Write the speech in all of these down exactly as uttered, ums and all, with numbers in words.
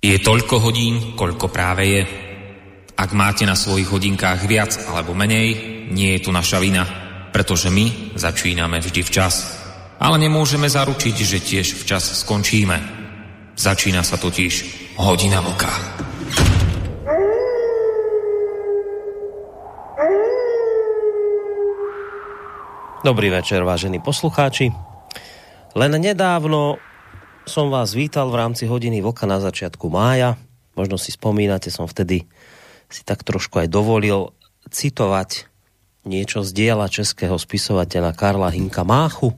Je toľko hodín, koľko práve je. Ak máte na svojich hodinkách viac alebo menej, nie je to naša vina, pretože my začíname vždy včas. Ale nemôžeme zaručiť, že tiež včas skončíme. Začína sa totiž Hodina Vlka. Dobrý večer, vážení poslucháči. Len nedávno som vás vítal v rámci Hodiny Vlka na začiatku mája. Možno si spomínate, som vtedy si tak trošku aj dovolil citovať niečo z diela českého spisovateľa Karla Hinka Máchu.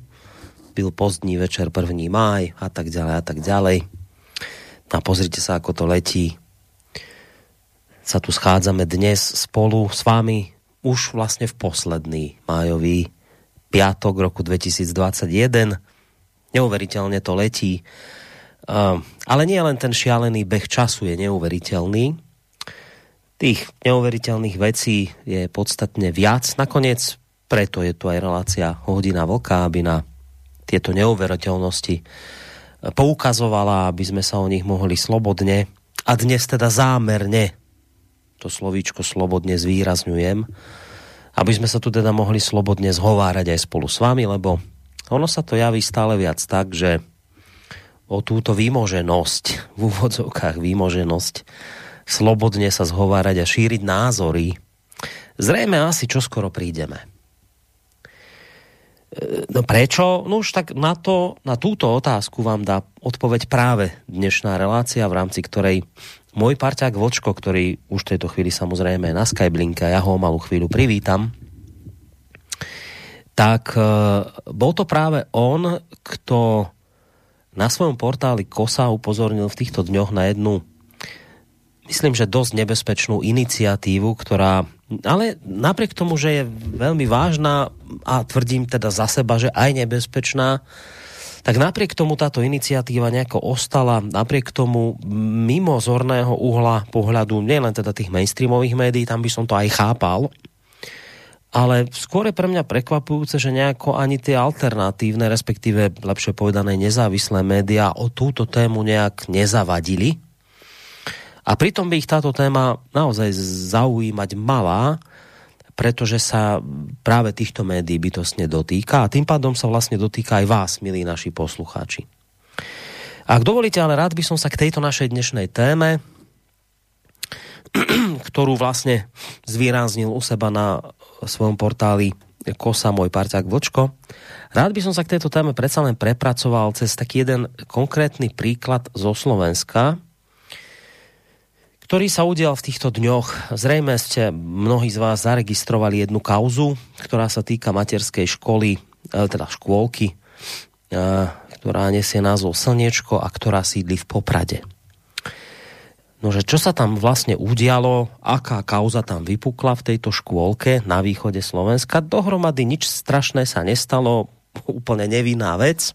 Byl pozdní večer, první máj a tak ďalej a tak ďalej. A pozrite sa, ako to letí. Sa tu schádzame dnes spolu s vami už vlastne v posledný májový piatok roku dvetisícdvadsaťjeden. Neuveriteľne to letí. Uh, ale nie len ten šialený beh času je neuveriteľný. Tých neuveriteľných vecí je podstatne viac. Nakoniec preto je tu aj relácia Hodina Vlka, aby na tieto neuveriteľnosti poukazovala, aby sme sa o nich mohli slobodne a dnes teda zámerne, to slovíčko slobodne zvýrazňujem, aby sme sa tu teda mohli slobodne zhovárať aj spolu s vami, lebo ono sa to javí stále viac tak, že o túto výmoženosť, v úvodzovkách výmoženosť, slobodne sa zhovárať a šíriť názory, zrejme asi čoskoro prídeme. No prečo? No už tak na, to, na túto otázku vám dá odpoveď práve dnešná relácia, v rámci ktorej môj parťák Vočko, ktorý už v tejto chvíli samozrejme na Skyblinke, ja ho malú chvíľu privítam, tak bol to práve on, kto na svojom portáli KOSA upozornil v týchto dňoch na jednu, myslím, že dosť nebezpečnú iniciatívu, ktorá, ale napriek tomu, že je veľmi vážna a tvrdím teda za seba, že aj nebezpečná, tak napriek tomu táto iniciatíva nejako ostala, napriek tomu mimo zorného uhla pohľadu, nielen teda tých mainstreamových médií, tam by som to aj chápal, ale skôr je pre mňa prekvapujúce, že nejako ani tie alternatívne, respektíve lepšie povedané nezávislé médiá o túto tému nejak nezavadili. A pritom by ich táto téma naozaj zaujímať mala, pretože sa práve týchto médií bytostne dotýka a tým pádom sa vlastne dotýka aj vás, milí naši poslucháči. Ak dovolíte, ale rád by som sa k tejto našej dnešnej téme, ktorú vlastne zvýraznil u seba na svojom portáli KOSA môj parťák Vlčko, rád by som sa k tejto téme predsa len prepracoval cez taký jeden konkrétny príklad zo Slovenska, ktorý sa udial v týchto dňoch. Zrejme ste mnohí z vás zaregistrovali jednu kauzu, ktorá sa týka materskej školy, teda škôlky, ktorá nesie názov Slniečko a ktorá sídli v Poprade. Nože, čo sa tam vlastne udialo, aká kauza tam vypukla v tejto škôlke na východe Slovenska, dohromady nič strašné sa nestalo, úplne nevinná vec.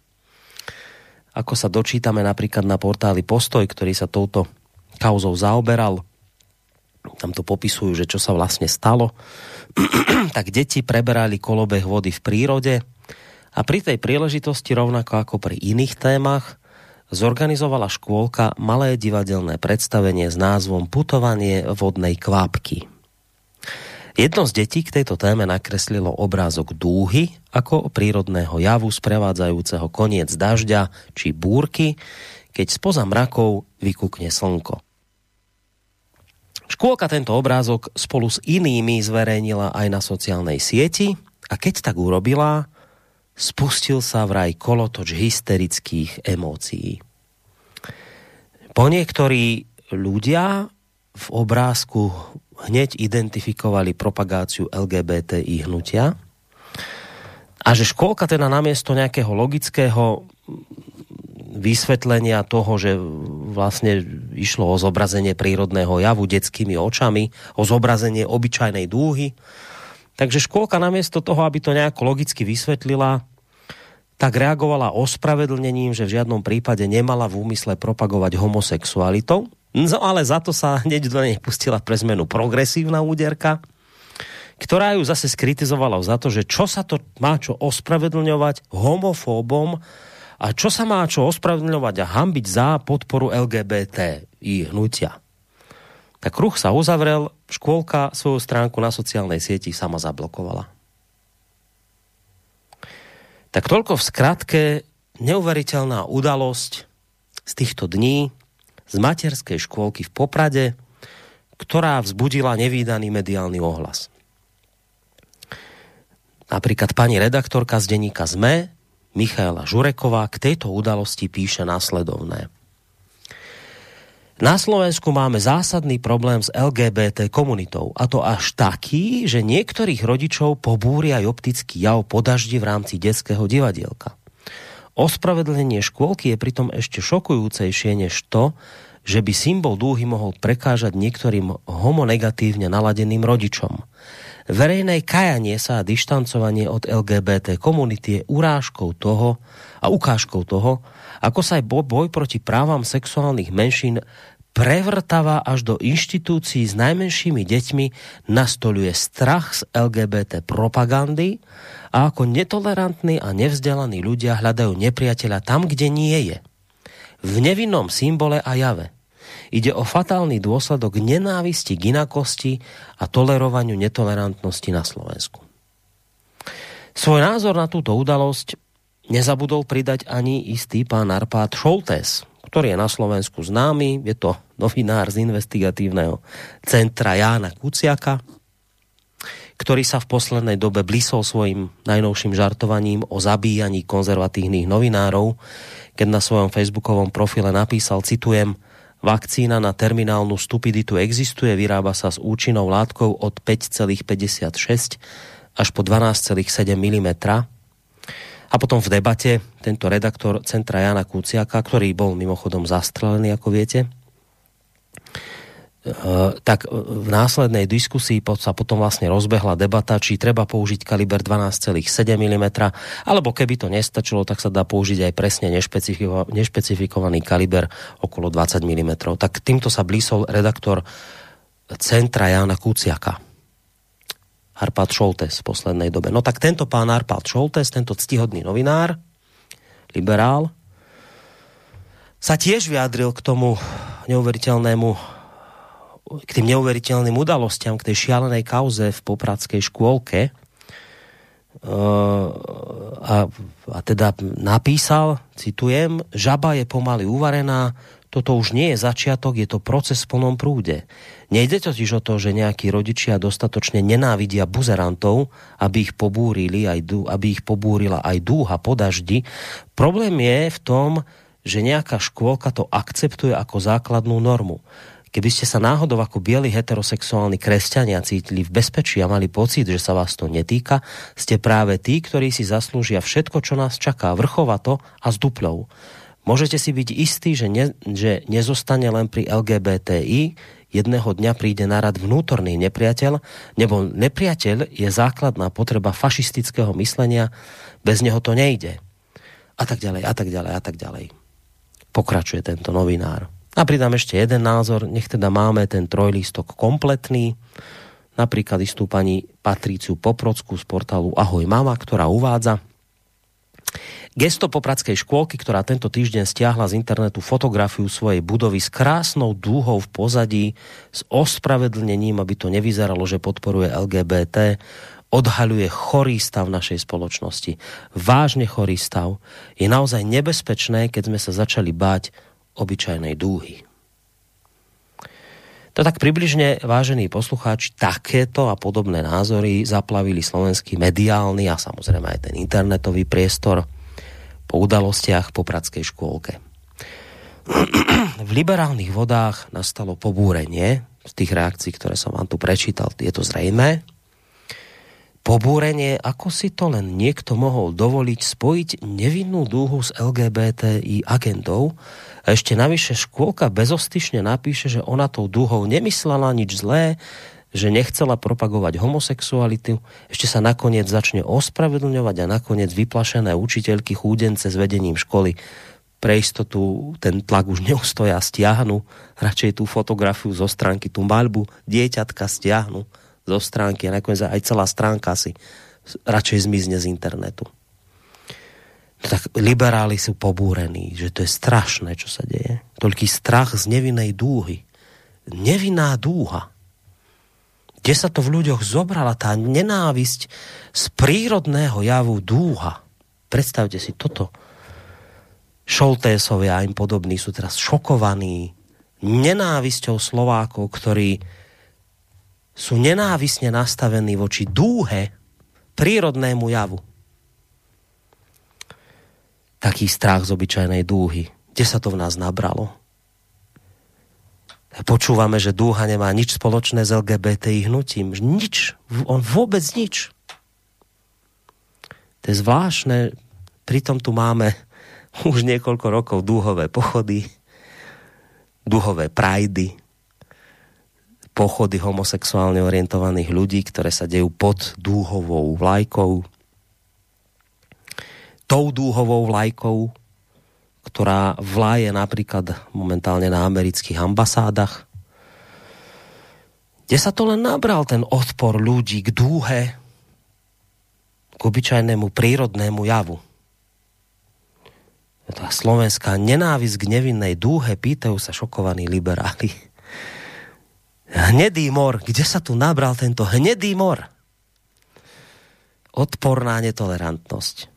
Ako sa dočítame napríklad na portáli Postoj, ktorý sa touto kauzou zaoberal. Tam to popisujú, že čo sa vlastne stalo. Tak deti preberali kolobeh vody v prírode a pri tej príležitosti, rovnako ako pri iných témach, zorganizovala škôlka malé divadelné predstavenie s názvom Putovanie vodnej kvapky. Jedno z detí k tejto téme nakreslilo obrázok dúhy ako prírodného javu sprevádzajúceho koniec dažďa či búrky, keď spoza mrakov vykúkne slnko. Škôlka tento obrázok spolu s inými zverejnila aj na sociálnej sieti a keď tak urobila, spustil sa vraj kolotoč hysterických emócií. Po niektorí ľudia v obrázku hneď identifikovali propagáciu el gé bé té í hnutia a že škôlka teda namiesto nejakého logického vysvetlenia toho, že vlastne išlo o zobrazenie prírodného javu detskými očami, o zobrazenie obyčajnej dúhy. Takže škôlka namiesto toho, aby to nejako logicky vysvetlila, tak reagovala ospravedlnením, že v žiadnom prípade nemala v úmysle propagovať homosexualitou, no ale za to sa hneď do nej pustila pre zmenu progresívna úderka, ktorá ju zase skritizovala za to, že čo sa to má čo ospravedlňovať homofóbom. A čo sa má čo ospravedlňovať a hanbiť za podporu el gé bé té í i hnutia. Tak kruh sa uzavrel, škôlka svoju stránku na sociálnej sieti sama zablokovala. Tak toľko v skratke neuveriteľná udalosť z týchto dní z materskej škôlky v Poprade, ktorá vzbudila nevídaný mediálny ohlas. Napríklad pani redaktorka z denníka es em e, Michaela Žureková, k tejto udalosti píše nasledovné. Na Slovensku máme zásadný problém s el gé bé té komunitou, a to až taký, že niektorých rodičov pobúria aj optický jav po daždi v rámci detského divadielka. Ospravedlenie škôlky je pritom ešte šokujúcejšie než to, že by symbol dúhy mohol prekážať niektorým homonegatívne naladeným rodičom. Verejné kajanie sa a dištancovanie od el gé bé té komunity je urážkou toho a ukážkou toho, ako sa aj boj proti právam sexuálnych menšín prevrtáva až do inštitúcií s najmenšími deťmi, nastoľuje strach z el gé bé té propagandy a ako netolerantní a nevzdelaní ľudia hľadajú nepriateľa tam, kde nie je. V nevinnom symbole a jave. Ide o fatálny dôsledok nenávisti k inakosti a tolerovaniu netolerantnosti na Slovensku. Svoj názor na túto udalosť nezabudol pridať ani istý pán Arpád Soltész, ktorý je na Slovensku známy, je to novinár z Investigatívneho centra Jána Kuciaka, ktorý sa v poslednej dobe blísol svojim najnovším žartovaním o zabíjaní konzervatívnych novinárov, keď na svojom facebookovom profile napísal, citujem, vakcína na terminálnu stupiditu existuje, vyrába sa s účinnou látkou od päť celá päťdesiatšesť až po dvanásť celá sedem milimetra. A potom v debate tento redaktor centra Jána Kuciaka, ktorý bol mimochodom zastrelený, ako viete, tak v následnej diskusii sa potom vlastne rozbehla debata, či treba použiť kaliber dvanásť celá sedem milimetra, alebo keby to nestačilo, tak sa dá použiť aj presne nešpecifiko- nešpecifikovaný kaliber okolo dvadsať milimetrov. Tak týmto sa blísol redaktor centra Jána Kuciaka, Arpád Soltész, v poslednej dobe. No tak tento pán Arpád Soltész, tento ctihodný novinár, liberál, sa tiež vyjadril k tomu neuveriteľnému k tým neuveriteľným udalostiam, k tej šialenej kauze v popradskej škôlke. E, a, a teda napísal, citujem, žaba je pomaly uvarená, toto už nie je začiatok, je to proces v plnom prúde. Nejde totiž o to, že nejakí rodičia dostatočne nenávidia buzerantov, aby ich pobúrili aj dú, aby ich pobúrila aj dúha po daždi. Problém je v tom, že nejaká škôlka to akceptuje ako základnú normu. Keby ste sa náhodou ako bieli heterosexuálni kresťania cítili v bezpečí a mali pocit, že sa vás to netýka, ste práve tí, ktorí si zaslúžia všetko, čo nás čaká, vrchovato a s dupľou. Môžete si byť istí, že, ne, že nezostane len pri el gé bé té í, jedného dňa príde na rad vnútorný nepriateľ, nebo nepriateľ je základná potreba fašistického myslenia, bez neho to nejde. A tak ďalej, a tak ďalej, a tak ďalej. Pokračuje tento novinár. A pridám ešte jeden názor, nech teda máme ten trojlístok kompletný. Napríklad istú pani Patriciu Poprocku z portálu Ahoj mama, ktorá uvádza. Gesto popradskej škôlky, ktorá tento týždeň stiahla z internetu fotografiu svojej budovy s krásnou dúhou v pozadí, s ospravedlnením, aby to nevyzeralo, že podporuje el gé bé té, odhaľuje chorý stav našej spoločnosti. Vážne chorý stav. Je naozaj nebezpečné, keď sme sa začali báť obyčajnej dúhy. To tak približne, vážení poslucháči, takéto a podobné názory zaplavili slovenský mediálny a samozrejme aj ten internetový priestor po udalostiach po popradskej škôlke. V liberálnych vodách nastalo pobúrenie z tých reakcií, ktoré som vám tu prečítal, je to zrejmé. Pobúrenie, ako si to len niekto mohol dovoliť spojiť nevinnú dúhu s el gé bé té í agendou a ešte navyše škôlka bezostyšne napíše, že ona tou dúhou nemyslela nič zlé, že nechcela propagovať homosexualitu, ešte sa nakoniec začne ospravedlňovať a nakoniec vyplašené učiteľky chúdence s vedením školy pre istotu ten tlak už neustoja, stiahnu radšej tú fotografiu zo stránky, tú maľbu dieťatka stiahnu zo stránky a nakoniec aj celá stránka si radšej zmizne z internetu. tak liberáli sú pobúrení, že to je strašné, čo sa deje. Toľký strach z nevinnej dúhy. Nevinná dúha. Kde sa to v ľuďoch zobrala tá nenávisť z prírodného javu dúha? Predstavte si toto. Soltészovia a im podobní sú teraz šokovaní nenávisťou Slovákov, ktorí sú nenávisne nastavení voči dúhe prírodnému javu. Taký strach z obyčajnej dúhy. Kde sa to v nás nabralo? Počúvame, že dúha nemá nič spoločné s el gé bé té í hnutím. Nič. On vôbec nič. To je zvláštne. Pritom tu máme už niekoľko rokov dúhové pochody, dúhové prajdy, pochody homosexuálne orientovaných ľudí, ktoré sa dejú pod dúhovou vlajkou. Tou dúhovou vlajkou, ktorá vláje napríklad momentálne na amerických ambasádach, kde sa to len nabral ten odpor ľudí k dúhe, k obyčajnému prírodnému javu. Tá slovenská nenávisť k nevinnej dúhe, pýtajú sa šokovaní liberáli. Hnedý mor, kde sa tu nabral tento hnedý mor? Odporná netolerantnosť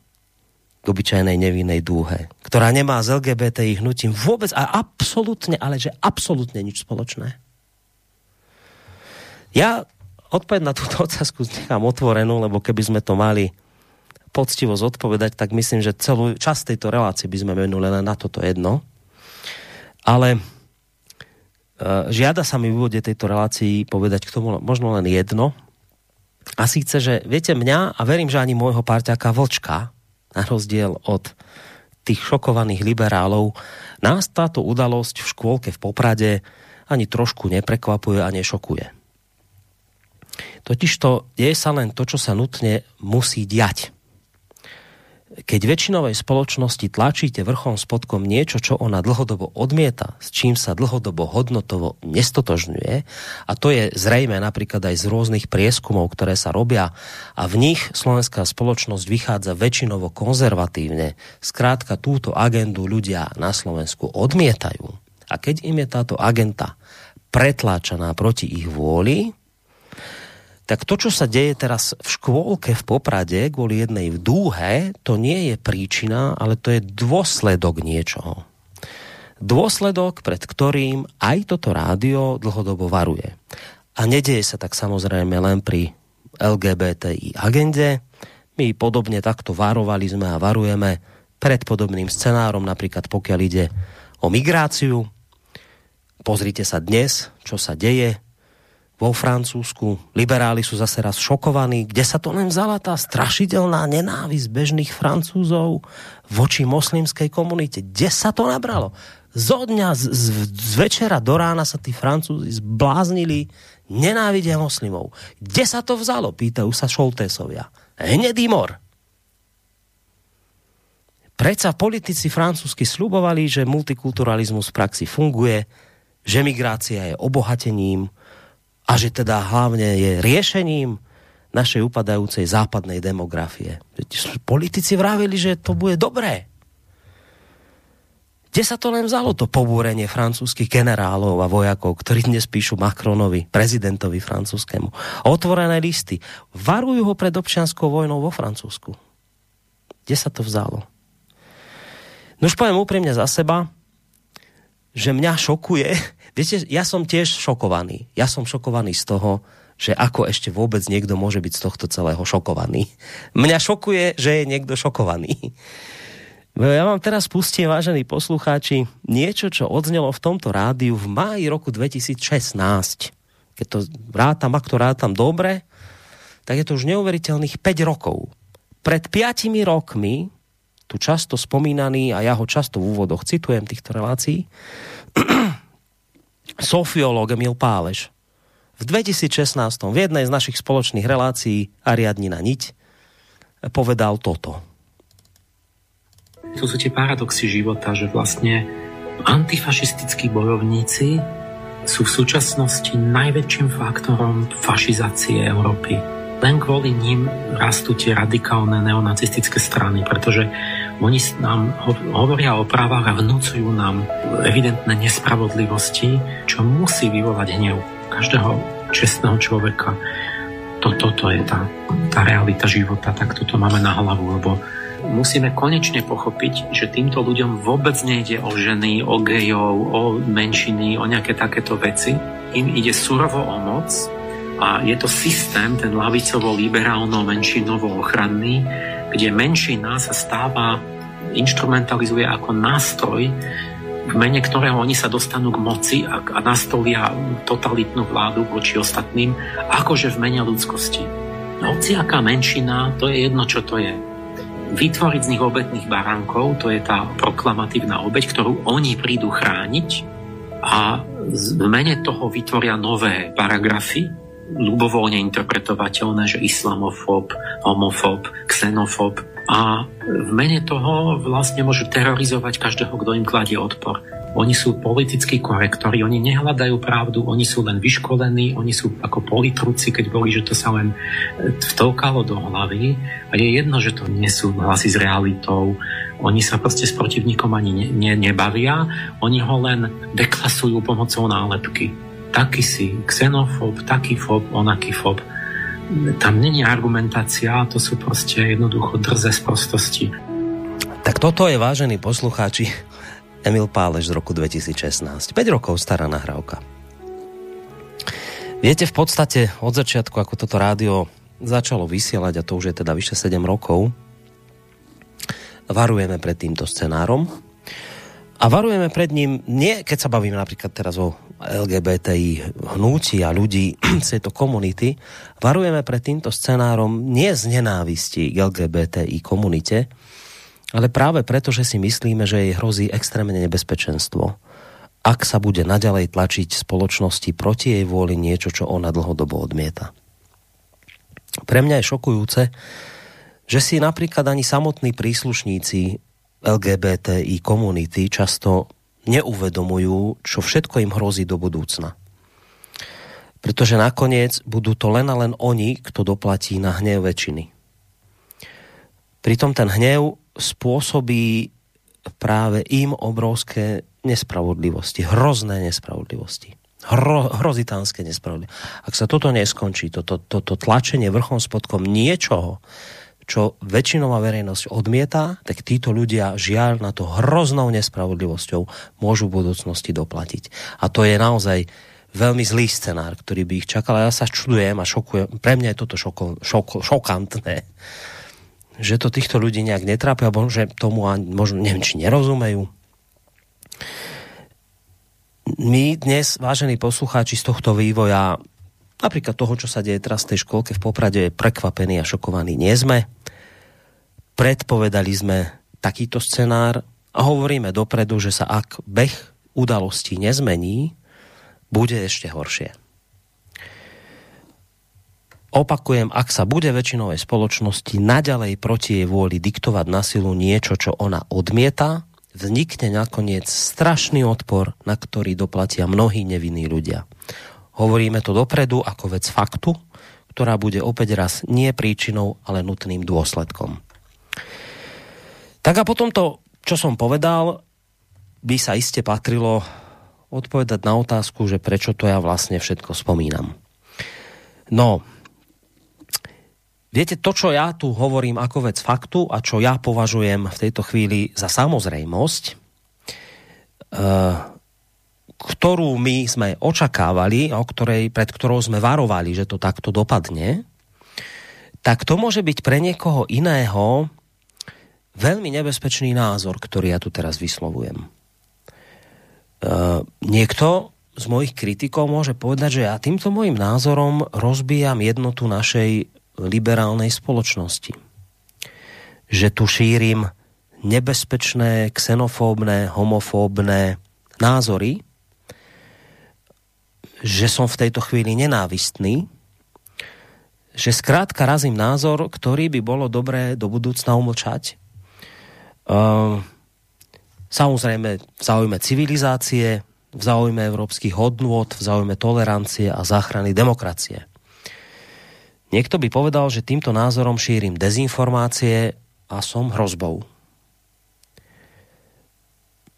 k obyčajnej nevinnej dúhe, ktorá nemá z el gé bé té í hnutím vôbec a absolútne, ale že absolútne nič spoločné. Ja odpoveď na túto otázku nechám otvorenú, lebo keby sme to mali poctivo zodpovedať, tak myslím, že celú časť tejto relácie by sme menuli len na toto jedno. Ale e, žiada sa mi v úvode tejto relácii povedať k tomu možno len jedno. A síce, že viete mňa, a verím, že ani môjho parťáka Vlčka, na rozdiel od tých šokovaných liberálov, nás táto udalosť v škôlke v Poprade ani trošku neprekvapuje a nešokuje. Totižto deje sa len to, čo sa nutne musí diať. Keď väčšinovej spoločnosti tlačíte vrchom spodkom niečo, čo ona dlhodobo odmieta, s čím sa dlhodobo hodnotovo nestotožňuje, a to je zrejme napríklad aj z rôznych prieskumov, ktoré sa robia, a v nich slovenská spoločnosť vychádza väčšinovo konzervatívne. Skrátka, túto agendu ľudia na Slovensku odmietajú. A keď im je táto agenda pretláčaná proti ich vôli, tak to, čo sa deje teraz v škôlke v Poprade kvôli jednej dúhe, to nie je príčina, ale to je dôsledok niečoho. Dôsledok, pred ktorým aj toto rádio dlhodobo varuje. A nedeje sa tak samozrejme len pri el gé bé té í agende. My podobne takto varovali sme a varujeme pred podobným scenárom, napríklad pokiaľ ide o migráciu. Pozrite sa dnes, čo sa deje vo Francúzsku. Liberáli sú zase raz šokovaní, kde sa to len vzala tá strašidelná nenávisť bežných Francúzov voči moslimskej komunite. Kde sa to nabralo? Zo dňa, z, z, z večera do rána sa tí Francúzi zbláznili, nenávidia moslimov. Kde sa to vzalo? Pýtajú sa Soltészovia. Hnedý mor. Predsa politici francúzsky sľubovali, že multikulturalizmus v praxi funguje, že migrácia je obohatením, a že teda hlavne je riešením našej upadajúcej západnej demografie. Politici vravili, že to bude dobré. Kde sa to len vzalo, to pobúrenie francúzskych generálov a vojakov, ktorí dnes píšu Macronovi, prezidentovi francúzskému, otvorené listy. Varujú ho pred občianskou vojnou vo Francúzsku. Kde sa to vzalo? No už poviem úprimne za seba, že mňa šokuje. Viete, ja som tiež šokovaný. Ja som šokovaný z toho, že ako ešte vôbec niekto môže byť z tohto celého šokovaný. Mňa šokuje, že je niekto šokovaný. Ja vám teraz pustím, vážení poslucháči, niečo, čo odznelo v tomto rádiu v máji roku dvetisícšestnásť. Keď to rátam, ak to rátam dobre, tak je to už neuveriteľných päť rokov. Pred piatimi rokmi tu často spomínaný, a ja ho často v úvodoch citujem týchto relácií, sofiológ Emil Páleš v dvetisícšestnásť v jednej z našich spoločných relácií Ariadnina niť povedal toto. To sú tie paradoxy života, že vlastne antifašistickí bojovníci sú v súčasnosti najväčším faktorom fašizácie Európy. Len kvôli ním rastú tie radikálne neonacistické strany, pretože Oni nám hovoria o právach a vnúcujú nám evidentné nespravodlivosti, čo musí vyvolať hnev každého čestného človeka. Toto to je tá, tá realita života, tak toto máme na hlavu, lebo musíme konečne pochopiť, že týmto ľuďom vôbec nejde o ženy, o gejov, o menšiny, o nejaké takéto veci. Im ide surovo o moc a je to systém, ten ľavicovo-liberálno-menšinovo-ochranný, kde menšina sa stáva, inštrumentalizuje ako nástroj, v mene ktorého oni sa dostanú k moci a, a nastolia totalitnú vládu voči ostatným, akože v mene ľudskosti. Hociaká menšina, to je jedno, čo to je. Vytvoriť z nich obetných baránkov, to je tá proklamatívna obeť, ktorú oni prídu chrániť, a v mene toho vytvoria nové paragrafy, ľubovoľne interpretovateľné, že islamofób, homofób, xenofób, a v mene toho vlastne môžu terorizovať každého, kto im kladie odpor. Oni sú politickí korektori, oni nehľadajú pravdu, oni sú len vyškolení, oni sú ako politruci, keď boli, že to sa len vtolkalo do hlavy, a je jedno, že to nie sú hlasy s realitou. Oni sa proste s protivníkom ani ne, ne, nebavia, oni ho len deklasujú pomocou nálepky. Taký si xenofób, taký fób, onaký fób. Tam nie je argumentácia, to sú proste jednoducho drze sprostosti. Tak toto je, vážení poslucháči, Emil Páleš z roku dvetisícšestnásť. päť rokov stará nahrávka. Viete, v podstate od začiatku, ako toto rádio začalo vysielať, a to už je teda vyše sedem rokov, varujeme pred týmto scenárom. A varujeme pred ním, nie keď sa bavíme napríklad teraz o el gé bé té í hnutí a ľudí z tejto komunity, varujeme pred týmto scenárom nie z nenávisti k el gé bé té í komunite, ale práve preto, že si myslíme, že jej hrozí extrémne nebezpečenstvo, ak sa bude naďalej tlačiť spoločnosti proti jej vôli niečo, čo ona dlhodobo odmieta. Pre mňa je šokujúce, že si napríklad ani samotní príslušníci el gé bé té í komunity často neuvedomujú, čo všetko im hrozí do budúcna. Pretože nakoniec budú to len a len oni, kto doplatí na hnev väčšiny. Pritom ten hnev spôsobí práve im obrovské nespravodlivosti, hrozné nespravodlivosti, Hro, hrozitánske nespravodlivosti. Ak sa toto neskončí, toto to, to, to tlačenie vrchom spodkom niečoho, čo väčšinová verejnosť odmieta, tak títo ľudia žiaľ na to hroznou nespravodlivosťou môžu v budúcnosti doplatiť. A to je naozaj veľmi zlý scenár, ktorý by ich čakal. Ja sa čudujem a šokujem. Pre mňa je toto šoko, šoko, šokantné, že to týchto ľudí nejak netrápia, alebo že tomu ani, možno, neviem, či nerozumejú. My dnes, vážení poslucháči, z tohto vývoja, napríklad toho, čo sa deje teraz v tej školke v Poprade, prekvapení a šokovaní nie sme. Predpovedali sme takýto scenár a hovoríme dopredu, že sa ak beh udalostí nezmení, bude ešte horšie. Opakujem, ak sa bude väčšinovej spoločnosti naďalej proti jej vôli diktovať na silu niečo, čo ona odmieta, vznikne nakoniec strašný odpor, na ktorý doplatia mnohí nevinní ľudia. Hovoríme to dopredu ako vec faktu, ktorá bude opäť raz nie príčinou, ale nutným dôsledkom. Tak a potom to, čo som povedal, by sa iste patrilo odpovedať na otázku, že prečo to ja vlastne všetko spomínam. No, viete, to, čo ja tu hovorím ako vec faktu a čo ja považujem v tejto chvíli za samozrejmosť, ktorú my sme očakávali, o ktorej, pred ktorou sme varovali, že to takto dopadne, tak to môže byť pre niekoho iného veľmi nebezpečný názor, ktorý ja tu teraz vyslovujem. Niekto z mojich kritikov môže povedať, že ja týmto mojím názorom rozbijam jednotu našej liberálnej spoločnosti. Že tu šírim nebezpečné, xenofóbne, homofóbne názory, že som v tejto chvíli nenávistný, že skrátka razím názor, ktorý by bolo dobré do budúcna umlčať. Uh, samozrejme v záujme civilizácie, v záujme európskych hodnôt, v záujme tolerancie a záchrany demokracie. Niekto by povedal, že týmto názorom šírim dezinformácie a som hrozbou.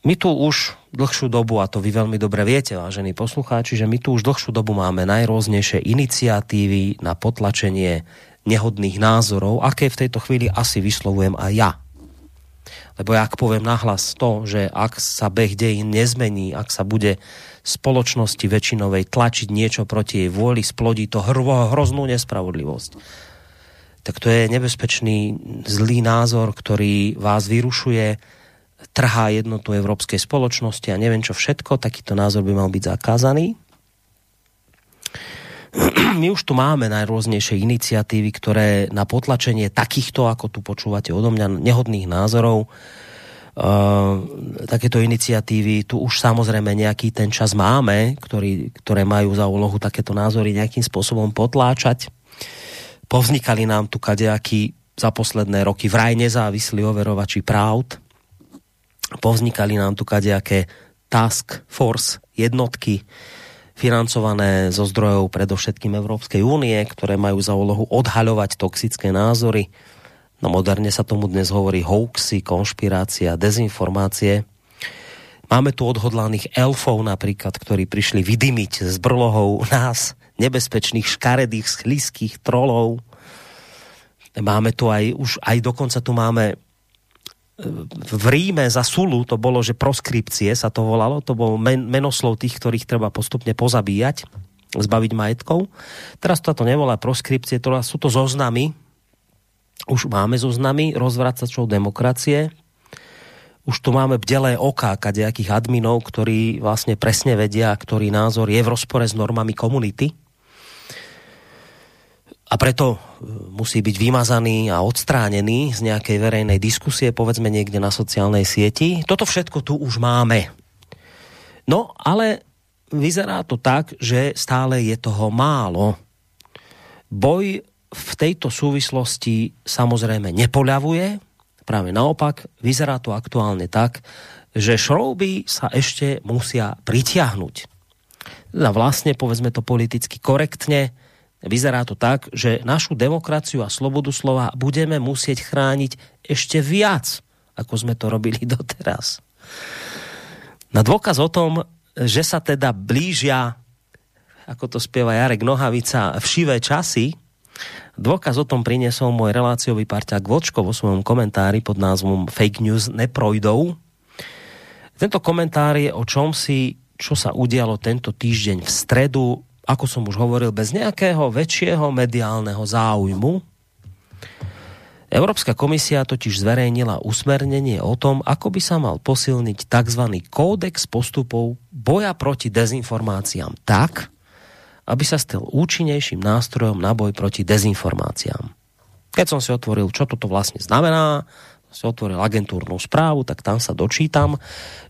my tu už dlhšiu dobu, a to vy veľmi dobre viete, vážení poslucháči, že my tu už dlhšiu dobu máme najrôznejšie iniciatívy na potlačenie nehodných názorov, aké v tejto chvíli asi vyslovujem aj ja. Lebo ja ak poviem nahlas to, že ak sa beh dejín nezmení, ak sa bude spoločnosti väčšinovej tlačiť niečo proti jej vôli, splodí to hro, hroznú nespravodlivosť. Tak to je nebezpečný, zlý názor, ktorý vás vyrušuje, trhá jednotu európskej spoločnosti a neviem čo všetko, takýto názor by mal byť zakázaný. My už tu máme najrôznejšie iniciatívy, ktoré na potlačenie takýchto, ako tu počúvate odo mňa, nehodných názorov, uh, takéto iniciatívy, tu už samozrejme nejaký ten čas máme, ktorý, ktoré majú za úlohu takéto názory nejakým spôsobom potláčať. Povznikali nám tu kadejakí za posledné roky vraj nezávislí overovači práv. Povznikali nám tu kadejaké task force jednotky, financované zo zdrojov predovšetkým Európskej únie, ktoré majú za úlohu odhaľovať toxické názory. No moderne sa tomu dnes hovorí hoaxy, konšpirácia, dezinformácie. Máme tu odhodlaných elfov napríklad, ktorí prišli vydymiť z brlohov nás, nebezpečných, škaredých, schliských trolov. Máme tu aj, už aj dokonca tu máme v Ríme za Sulu, to bolo, že proskripcie sa to volalo, to bol men, menoslov tých, ktorých treba postupne pozabíjať, zbaviť majetkov. Teraz to nevolá proskripcie, to sú to zoznamy, už máme zoznamy rozvracačov demokracie, už tu máme bdelé oká kadejakých adminov, ktorí vlastne presne vedia, ktorý názor je v rozpore s normami komunity. A preto musí byť vymazaný a odstránený z nejakej verejnej diskusie, povedzme niekde na sociálnej sieti. Toto všetko tu už máme. No, ale vyzerá to tak, že stále je toho málo. Boj v tejto súvislosti samozrejme nepoľavuje, práve naopak, vyzerá to aktuálne tak, že šrouby sa ešte musia pritiahnuť. A vlastne, povedzme to politicky korektne, vyzerá to tak, že našu demokraciu a slobodu slova budeme musieť chrániť ešte viac, ako sme to robili doteraz. Na dôkaz o tom, že sa teda blížia, ako to spieva Jarek Nohavica, všivé časy, dôkaz o tom priniesol môj reláciový parťák Vlčko vo svojom komentári pod názvom Fake News neprojdou. Tento komentár je o čomsi, čo sa udialo tento týždeň v stredu, ako som už hovoril, bez nejakého väčšieho mediálneho záujmu. Európska komisia totiž zverejnila usmernenie o tom, ako by sa mal posilniť tzv. Kódex postupov boja proti dezinformáciám tak, aby sa stal účinnejším nástrojom na boj proti dezinformáciám. Keď som si otvoril, čo toto vlastne znamená, si otvoril agentúrnu správu, tak tam sa dočítam,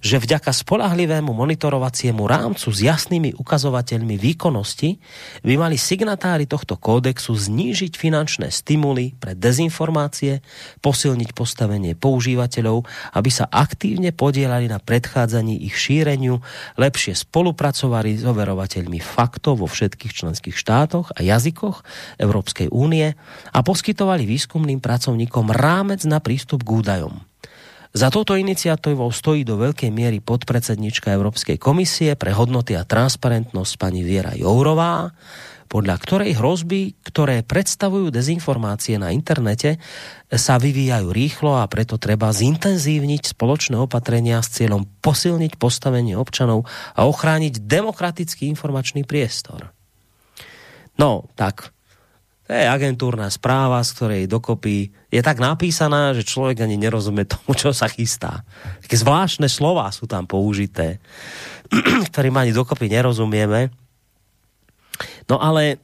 že vďaka spoľahlivému monitorovaciemu rámcu s jasnými ukazovateľmi výkonnosti by mali signatári tohto kódexu znížiť finančné stimuly pre dezinformácie, posilniť postavenie používateľov, aby sa aktívne podieľali na predchádzaní ich šíreniu, lepšie spolupracovali s overovateľmi faktov vo všetkých členských štátoch a jazykoch Európskej únie a poskytovali výskumným pracovníkom rámec na prístup k údajom. Za touto iniciatívou stojí do veľkej miery podpredsednička Európskej komisie pre hodnoty a transparentnosť pani Viera Jourová, podľa ktorej hrozby, ktoré predstavujú dezinformácie na internete, sa vyvíjajú rýchlo a preto treba zintenzívniť spoločné opatrenia s cieľom posilniť postavenie občanov a ochrániť demokratický informačný priestor. No, tak to je agentúrna správa, z ktorej dokopy je tak napísaná, že človek ani nerozumie tomu, čo sa chystá. Také zvláštne slová sú tam použité, ktorým ani dokopy nerozumieme. No ale e,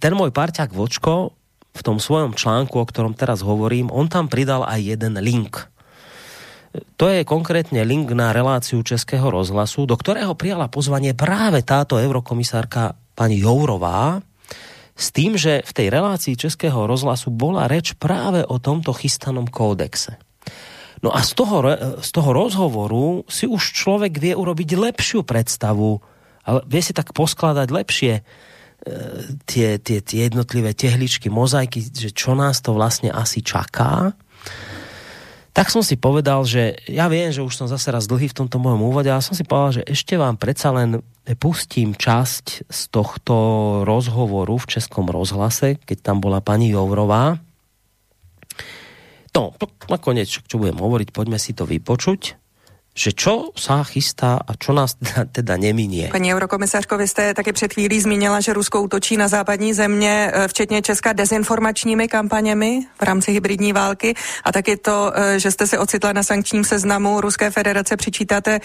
ten môj parťák Vočko v tom svojom článku, o ktorom teraz hovorím, on tam pridal aj jeden link. To je konkrétne link na reláciu Českého rozhlasu, do ktorého prijala pozvanie práve táto eurokomisárka pani Jourová, s tým, že v tej relácii Českého rozhlasu bola reč práve o tomto chystanom kódexe. No a z toho, z toho rozhovoru si už človek vie urobiť lepšiu predstavu, ale vie si tak poskladať lepšie e, tie, tie, tie jednotlivé tehličky, mozaiky, že čo nás to vlastne asi čaká. tak som si povedal, že ja viem, že už som zase raz dlhý v tomto mojom úvode, ale som si povedal, že ešte vám predsa len pustím časť z tohto rozhovoru v Českom rozhlase, keď tam bola pani Jourová. No, nakoniec, čo budem hovoriť, poďme si to vypočuť, že čo sa chystá a čo nás teda, teda neminie. Paní eurokomisařko, vy jste taky před chvílí zmínila, že Rusko útočí na západní země, včetně Česka, dezinformačními kampaněmi v rámci hybridní války a taky to, že jste se ocitla na sankčním seznamu Ruské federace, přičítáte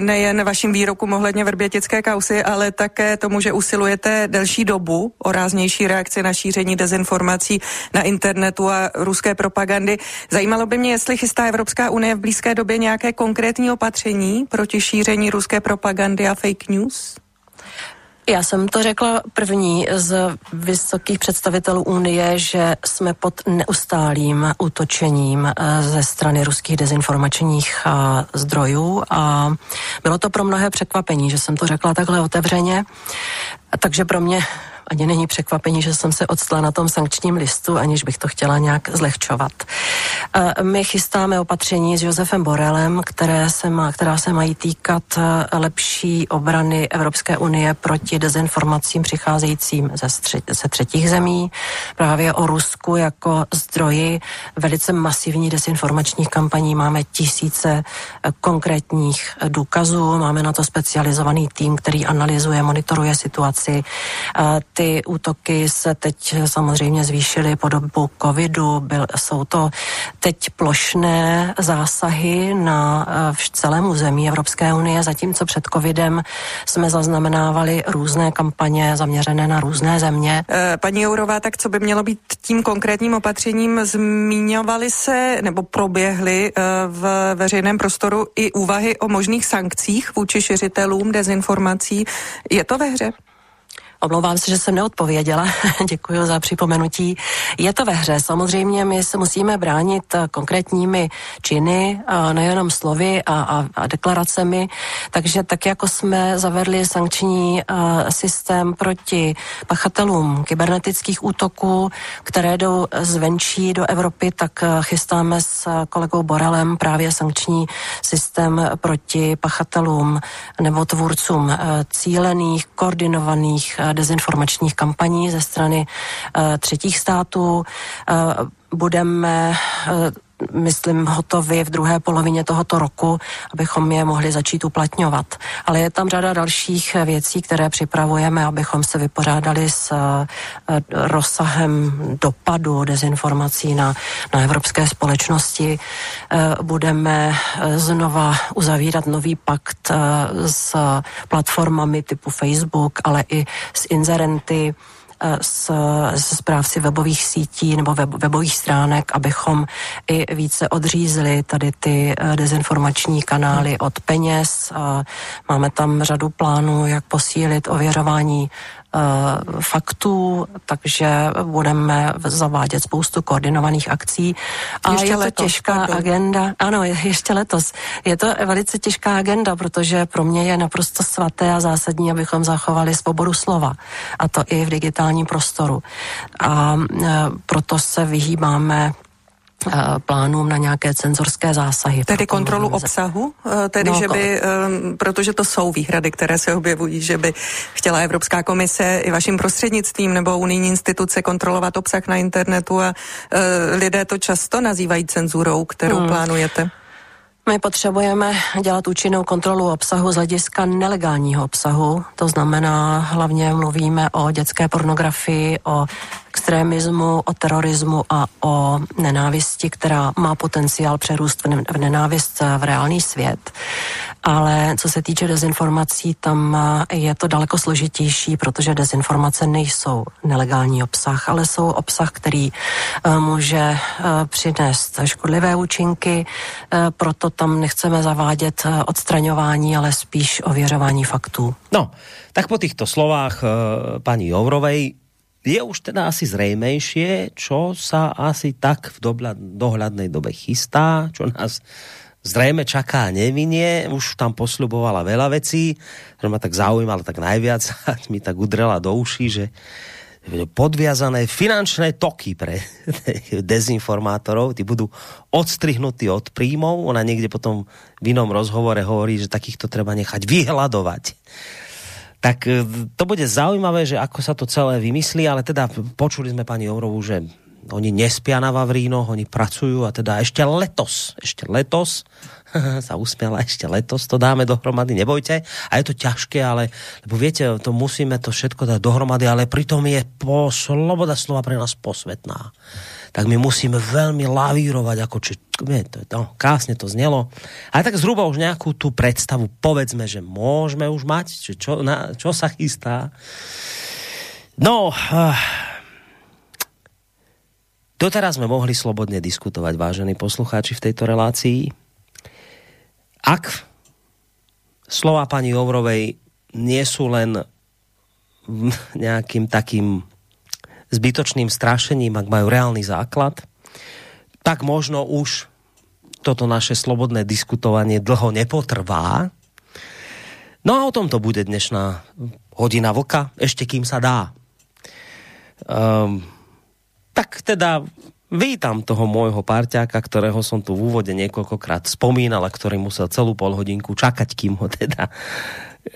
nejen vašim výrokům ohledně vrbětické kausy, ale také tomu, že usilujete delší dobu o ráznější reakci na šíření dezinformací na internetu a ruské propagandy. Zajímalo by mě, jestli chystá Evropská unie v blízké době nějaké konkrétní opatření proti šíření ruské propagandy a fake news? Já jsem to řekla první z vysokých představitelů Unie, že jsme pod neustálým útočením ze strany ruských dezinformačních zdrojů a bylo to pro mnohé překvapení, že jsem to řekla takhle otevřeně, takže pro mě ani není překvapení, že jsem se odstla na tom sankčním listu, aniž bych to chtěla nějak zlehčovat. My chystáme opatření s Josefem Borelem, které se má, která se mají týkat lepší obrany Evropské unie proti dezinformacím přicházejícím ze, stři, ze třetích zemí, právě o Rusku jako zdroji velice masivní dezinformačních kampaní. Máme tisíce konkrétních důkazů, máme na to specializovaný tým, který analyzuje, monitoruje situaci. Ty útoky se teď samozřejmě zvýšily po dobu covidu, byl, jsou to teď plošné zásahy na v celém území Evropské unie, zatímco před covidem jsme zaznamenávali různé kampaně zaměřené na různé země. E, paní Jourová, tak co by mělo být tím konkrétním opatřením? Zmiňovaly se nebo proběhly v veřejném prostoru i úvahy o možných sankcích vůči šiřitelům dezinformací. Je to ve hře? Omlouvám se, že jsem neodpověděla, děkuji za připomenutí. Je to ve hře, samozřejmě my se musíme bránit konkrétními činy, nejenom slovy a, a, a deklaracemi, takže tak, jako jsme zavedli sankční systém proti pachatelům kybernetických útoků, které jdou zvenčí do Evropy, tak chystáme s kolegou Borelem právě sankční systém proti pachatelům nebo tvůrcům cílených, koordinovaných dezinformačních kampaní ze strany uh, třetích států. Uh, budeme uh, myslím, hotovi v druhé polovině tohoto roku, abychom je mohli začít uplatňovat. Ale je tam řada dalších věcí, které připravujeme, abychom se vypořádali s rozsahem dopadu dezinformací na, na evropské společnosti. Budeme znova uzavírat nový pakt s platformami typu Facebook, ale i s inzerenty, s správci webových sítí nebo web, webových stránek, abychom i více odřízli tady ty dezinformační kanály od peněz. Máme tam řadu plánů, jak posílit ověřování faktů, takže budeme zavádět spoustu koordinovaných akcí. A ještě je to letos, těžká pardon. agenda. Ano, je, ještě letos. Je to velice těžká agenda, protože pro mě je naprosto svaté a zásadní, abychom zachovali svobodu slova. A to i v digitálním prostoru. A e, proto se vyhýbáme plánům na nějaké cenzorské zásahy. Tedy kontrolu obsahu? Tedy, no, že by, protože to jsou výhrady, které se objevují, že by chtěla Evropská komise i vaším prostřednictvím nebo unijní instituce kontrolovat obsah na internetu a lidé to často nazývají cenzurou, kterou hmm. plánujete. My potřebujeme dělat účinnou kontrolu obsahu z hlediska nelegálního obsahu, to znamená, hlavně mluvíme o dětské pornografii, o extremismu, o terorismu a o nenávisti, která má potenciál přerůst v nenávist v reálný svět. Ale co se týče dezinformací, tam je to daleko složitější, protože dezinformace nejsou nelegální obsah, ale jsou obsah, který může přinést škodlivé účinky, proto tam nechceme zavádět odstraňování, ale spíš ověřování faktů. No, tak po těchto slovách paní Jourovej je už teda asi zrejmejšie, čo sa asi tak v dohľadnej dobe chystá, čo nás zrejme čaká a nevinie. Už tam posľubovala veľa vecí, ktoré ma tak zaujímala tak najviac a mi tak udrela do uší, že podviazané finančné toky pre dezinformátorov, tí budú odstrihnutí od príjmov. Ona niekde potom v inom rozhovore hovorí, že takýchto treba nechať vyhľadovať. Tak to bude zaujímavé, že ako sa to celé vymyslí, ale teda počuli sme pani Jourovú, že oni nespia na Vavrínoch, oni pracujú a teda ešte letos, ešte letos, sa usmiala, ešte letos to dáme dohromady, nebojte. A je to ťažké, ale, lebo viete, to musíme to všetko dať dohromady, ale pritom je po, sloboda slova pre nás posvetná. Tak my musíme veľmi lavírovať, ako či, to, no, krásne to znelo. Ale tak zhruba už nejakú tú predstavu, povedzme, že môžeme už mať, či čo, na, čo sa chystá. No... Uh... Doteraz sme mohli slobodne diskutovať, vážení poslucháči, v tejto relácii. Ak slova pani Jourovej nie sú len nejakým takým zbytočným strašením, ak majú reálny základ, tak možno už toto naše slobodné diskutovanie dlho nepotrvá. No a o tomto bude dnešná hodina vlka, ešte kým sa dá. Ehm... Um, Tak teda vítam toho môjho parťáka, ktorého som tu v úvode niekoľkokrát spomínal a ktorý musel celú polhodinku čakať, kým ho teda...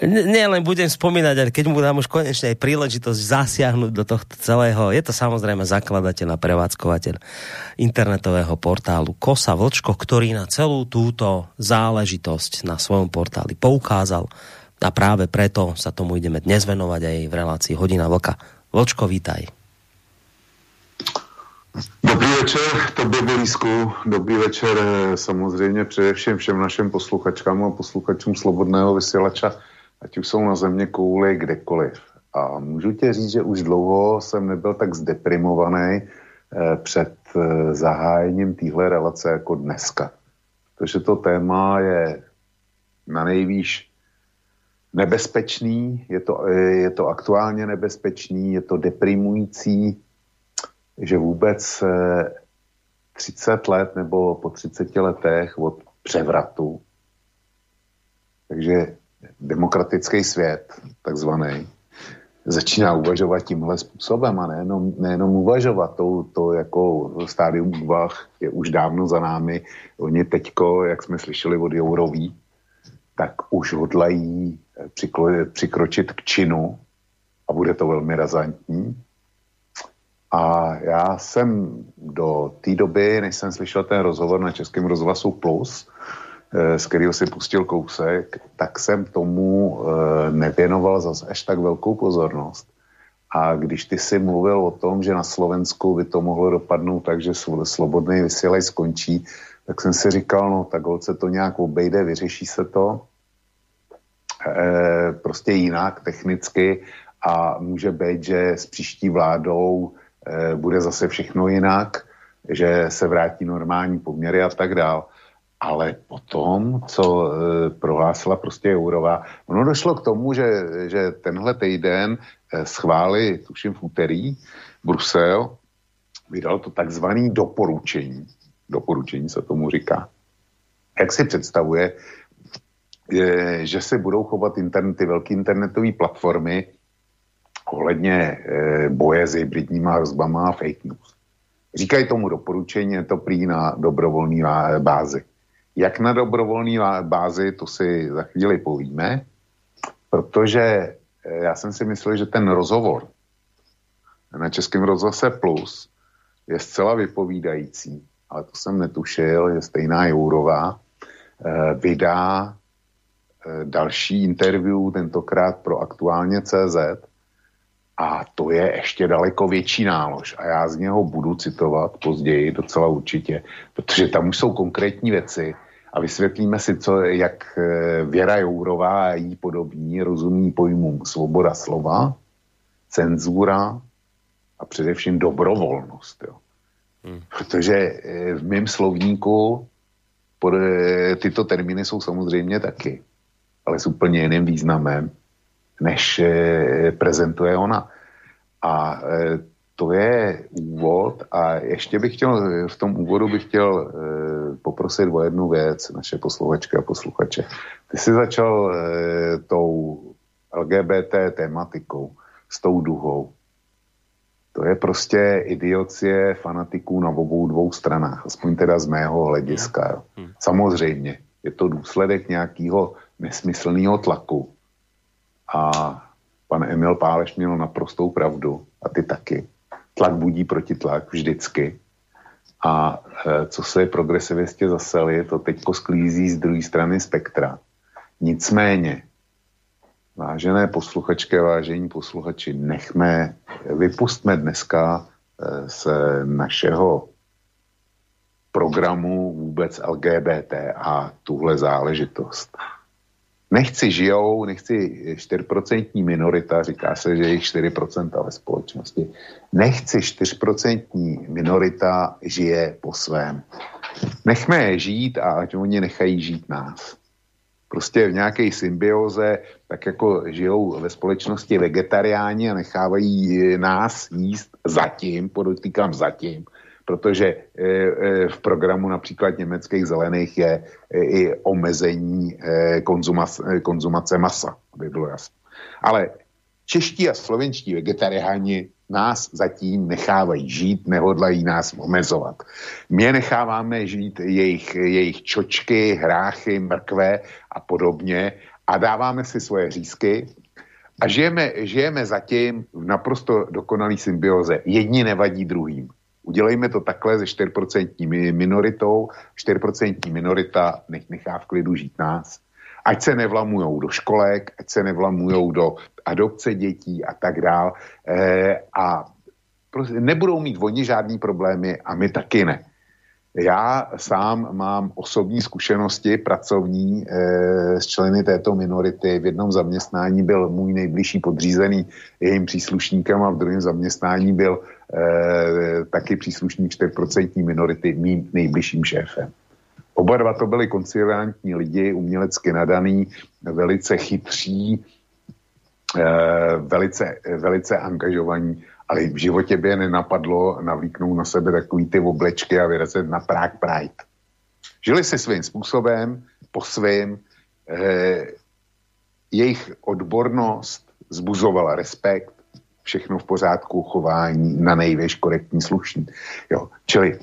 Nielen budem spomínať, ale keď mu dám už konečne aj príležitosť zasiahnuť do tohto celého. Je to samozrejme zakladateľ a prevádzkovateľ internetového portálu KOSA Vlčko, ktorý na celú túto záležitosť na svojom portáli poukázal a práve preto sa tomu ideme dnes venovať aj v relácii Hodina Vlka. Vlčko, vítaj. Dobrý večer tobě, Borisku. Dobrý večer samozřejmě především všem našim posluchačkám a posluchačům Slobodného vysielača, ať už jsou na země kouli kdekoliv. A můžu tě říct, že už dlouho jsem nebyl tak zdeprimovaný eh, před eh, zahájením téhle relace jako dneska. Protože to téma je na nejvýš nebezpečný, je to, je to aktuálně nebezpečný, je to deprimující, že vůbec třicet let nebo po třiceti letech od převratu, takže demokratický svět, takzvaný, začíná uvažovat tímhle způsobem a nejenom, nejenom uvažovat, to, to jako stádium úvah je už dávno za námi. Oni teďko, jak jsme slyšeli od Jourový, tak už hodlají přiklo- přikročit k činu a bude to velmi razantní. A já jsem do té doby, než jsem slyšel ten rozhovor na Českém rozhlasu Plus, z kterého si pustil kousek, tak jsem tomu nevěnoval zase až tak velkou pozornost. A když ty si mluvil o tom, že na Slovensku by to mohlo dopadnout tak, že Slobodný vysielač skončí, tak jsem si říkal, no tak holce to nějak obejde, vyřeší se to e, prostě jinak technicky a může být, že s příští vládou bude zase všechno jinak, že se vrátí normální poměry a tak dál. Ale potom, co prohlásila prostě Jourová, ono došlo k tomu, že, že tenhle týden schválili, tuším v úterý, Brusel vydal to takzvané doporučení. Doporučení se tomu říká. Jak si představuje, že se budou chovat internety, velké internetové platformy ohledně boje s hybridníma hrozbama a fake news. Říkají tomu doporučení, je to prý na dobrovolné bázi. Jak na dobrovolné bázi, to si za chvíli povíme, protože já jsem si myslel, že ten rozhovor na Českém rozhlase Plus je zcela vypovídající, ale to jsem netušil, že stejná Jourová vydá další interview, tentokrát pro Aktuálně.cz, a to je ještě daleko větší nálož. A já z něho budu citovat později docela určitě, protože tam už jsou konkrétní věci a vysvětlíme si, co, jak Věra Jourová a jí podobní rozumí pojmům svoboda slova, cenzura a především dobrovolnost. Jo. Hmm. Protože v mém slovníku tyto termíny jsou samozřejmě taky, ale s úplně jiným významem, než e, prezentuje ona. A e, to je úvod a ještě bych chtěl, v tom úvodu bych chtěl e, poprosit o jednu věc naše posluchačky a posluchače. Ty jsi začal e, tou el gé bé té tématikou, s tou duhou. To je prostě idiocie fanatiků na obou dvou stranách, aspoň teda z mého hlediska. Jo. Samozřejmě, je to důsledek nějakého nesmyslného tlaku. A pan Emil Páleš měl naprostou pravdu, a ty taky. Tlak budí proti tlak vždycky. A e, co se progresivistě zaseli, to teďko sklízí z druhé strany spektra. Nicméně, vážené posluchačky, vážení posluchači, nechme, vypustme dneska z našeho programu vůbec el gé bé té a tuhle záležitost. Nechci žijou, nechci čtyřprocentní minorita, říká se, že je jich čtyři procenta ve společnosti. Nechci čtyřprocentní minorita žije po svém. Nechme je žít a ať oni nechají žít nás. Prostě v nějaké symbioze, tak jako žijou ve společnosti vegetariáni a nechávají nás jíst zatím, podotýkám zatím, protože v programu například německých zelených je i omezení konzumace, konzumace masa, aby bylo jasné. Ale čeští a slovenští vegetariáni nás zatím nechávají žít, nehodlají nás omezovat. My necháváme žít jejich, jejich čočky, hráchy, mrkve a podobně a dáváme si svoje řízky a žijeme, žijeme zatím v naprosto dokonalý symbioze. Jedni nevadí druhým. Udělejme to takhle se čtyřprocentní minoritou. čtyřprocentní minorita nech nechá v klidu žít nás. Ať se nevlamujou do školek, ať se nevlamujou do adopce dětí a tak dál. E, a prostě nebudou mít oni žádný problémy a my taky ne. Já sám mám osobní zkušenosti pracovní e, s členy této minority. V jednom zaměstnání byl můj nejbližší podřízený jejím příslušníkem a v druhém zaměstnání byl e, taky příslušník čtyřprocentní minority mým nejbližším šéfem. Oba dva to byli konciliantní lidi, umělecky nadaný, velice chytří, velice, velice angažovaní, ale v životě by je nenapadlo navlíknout na sebe takový ty oblečky a vyrazit na Prague Pride. Žili si svým způsobem, po svým, jejich odbornost zbuzovala respekt, všechno v pořádku, chování na největš korektní slušný. Jo, čili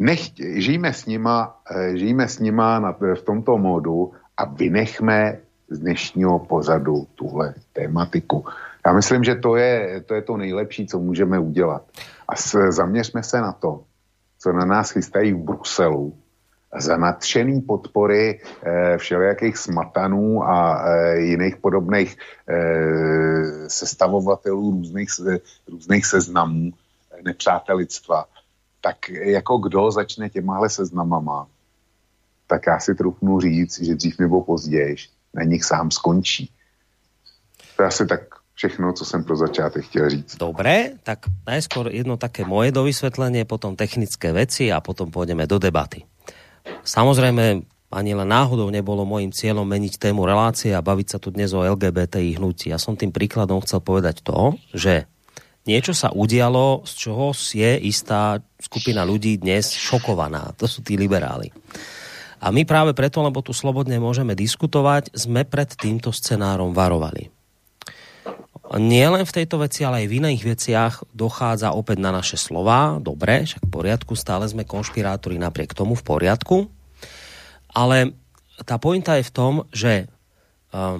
Nechť, žijme s nima, žijme s nima na, v tomto módu a vynechme z dnešního pozadu tuhle tématiku. Já myslím, že to je, to je to nejlepší, co můžeme udělat. A s, zaměřme se na to, co na nás chystají v Bruselu za nadšený podpory eh, všelijakých smatanů a eh, jiných podobných eh, sestavovatelů různých, různých seznamů eh, nepřátelictva. Tak jako kdo začne těmahle seznamama, tak já si troufnu říct, že dřív nebo později na nich sám skončí. To je asi tak všechno, co jsem pro začátek chtěl říct. Dobré, tak najskôr jedno také moje dovysvetlenie, potom technické veci a potom pôjdeme do debaty. Samozrejme, ani len náhodou nebolo môjim cieľom meniť tému relácie a baviť sa tu dnes o el gé bé té í hnutí. Ja som tým príkladom chcel povedať to, že niečo sa udialo, z čoho je istá skupina ľudí dnes šokovaná. To sú tí liberáli. A my práve preto, lebo tu slobodne môžeme diskutovať, sme pred týmto scenárom varovali. Nie len v tejto veci, ale aj v iných veciach dochádza opäť na naše slová. Dobre, však v poriadku, stále sme konšpirátori napriek tomu v poriadku. Ale tá pointa je v tom, že uh,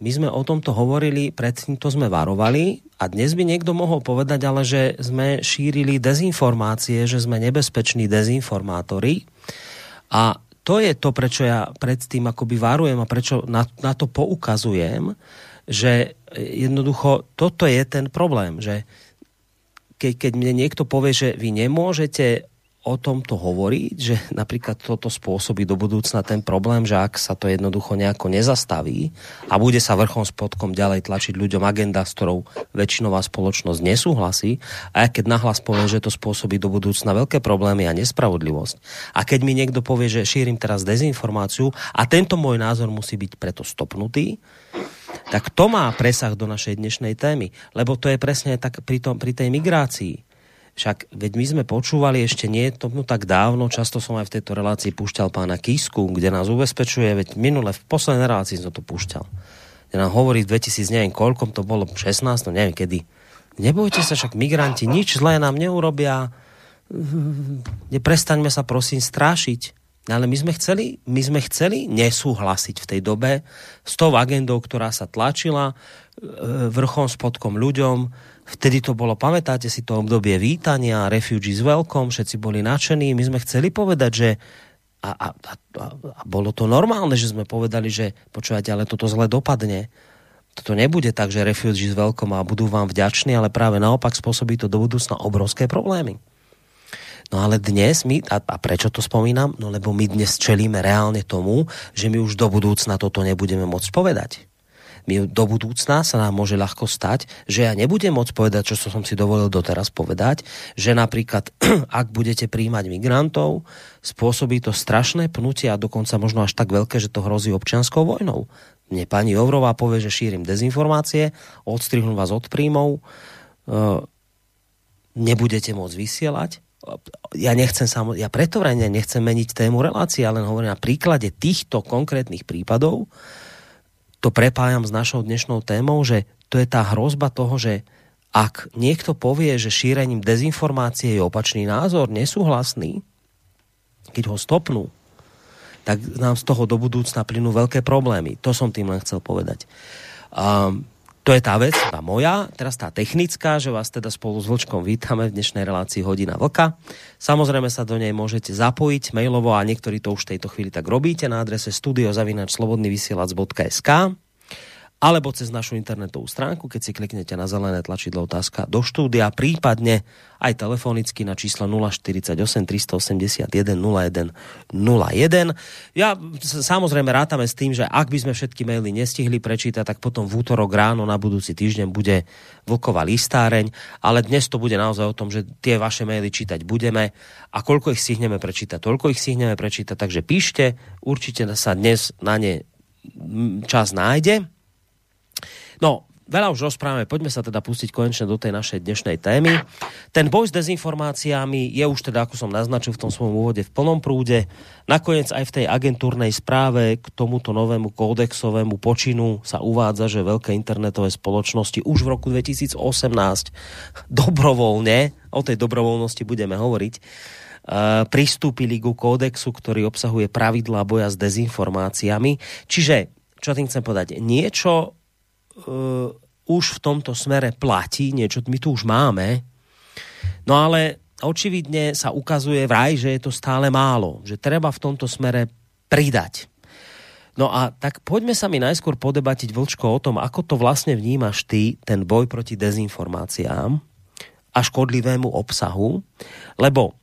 my sme o tomto hovorili, predtým to sme varovali. A dnes by niekto mohol povedať, ale že sme šírili dezinformácie, že sme nebezpeční dezinformátori. A to je to, prečo ja predtým akoby varujem a prečo na, na to poukazujem, že jednoducho toto je ten problém, že ke, keď mne niekto povie, že vy nemôžete o tomto hovoriť, že napríklad toto spôsobí do budúcna ten problém, že ak sa to jednoducho nejako nezastaví a bude sa vrchom spodkom ďalej tlačiť ľuďom agenda, s ktorou väčšinová spoločnosť nesúhlasí, a ja keď nahlas poviem, že to spôsobí do budúcna veľké problémy a nespravodlivosť. A keď mi niekto povie, že šírim teraz dezinformáciu a tento môj názor musí byť preto stopnutý, tak to má presah do našej dnešnej témy, lebo to je presne tak pri, tom, pri tej migrácii. Však veď my sme počúvali ešte nie tomu tak dávno, často som aj v tejto relácii púšťal pána Kísku, kde nás ubezpečuje, veď minule v poslednej relácii som to púšťal, kde nám hovorí v dvetisíc, neviem koľkom to bolo, šestnásť, neviem kedy, nebojte sa, však migranti nič zlé nám neurobia, neprestaňme sa prosím strašiť. Ale my sme chceli, my sme chceli nesúhlasiť v tej dobe s tou agendou, ktorá sa tlačila vrchom, spodkom ľuďom. Vtedy to bolo, pamätáte si to obdobie vítania, refugees welcome, všetci boli nadšení. My sme chceli povedať, že a, a, a, a bolo to normálne, že sme povedali, že počúvate, ale toto zle dopadne. Toto nebude tak, že refugees welcome a budú vám vďační, ale práve naopak spôsobí to do budúcna obrovské problémy. No ale dnes my, a, a prečo to spomínam? No lebo my dnes čelíme reálne tomu, že my už do budúcna toto nebudeme môcť povedať. My do budúcna sa nám môže ľahko stať, že ja nebudem môcť povedať, čo som si dovolil doteraz povedať, že napríklad, ak budete prijímať migrantov, spôsobí to strašné pnutie a dokonca možno až tak veľké, že to hrozí občianskou vojnou. Mne pani Jourová povie, že šírim dezinformácie, odstrihnú vás od príjmov, nebudete môcť vysielať. Ja nechcem samo, ja preto vraj nechcem meniť tému relácie, ale hovorím na príklade týchto konkrétnych prípadov, to prepájam s našou dnešnou témou, že to je tá hrozba toho, že ak niekto povie, že šírením dezinformácie je opačný názor, nesúhlasný, keď ho stopnú, tak nám z toho do budúcna plynú veľké problémy. To som tým len chcel povedať. Um, to je tá vec, tá moja, teraz tá technická, že vás teda spolu s Vlčkom vítame v dnešnej relácii Hodina Vlka. Samozrejme sa do nej môžete zapojiť mailovo a niektorí to už v tejto chvíli tak robíte na adrese studio zavináč slobodný vysielač bodka es ká alebo cez našu internetovú stránku, keď si kliknete na zelené tlačidlo otázka do štúdia, prípadne aj telefonicky na číslo nula štyridsaťosem tristoosemdesiatjeden nula jeden nula jeden. Ja samozrejme rátame s tým, že ak by sme všetky maily nestihli prečítať, tak potom v útorok ráno na budúci týždeň bude Vlková listáreň, ale dnes to bude naozaj o tom, že tie vaše maily čítať budeme a koľko ich stihneme prečítať, toľko ich stihneme prečítať, takže píšte, určite sa dnes na ne čas nájde. No, veľa už rozprávame, poďme sa teda pustiť konečne do tej našej dnešnej témy. Ten boj s dezinformáciami je už teda, ako som naznačil v tom svojom úvode, v plnom prúde. Nakoniec aj v tej agentúrnej správe k tomuto novému kódexovému počinu sa uvádza, že veľké internetové spoločnosti už v roku dvetisícosemnásť dobrovoľne, o tej dobrovoľnosti budeme hovoriť, pristúpili ku kódexu, ktorý obsahuje pravidlá boja s dezinformáciami. Čiže, čo tým chcem povedať, niečo Uh, už v tomto smere platí, niečo my tu už máme, no ale očividne sa ukazuje vraj, že je to stále málo, že treba v tomto smere pridať. No a tak poďme sa mi najskôr podebatiť, Vlčko, o tom, ako to vlastne vnímaš ty, ten boj proti dezinformáciám a škodlivému obsahu, lebo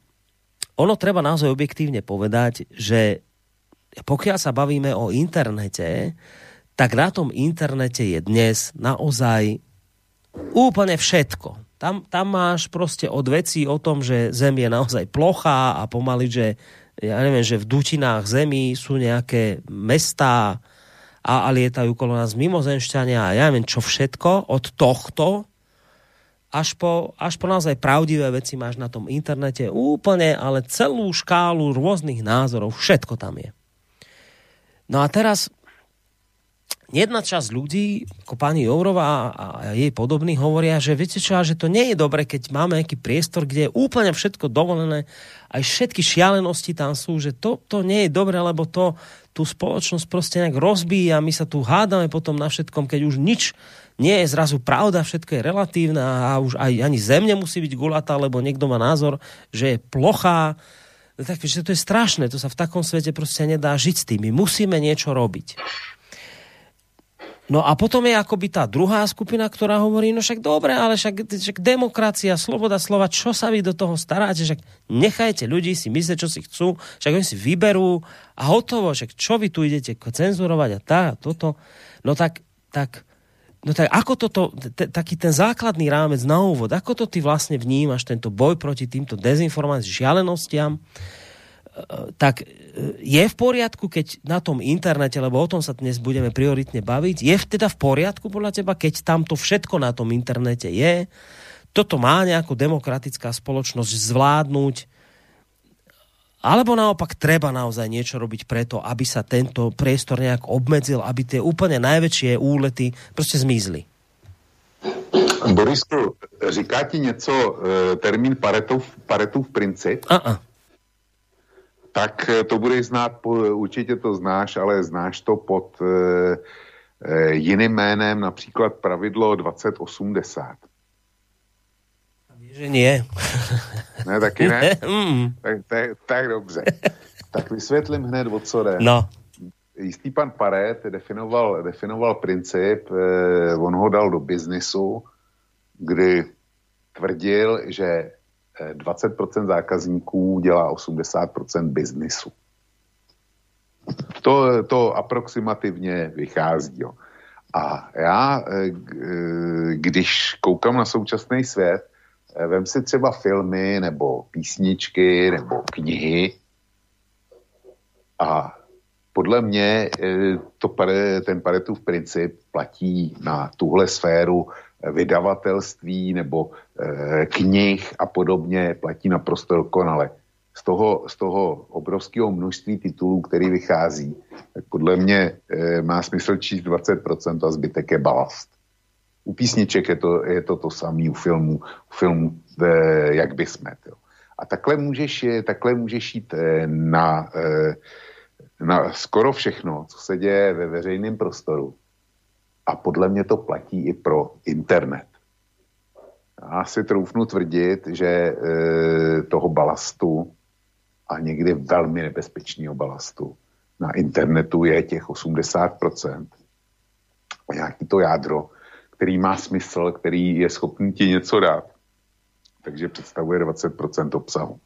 ono treba naozaj objektívne povedať, že pokiaľ sa bavíme o internete, tak na tom internete je dnes naozaj úplne všetko. Tam, tam máš proste od vecí o tom, že Zem je naozaj plochá a pomaly, že ja neviem, že v dutinách Zemi sú nejaké mestá a, a lietajú kolo nás mimozemšťania a ja neviem čo všetko, od tohto až po, až po naozaj pravdivé veci máš na tom internete úplne, ale celú škálu rôznych názorov, všetko tam je. No a teraz jedna časť ľudí, ako pani Jourová a jej podobní, hovoria, že viete čo, že to nie je dobre, keď máme nejaký priestor, kde je úplne všetko dovolené, aj všetky šialenosti tam sú, že to, to nie je dobre, lebo to tú spoločnosť proste nejak rozbíja a my sa tu hádame potom na všetkom, keď už nič nie je zrazu pravda, všetko je relatívne a už aj ani Zem nemusí byť gulatá, lebo niekto má názor, že je plochá. Tak, že to je strašné, to sa v takom svete proste nedá žiť s tým. My musíme niečo robiť. No a potom je akoby tá druhá skupina, ktorá hovorí, no však dobre, ale však, však demokracia, sloboda slova, čo sa vy do toho staráte, však nechajte ľudí si myslieť, čo si chcú, však oni si vyberú a hotovo, však čo vy tu idete cenzurovať a tá a toto. No tak, tak, no tak ako toto, t- taký ten základný rámec na úvod, ako to ty vlastne vnímaš, tento boj proti týmto dezinformáciám, šialenostiam, tak je v poriadku, keď na tom internete, lebo o tom sa dnes budeme prioritne baviť, je teda v poriadku podľa teba, keď tamto všetko na tom internete je, toto má nejakú demokratická spoločnosť zvládnuť, alebo naopak treba naozaj niečo robiť preto, aby sa tento priestor nejak obmedzil, aby tie úplne najväčšie úlety proste zmizli? Borisku, říká ti něco termín Paretův, Paretův princip? Uh-uh. Tak to budeš znát, určitě to znáš, ale znáš to pod jiným jménem, například pravidlo dvacet osmdesát. Že nie. Ne, taky ne? Mm. Tak, tak, tak dobře. Tak vysvětlím hned, o co jde. No. Jistý pan Paret definoval, definoval princip, eh, on ho dal do biznisu, kdy tvrdil, že dvacet procent zákazníků dělá osmdesát procent biznisu. To, to aproximativně vychází. Jo. A já, eh, když koukám na současný svět, vem si třeba filmy, nebo písničky, nebo knihy a podle mě to, ten Paretův princip platí na tuhle sféru vydavatelství nebo knih a podobně, platí naprosto dokonale. Z toho, z toho obrovského množství titulů, který vychází, tak podle mě má smysl číst dvacet procent a zbytek je balast. U písniček je to je to, to samé, u filmů, u filmů e, jak by smet. A takhle můžeš, takhle můžeš jít e, na, e, na skoro všechno, co se děje ve veřejném prostoru. A podle mě to platí i pro internet. Já si troufnu tvrdit, že e, toho balastu a někdy velmi nebezpečného balastu na internetu je těch osmdesát procent. Nějaký to jádro, který má smysl, který je schopný ti něco dát. Takže představuje dvacet procent obsahu.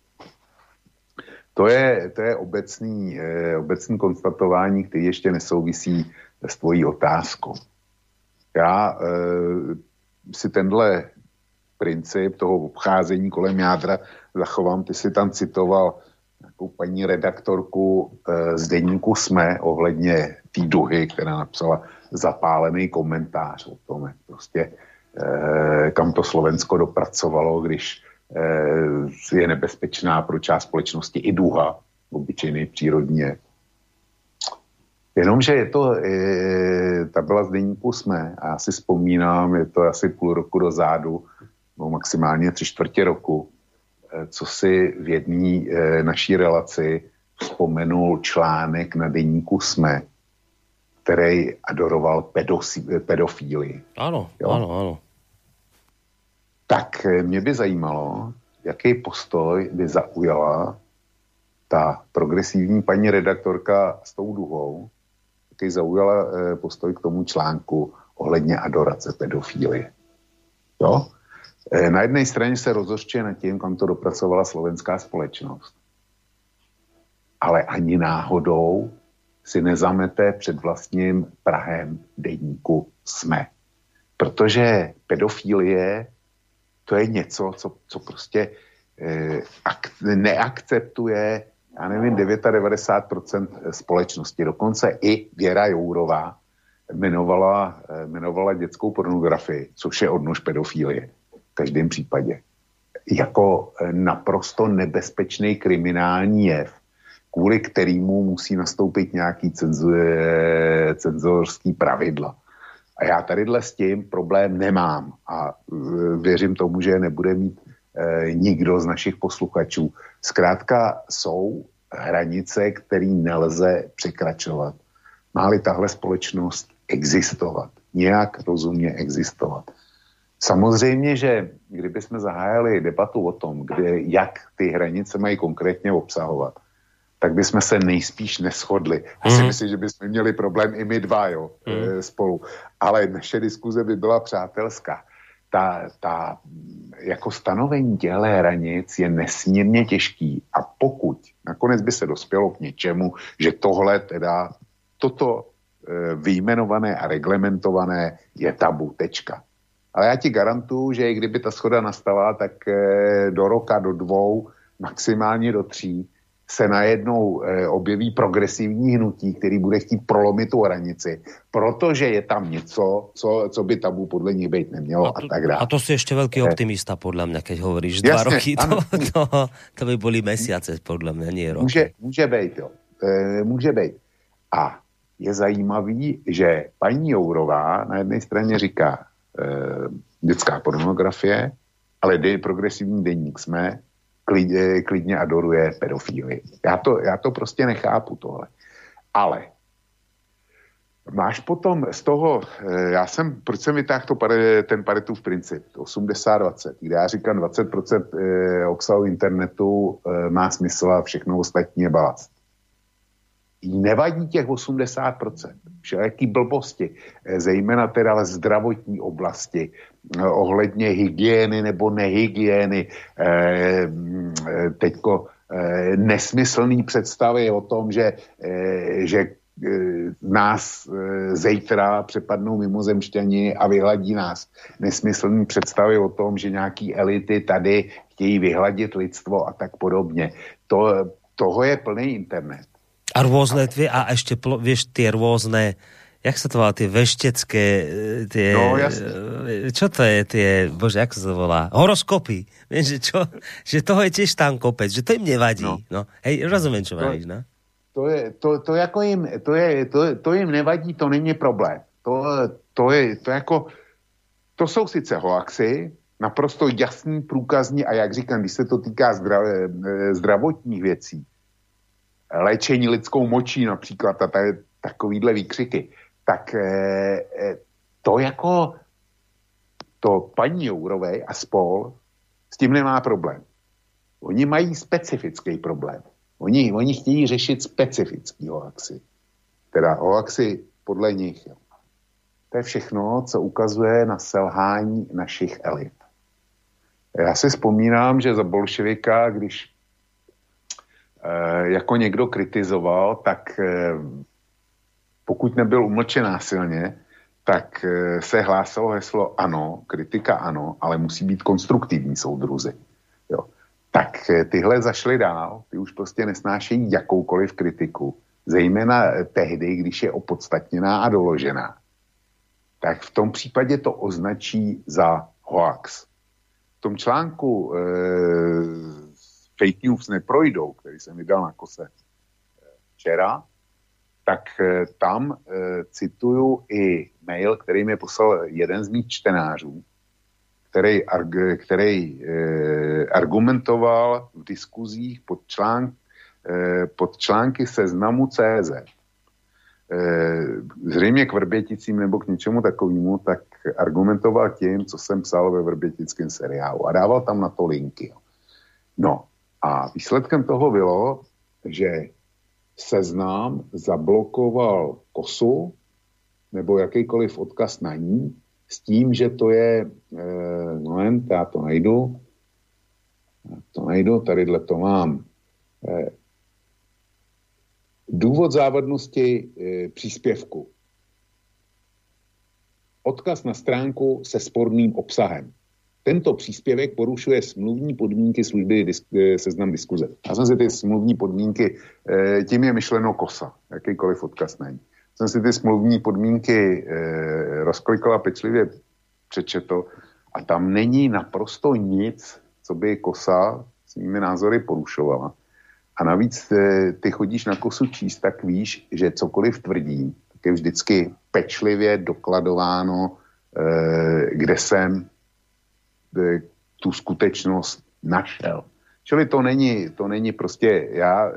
To je, to je obecný, eh, obecný konstatování, který ještě nesouvisí s tvojí otázkou. Já eh, si tenhle princip toho obcházení kolem jádra zachovám. Ty si tam citoval nějakou paní redaktorku eh, z deníku Jsme ohledně té duhy, která napsala zapálený komentář o tom, jak prostě eh, kam to Slovensko dopracovalo, když eh, je nebezpečná pro část společnosti i duha, obyčejný přírodně. Jenomže je to, eh, ta byla z deníku Jsme a já si vzpomínám, je to asi půl roku dozadu, no maximálně tři čtvrtě roku, eh, co si v jedné eh, naší relaci vzpomenul článek na deníku Jsme, který adoroval pedosi- pedofílii. Ano, jo? ano, ano. Tak mě by zajímalo, jaký postoj by zaujala ta progresivní paní redaktorka s tou duhou, jaký zaujala postoj k tomu článku ohledně adorace pedofílie. Jo? Na jedné straně se rozhořčuje nad tím, kam to dopracovala slovenská společnost. Ale ani náhodou si nezamete před vlastním prahem deníku Jsme. Protože pedofilie, to je něco, co, co prostě eh, ak, neakceptuje, já nevím, devadesát devět procent společnosti. Dokonce i Věra Jourová jmenovala, eh, jmenovala dětskou pornografii, což je odnož pedofilie v každém případě. Jako eh, naprosto nebezpečný kriminální jev, kvůli kterému musí nastoupit nějaký cenzorský pravidla. A já tadyhle s tím problém nemám a věřím tomu, že nebude mít eh, nikdo z našich posluchačů. Zkrátka jsou hranice, které nelze překračovat. Má-li tahle společnost existovat, nějak rozumně existovat. Samozřejmě, že kdybychom zahájili debatu o tom, kde, jak ty hranice mají konkrétně obsahovat, tak bychom se nejspíš neshodli. Já si myslím, že bychom měli problém i my dva, jo, mm. spolu. Ale naše diskuze by byla přátelská. Ta, ta jako stanovení těchto hranic je nesmírně těžký. A pokud nakonec by se dospělo k něčemu, že tohle teda, toto vyjmenované a reglementované je tabu, tečka. Ale já ti garantuju, že i kdyby ta shoda nastala, tak do roka, do dvou, maximálně do tří, se najednou e, objeví progresivní hnutí, který bude chtít prolomit tu hranici, protože je tam něco, co, co by tabu podle nich být nemělo a, to, a tak dále. A to si ještě velký optimista, podle mě, keď hovoríš. Jasne, dva roky, to, to, to by byly mesiace, podle mě, nie roky. Může, může být, jo. E, může být. A je zajímavý, že paní Jourová na jedné straně říká, e, dětská pornografie, ale de- progresivní deník Jsme klidě, klidně adoruje pedofíly. Já to, já to prostě nechápu tohle. Ale máš potom z toho, já jsem, proč jsem vytáhl to, ten paritův princip, osmdesát dvacet, kde já říkám dvacet procent obsahu internetu má smysl a všechno ostatní je balast. Jí nevadí těch osmdesát procent, všelijaký blbosti, zejména teda ve zdravotní oblasti, ohledně hygieny nebo nehygieny, teďko nesmyslný představy o tom, že, že nás zítra přepadnou mimozemšťani a vyhladí nás. Nesmyslný představy o tom, že nějaký elity tady chtějí vyhladit lidstvo a tak podobně. To, toho je plný internet. A rôzne, a ešte, vieš, tie rôzne, jak sa to volá, tie veštecké, tie, no, čo to je, tie, bože, jak sa to volá, horoskopy, vieš, že čo, že toho je tiež tam kopec, že to im nevadí, no, no. Hej, rozumiem, čo máš, no? To je, to, to jako jim, to je, to, to jim nevadí, to není problém, to, to je, to jako, to jsou sice hoaxy, naprosto jasný, průkazní, a jak říkám, když se to týká zdrav, zdravotních věcí, léčení lidskou močí například a tady takovýhle výkřiky, tak eh, to jako to paní Jourovej a spol s tím nemá problém. Oni mají specifický problém. Oni, oni chtějí řešit specifický hoaxy. Teda hoaxy podle nich. Jo. To je všechno, co ukazuje na selhání našich elit. Já si vzpomínám, že za bolševika, když jako někdo kritizoval, tak pokud nebyl umlčen násilně, tak se hlásilo heslo ano, kritika ano, ale musí být konstruktivní soudruzi. Jo. Tak tyhle zašli dál, ty už prostě nesnášejí jakoukoliv kritiku, zejména tehdy, když je opodstatněná a doložená. Tak v tom případě to označí za hoax. V tom článku e- fake news neprojdou, který jsem vydal na KOSE včera, tak tam cituju i mail, který mi poslal jeden z mých čtenářů, který, který argumentoval v diskuzích pod, článk, pod články Seznamu tečka cé zet. Zřejmě k Vrběticím nebo k něčemu takovému, tak argumentoval tím, co jsem psal ve Vrbětickém seriálu a dával tam na to linky. No, a výsledkem toho bylo, že Seznam zablokoval KOSu nebo jakýkoliv odkaz na ní s tím, že to je, no jen, já to najdu, já to najdu, tadyhle to mám. Důvod závadnosti příspěvku. Odkaz na stránku se sporným obsahem. Tento příspěvek porušuje smluvní podmínky služby disk- Seznam diskuze. Já jsem si ty smluvní podmínky, tím je myšleno KOSA, jakýkoliv odkaz není. Jsem si ty smluvní podmínky rozklikl a pečlivě přečetl a tam není naprosto nic, co by KOSA svými názory porušovala. A navíc ty chodíš na KOSu číst, tak víš, že cokoliv tvrdí, tak je vždycky pečlivě dokladováno, kde jsem tu skutečnost našel. Čili to není, to není prostě já,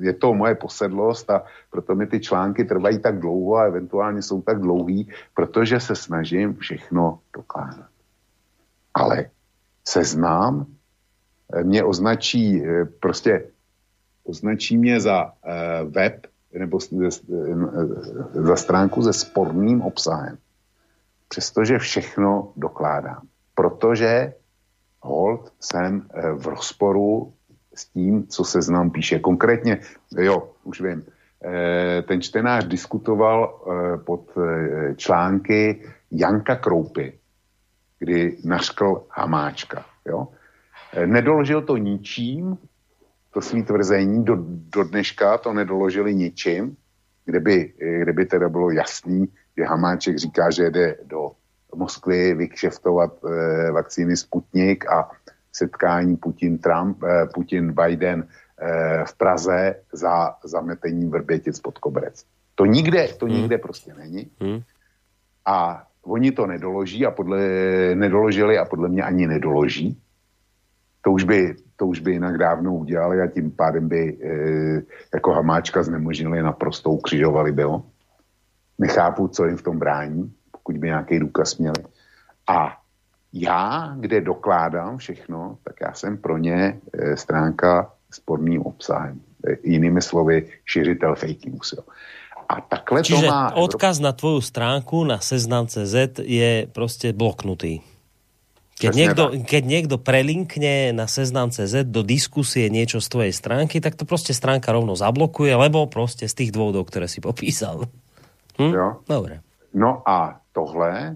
je to moje posedlost a proto mi ty články trvají tak dlouho a eventuálně jsou tak dlouhý, protože se snažím všechno dokládat. Ale Seznam mě označí, prostě označí mě za web nebo za stránku se sporným obsahem. Přestože všechno dokládám. Protože hold jsem v rozporu s tím, co Seznam píše. Konkrétně, jo, už vím, ten čtenář diskutoval pod články Janka Kroupy, kdy naškl Hamáčka. Jo? Nedoložil to ničím, to svý tvrzení, do, do dneška to nedoložili ničím, kde by, kde by teda bylo jasný, že Hamáček říká, že jde do Moskvy vykšeftovat eh, vakcíny Sputnik a setkání Putin-Trump, eh, Putin-Biden eh, v Praze za zametení Vrbětic pod koberec. To nikde, to nikde hmm. prostě není. Hmm. A Oni to nedoloží a podle, nedoložili a podle mě ani nedoloží. To už by, to už by jinak dávno udělali a tím pádem by e, jako Hamáčka znemožnili naprosto, ukřižovali by ho. Nechápu, co jim v tom brání, pokud by nějaký důkaz měli. A já, kde dokládám všechno, tak já jsem pro ně e, stránka s podmým obsahem. E, jinými slovy, šiřitel fake news. Jo. A takhle Čiže to má... odkaz na tvoju stránku na Seznam.cz je prostě bloknutý. Keď niekto, keď niekto prelinkne na Seznam.cz do diskusie niečo z tvojej stránky, tak to proste stránka rovno zablokuje, lebo proste z tých dôvodov, ktoré si popísal. Hm? Jo. Dobre. No a tohle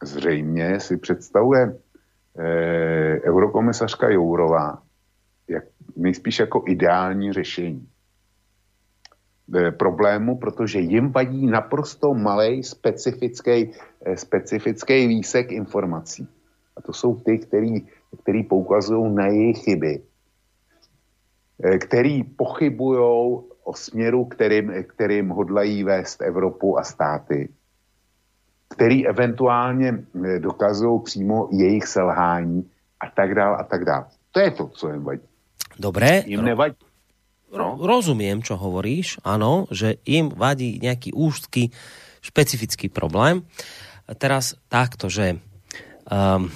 zřejmě si predstavuje eh, eurokomisařka Jourová jak, nejspíš jako ideální řešení eh, problému, protože jim vadí naprosto malej specifický, eh, specifický výsek informací. A to jsou ty, který, který poukazují na jejich chyby, který pochybují o směru, kterým, kterým hodlají vést Evropu a státy, který eventuálně dokazují přímo jejich selhání a tak dál a tak dál. To je to, co jim vadí. Dobré. Jim nevadí. No? Rozumiem, čo hovoríš. Áno, že im vadí nejaký úzky, špecifický problém. A teraz takto, že Um,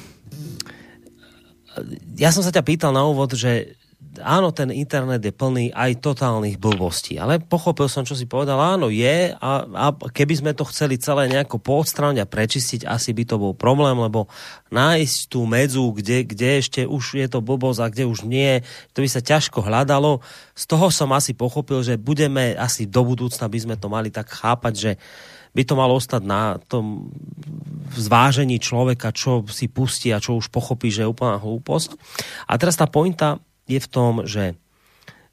ja som sa ťa pýtal na úvod, že áno, ten internet je plný aj totálnych blbostí, ale pochopil som, čo si povedal, áno, je a, a keby sme to chceli celé nejako poodstrániť a prečistiť, asi by to bol problém, lebo nájsť tú medzu, kde, kde ešte už je to blbosť a kde už nie, to by sa ťažko hľadalo. Z toho som asi pochopil, že budeme asi do budúcna by sme to mali tak chápať, že by to malo ostať na tom zvážení človeka, čo si pustí a čo už pochopí, že je úplná hlúposť. A teraz tá pointa je v tom, že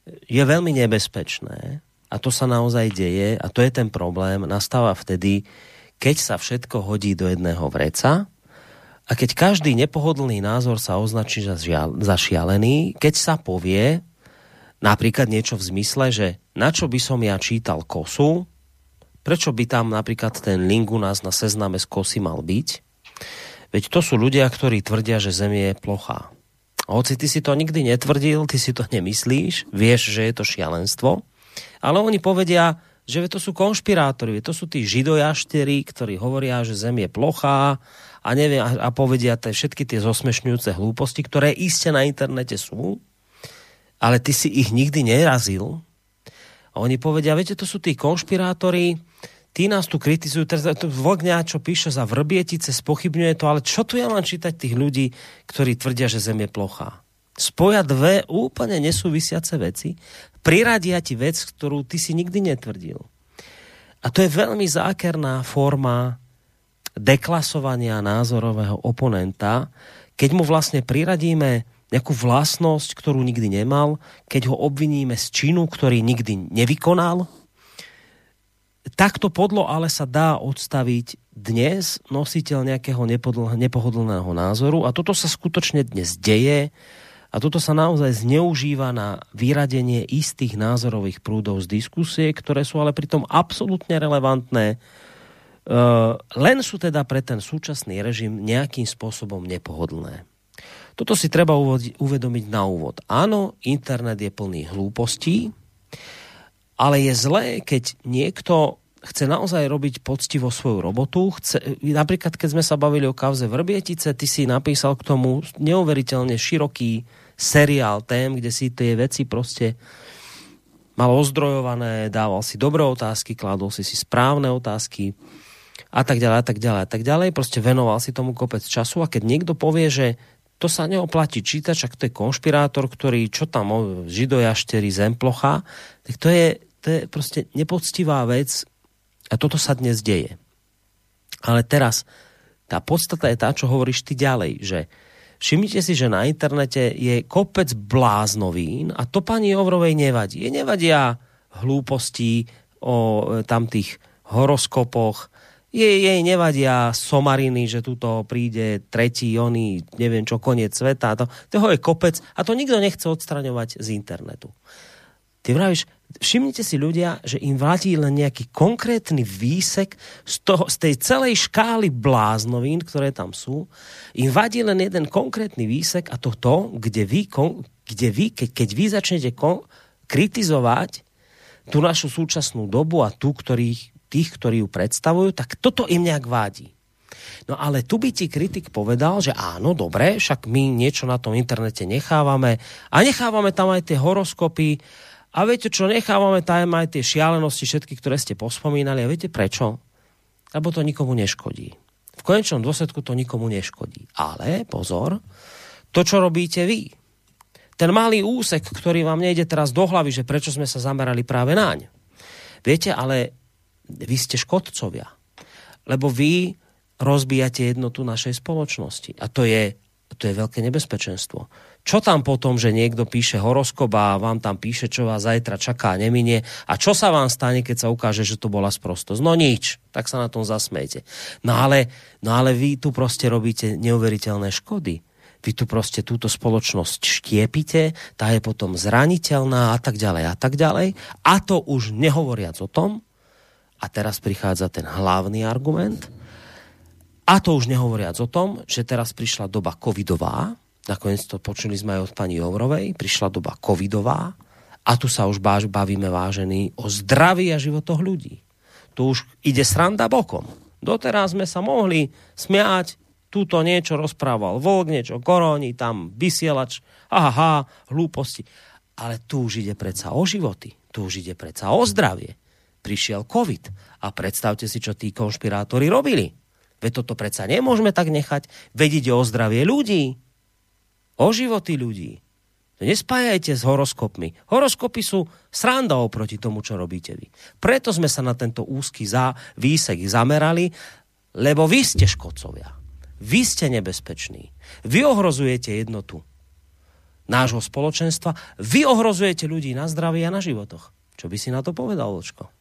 je veľmi nebezpečné, a to sa naozaj deje, a to je ten problém, nastáva vtedy, keď sa všetko hodí do jedného vreca a keď každý nepohodlný názor sa označí za šialený, keď sa povie napríklad niečo v zmysle, že na čo by som ja čítal KOSu, prečo by tam napríklad ten link u nás na Sezname z KOSy mal byť? Veď to sú ľudia, ktorí tvrdia, že Zem je plochá. A hoci ty si to nikdy netvrdil, ty si to nemyslíš, vieš, že je to šialenstvo, ale oni povedia, že to sú konšpirátori, to sú tí židojašterí, ktorí hovoria, že Zem je plochá a, neviem, a povedia tie, všetky tie zosmešňujúce hlúposti, ktoré iste na internete sú, ale ty si ich nikdy nerazil. A oni povedia, viete, to sú tí konšpirátori, tí nás tu kritizujú, Vlkňa, čo píše za Vrbětice, spochybňuje to, ale čo tu ja mám čítať tých ľudí, ktorí tvrdia, že Zem je plochá? Spoja dve úplne nesúvisiace veci, priradia ti vec, ktorú ty si nikdy netvrdil. A to je veľmi zákerná forma deklasovania názorového oponenta, keď mu vlastne priradíme nejakú vlastnosť, ktorú nikdy nemal, keď ho obviníme z činu, ktorý nikdy nevykonal. Takto podlo ale sa dá odstaviť dnes nositeľ nejakého nepodl- nepohodlného názoru a toto sa skutočne dnes deje a toto sa naozaj zneužíva na vyradenie istých názorových prúdov z diskusie, ktoré sú ale pritom absolútne relevantné, uh, len sú teda pre ten súčasný režim nejakým spôsobom nepohodlné. Toto si treba uvedomiť na úvod. Áno, internet je plný hlúpostí, ale je zlé, keď niekto chce naozaj robiť poctivo svoju robotu. Chce, napríklad, keď sme sa bavili o kauze Vrbětice, ty si napísal k tomu neuveriteľne široký seriál tém, kde si tie veci proste mal ozdrojované, dával si dobré otázky, kládol si si správne otázky a tak ďalej, a tak ďalej, a tak ďalej. Proste venoval si tomu kopec času a keď niekto povie, že to sa neoplatí čítať, čak to je konšpirátor, ktorý, čo tam, židojašterí, Zem plochá, tak to je, to je proste nepoctivá vec a toto sa dnes deje. Ale teraz, tá podstata je tá, čo hovoríš ty ďalej, že všimnite si, že na internete je kopec bláznovín a to pani Jourovej nevadí. Je nevadia hlúposti o tamtých horoskopoch, jej nevadia somariny, že tuto príde tretí, oný, neviem čo, koniec sveta. To, toho je kopec a to nikto nechce odstraňovať z internetu. Ty vravíš, všimnite si ľudia, že im vadí len nejaký konkrétny výsek z, toho, z tej celej škály bláznovín, ktoré tam sú. Im vadí len jeden konkrétny výsek a to to, kde vy, kde vy ke, keď vy začnete kon, kritizovať tú našu súčasnú dobu a tú, ktorých, tých, ktorí ju predstavujú, tak toto im nejak vadí. No ale tu by ti kritik povedal, že áno, dobre, však my niečo na tom internete nechávame a nechávame tam aj tie horoskopy a viete čo, nechávame tam aj tie šialenosti všetky, ktoré ste pospomínali a viete prečo? Lebo to nikomu neškodí. V konečnom dôsledku to nikomu neškodí. Ale pozor, to čo robíte vy, ten malý úsek, ktorý vám nejde teraz do hlavy, že prečo sme sa zamerali práve naň. Viete, ale vy ste škodcovia, lebo vy rozbíjate jednotu našej spoločnosti. A to je, to je veľké nebezpečenstvo. Čo tam potom, že niekto píše horoskop a vám tam píše, čo vás zajtra čaká, neminie. A čo sa vám stane, keď sa ukáže, že to bola sprostosť? No nič. Tak sa na tom zasmejete. No ale, no ale vy tu proste robíte neuveriteľné škody. Vy tu proste túto spoločnosť štiepite, tá je potom zraniteľná a tak ďalej a tak ďalej. A to už nehovoriac o tom. A teraz prichádza ten hlavný argument. A to už nehovoriac o tom, že teraz prišla doba covidová, nakoniec to počuli sme aj od pani Jourovej, prišla doba covidová a tu sa už bavíme vážení o zdraví a životoch ľudí. Tu už ide sranda bokom. Doteraz sme sa mohli smiať, túto niečo rozprával Vlk, niečo Koroni, tam vysielač, aha, hlúposti. Ale tu už ide predsa o životy, tu už ide predsa o zdravie. Prišiel covid a predstavte si, čo tí konšpirátori robili. Veď toto predsa nemôžeme tak nechať. Veď ide o zdravie ľudí. O životy ľudí. Nespájajte s horoskopmi. Horoskopy sú sranda oproti tomu, čo robíte vy. Preto sme sa na tento úzky výsek zamerali, lebo vy ste škodcovia. Vy ste nebezpeční. Vy ohrozujete jednotu nášho spoločenstva. Vy ohrozujete ľudí na zdraví a na životoch. Čo by si na to povedal, Vočko?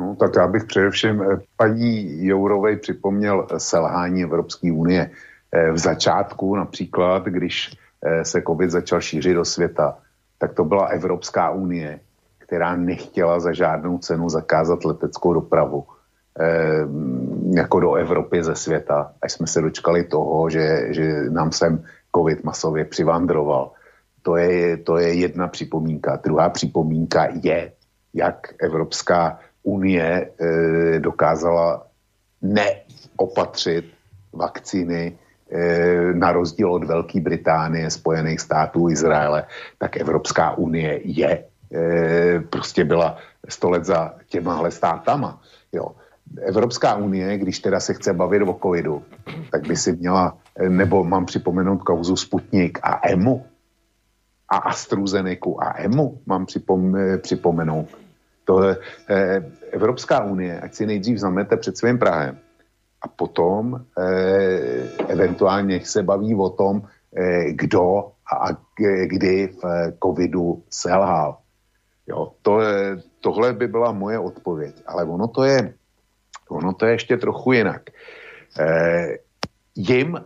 No, tak já bych především paní Jourovej připomněl selhání Evropské unie v začátku, například, když se covid začal šířit do světa, tak to byla Evropská unie, která nechtěla za žádnou cenu zakázat leteckou dopravu jako do Evropy ze světa, až jsme se dočkali toho, že, že nám sem covid masově přivandroval. To je, to je jedna připomínka. Druhá připomínka je, jak Evropská Unie e, dokázala neopatřit vakcíny e, na rozdíl od Velké Británie, Spojených států, Izraele, tak Evropská unie je, e, prostě byla sto let za těmahle státama. Jo. Evropská unie, když teda se chce bavit o covidu, tak by si měla, nebo mám připomenout kauzu Sputnik a EMU a AstraZeneca a EMU mám připom, připomenout. Tohle, eh, Evropská unie, ať si nejdřív zamete před svým prahem a potom eh, eventuálně se baví o tom, eh, kdo a kdy v eh, covidu selhal. Jo, to, eh, tohle by byla moje odpověď, ale ono to je, ono to je ještě trochu jinak. Eh, jim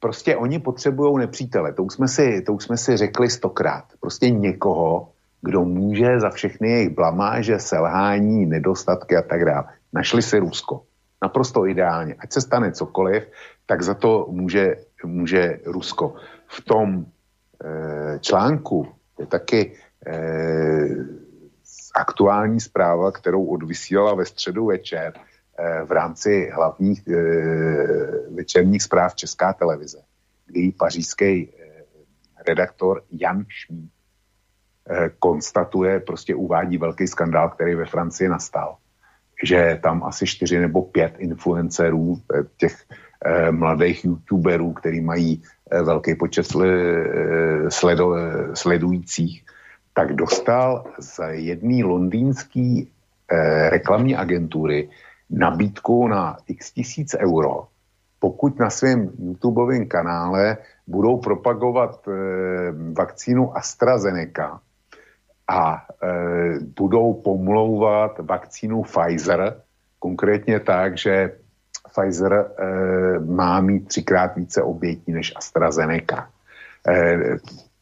prostě oni potřebují nepřítele, to už jsme si, to už jsme si řekli stokrát, prostě někoho, kdo může za všechny jejich blamáže, selhání, nedostatky a tak dále. Našli si Rusko. Naprosto ideálně. Ať se stane cokoliv, tak za to může, může Rusko. V tom e, článku je taky e, aktuální zpráva, kterou odvysílala ve středu večer e, v rámci hlavních e, večerních zpráv Česká televize, kdy pařížský e, redaktor Jan Šmíd konstatuje, prostě uvádí velký skandál, který ve Francii nastal, že tam asi čtyři nebo pět influencerů, těch eh, mladých youtuberů, který mají eh, velký počet eh, sledo, eh, sledujících, tak dostal z jedné londýnské eh, reklamní agentury nabídku na x tisíc euro, pokud na svém YouTubeovém kanále budou propagovat eh, vakcínu AstraZeneca a e, budou pomlouvat vakcínu Pfizer, konkrétně tak, že Pfizer e, má mít třikrát více obětí než AstraZeneca. E,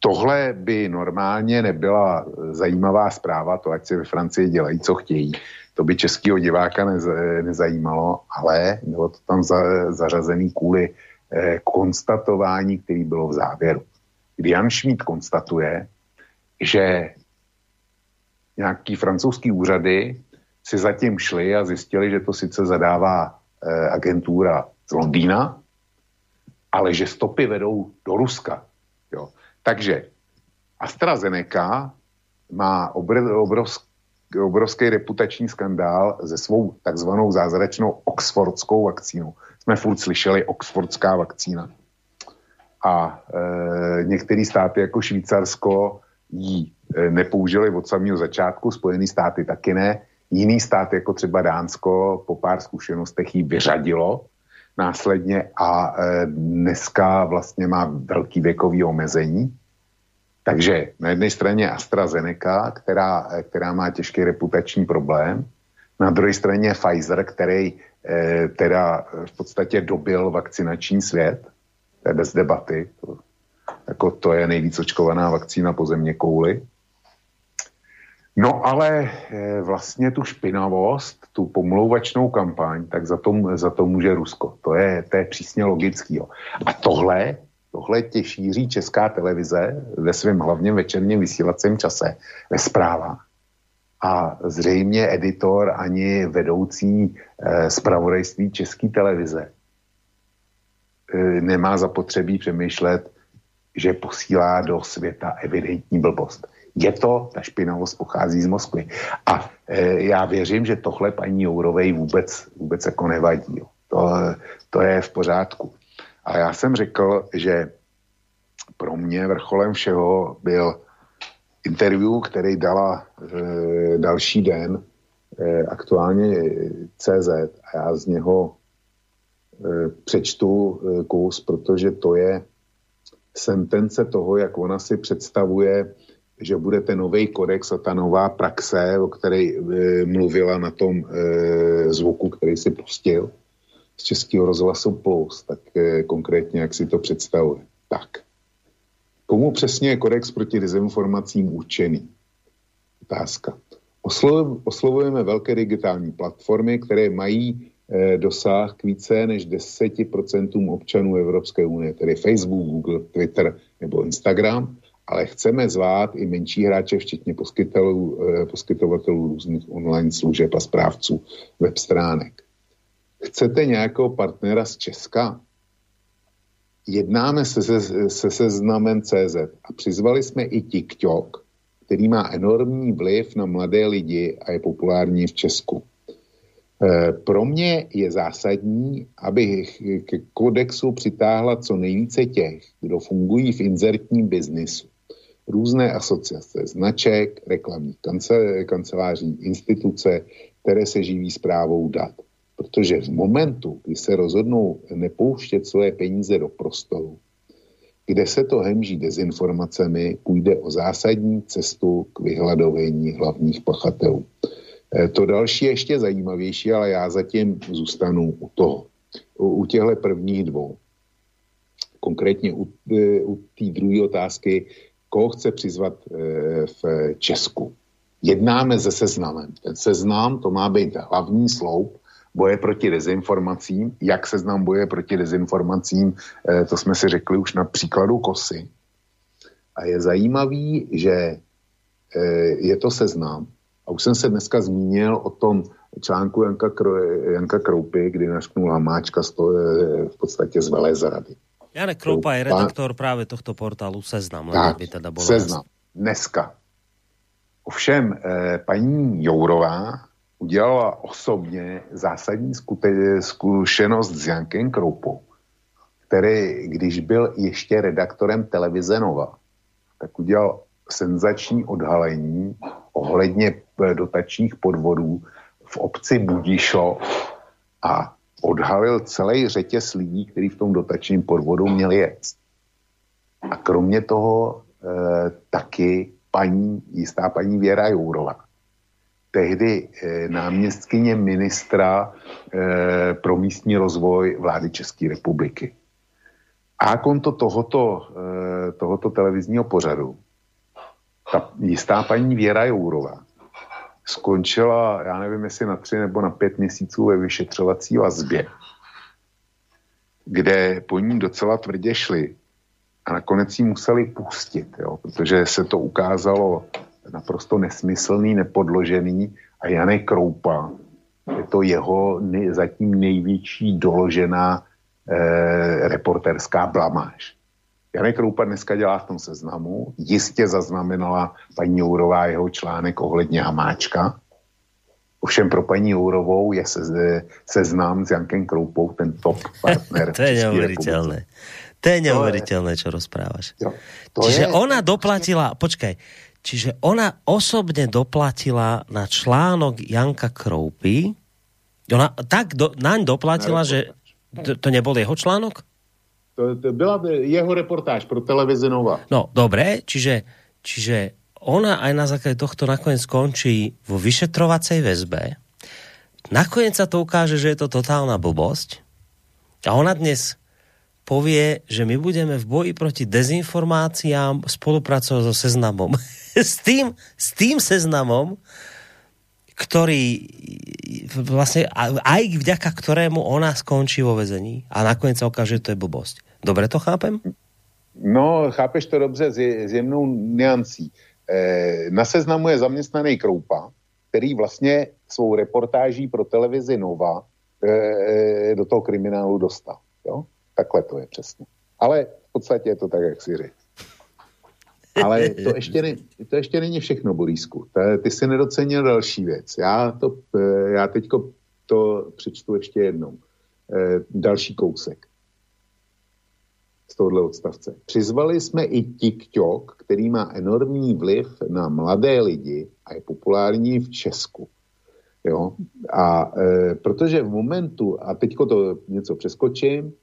Tohle by normálně nebyla zajímavá zpráva, to ať si ve Francii dělají, co chtějí. To by českého diváka nezajímalo, ale bylo to tam za, zařazený kvůli eh, konstatování, který bylo v závěru. Kdy Jan Šmíd konstatuje, že nějaký francouzský úřady si zatím šli a zjistili, že to sice zadává eh, agentura z Londýna, ale že stopy vedou do Ruska. Jo. Takže AstraZeneca má obr- obrovský obrovský reputační skandál se svou takzvanou zázračnou oxfordskou vakcínou. Jsme furt slyšeli oxfordská vakcína. A e, některé státy jako Švýcarsko ji e, nepoužili od samého začátku, Spojené státy taky ne. Jiný stát jako třeba Dánsko po pár zkušenostech ji vyřadilo následně a e, dneska vlastně má velký věkový omezení. Takže na jedné straně AstraZeneca, která, která má těžký reputační problém, na druhé straně Pfizer, který eh, teda v podstatě dobil vakcinační svět, to je bez debaty, to, jako to je nejvíc očkovaná vakcína po země kouli. No ale eh, vlastně tu špinavost, tu pomlouvačnou kampaň, tak za to, za to může Rusko. To je, to je přísně logický. Jo. A tohle... Tohle tě šíří Česká televize ve svém hlavně večerním vysílacím čase ve zprávách. A zřejmě editor ani vedoucí eh, zpravodajství České televize eh, nemá zapotřebí přemýšlet, že posílá do světa evidentní blbost. Je to, ta špinavost pochází z Moskvy. A eh, já věřím, že tohle paní Jourovej vůbec, vůbec jako nevadí. To, to je v pořádku. A já jsem řekl, že pro mě vrcholem všeho byl interview, který dala e, další den e, aktuálně tečka cé zet a já z něho e, přečtu e, kus, protože to je sentence toho, jak ona si představuje, že bude ten nový kodex a ta nová praxe, o které e, mluvila na tom e, zvuku, který si pustil z Českého rozhlasu plus, tak eh, konkrétně, jak si to představuje. Tak. Komu přesně je kodex proti dezinformacím určený? Otázka. Oslo- oslovujeme velké digitální platformy, které mají eh, dosah k více než deset procent občanů Evropské unie, tedy Facebook, Google, Twitter nebo Instagram, ale chceme zvát i menší hráče, včetně poskytelů, eh, poskytovatelů různých online služeb a správců web stránek. Chcete nějakého partnera z Česka? Jednáme se, se, se Seznamem tečka cé zet a přizvali jsme i TikTok, který má enormní vliv na mladé lidi a je populární v Česku. E, pro mě je zásadní, abych k kodexu přitáhla co nejvíce těch, kdo fungují v inzertním biznisu. Různé asociace značek, reklamní kancel, kanceláří, instituce, které se živí správou dat. Protože v momentu, kdy se rozhodnou nepouštět svoje peníze do prostoru, kde se to hemží dezinformacemi, půjde o zásadní cestu k vyhledování hlavních pachatelů. To další je ještě zajímavější, ale já zatím zůstanu u toho. U těchto prvních dvou. Konkrétně u, u té druhé otázky, koho chce přizvat v Česku. Jednáme se Seznamem. Ten Seznam, to má být hlavní sloup boje proti dezinformacím, jak Seznam boje proti dezinformacím, to jsme si řekli už na příkladu KOSY. A je zajímavý, že je to Seznam. A už jsem se dneska zmínil o tom článku Janka, Janka Kroupy, kdy našknul Hamáčka v podstatě z velezrady. Jarek Kroupa je redaktor právě tohto portálu Seznam. Tak, by teda Seznam. Dneska. Ovšem, paní Jourová udělala osobně zásadní skute- zkušenost s Jankem Kroupou, který, když byl ještě redaktorem televize Nova, tak udělal senzační odhalení ohledně dotačních podvodů v obci Budišov a odhalil celý řetěz lidí, který v tom dotačním podvodu měli jet. A kromě toho e, taky paní, jistá paní Věra Jourová, tehdy eh, náměstkyně ministra eh, pro místní rozvoj vlády České republiky. A konto tohoto, tohoto televizního pořadu ta jistá paní Věra Jourová skončila, já nevím, jestli na tři nebo na pět měsíců ve vyšetřovací vazbě, kde po ní docela tvrdě šli a nakonec ji museli pustit, jo, protože se to ukázalo naprosto nesmyslný, nepodložený a Janek Kroupa, je to jeho nej, zatím největší doložená eh, reportérská blamáž. Janek Kroupa dneska dělá v tom Seznamu, jistě zaznamenala paní Jourová jeho článek ohledně Hamáčka. Ovšem pro paní Jourovou je se, Seznam s Jankem Kroupou ten top partner. To je neuveriteľné. To je neuveriteľné, čo rozprávaš. Jo, čiže je... ona doplatila, počkaj, čiže ona osobne doplatila na článok Janka Kroupy, ona tak do, naň doplatila, na že to, to nebol jeho článok? To, to byla jeho reportáž pro televizi Nova. No, dobre, čiže, čiže ona aj na základe tohto nakoniec skončí vo vyšetrovacej väzbe. Nakoniec sa to ukáže, že je to totálna blbosť. A ona dnes povie, že my budeme v boji proti dezinformáciám spolupracovať so Seznamom. s, tým, s tým Seznamom, ktorý vlastne aj vďaka ktorému ona skončí vo väzení. A nakoniec sa ukáže, že to je blbosť. Dobre to chápem? No, chápeš to dobře s jemnou nuancí. E, na Seznamu je zaměstnaný Kroupa, který vlastně svou reportáží pro televizi Nova e, do toho kriminálu dostal. Jo? Takhle to je přesně. Ale v podstatě je to tak, jak si říct. Ale to ještě, ne, to ještě není všechno, Borísku. Ty si nedocenil další věc. Já, to, já teďko to přečtu ještě jednou. E, další kousek z tohohle odstavce. Přizvali jsme i TikTok, který má enormní vliv na mladé lidi a je populární v Česku. Jo? A e, protože v momentu, a teďko to něco přeskočím,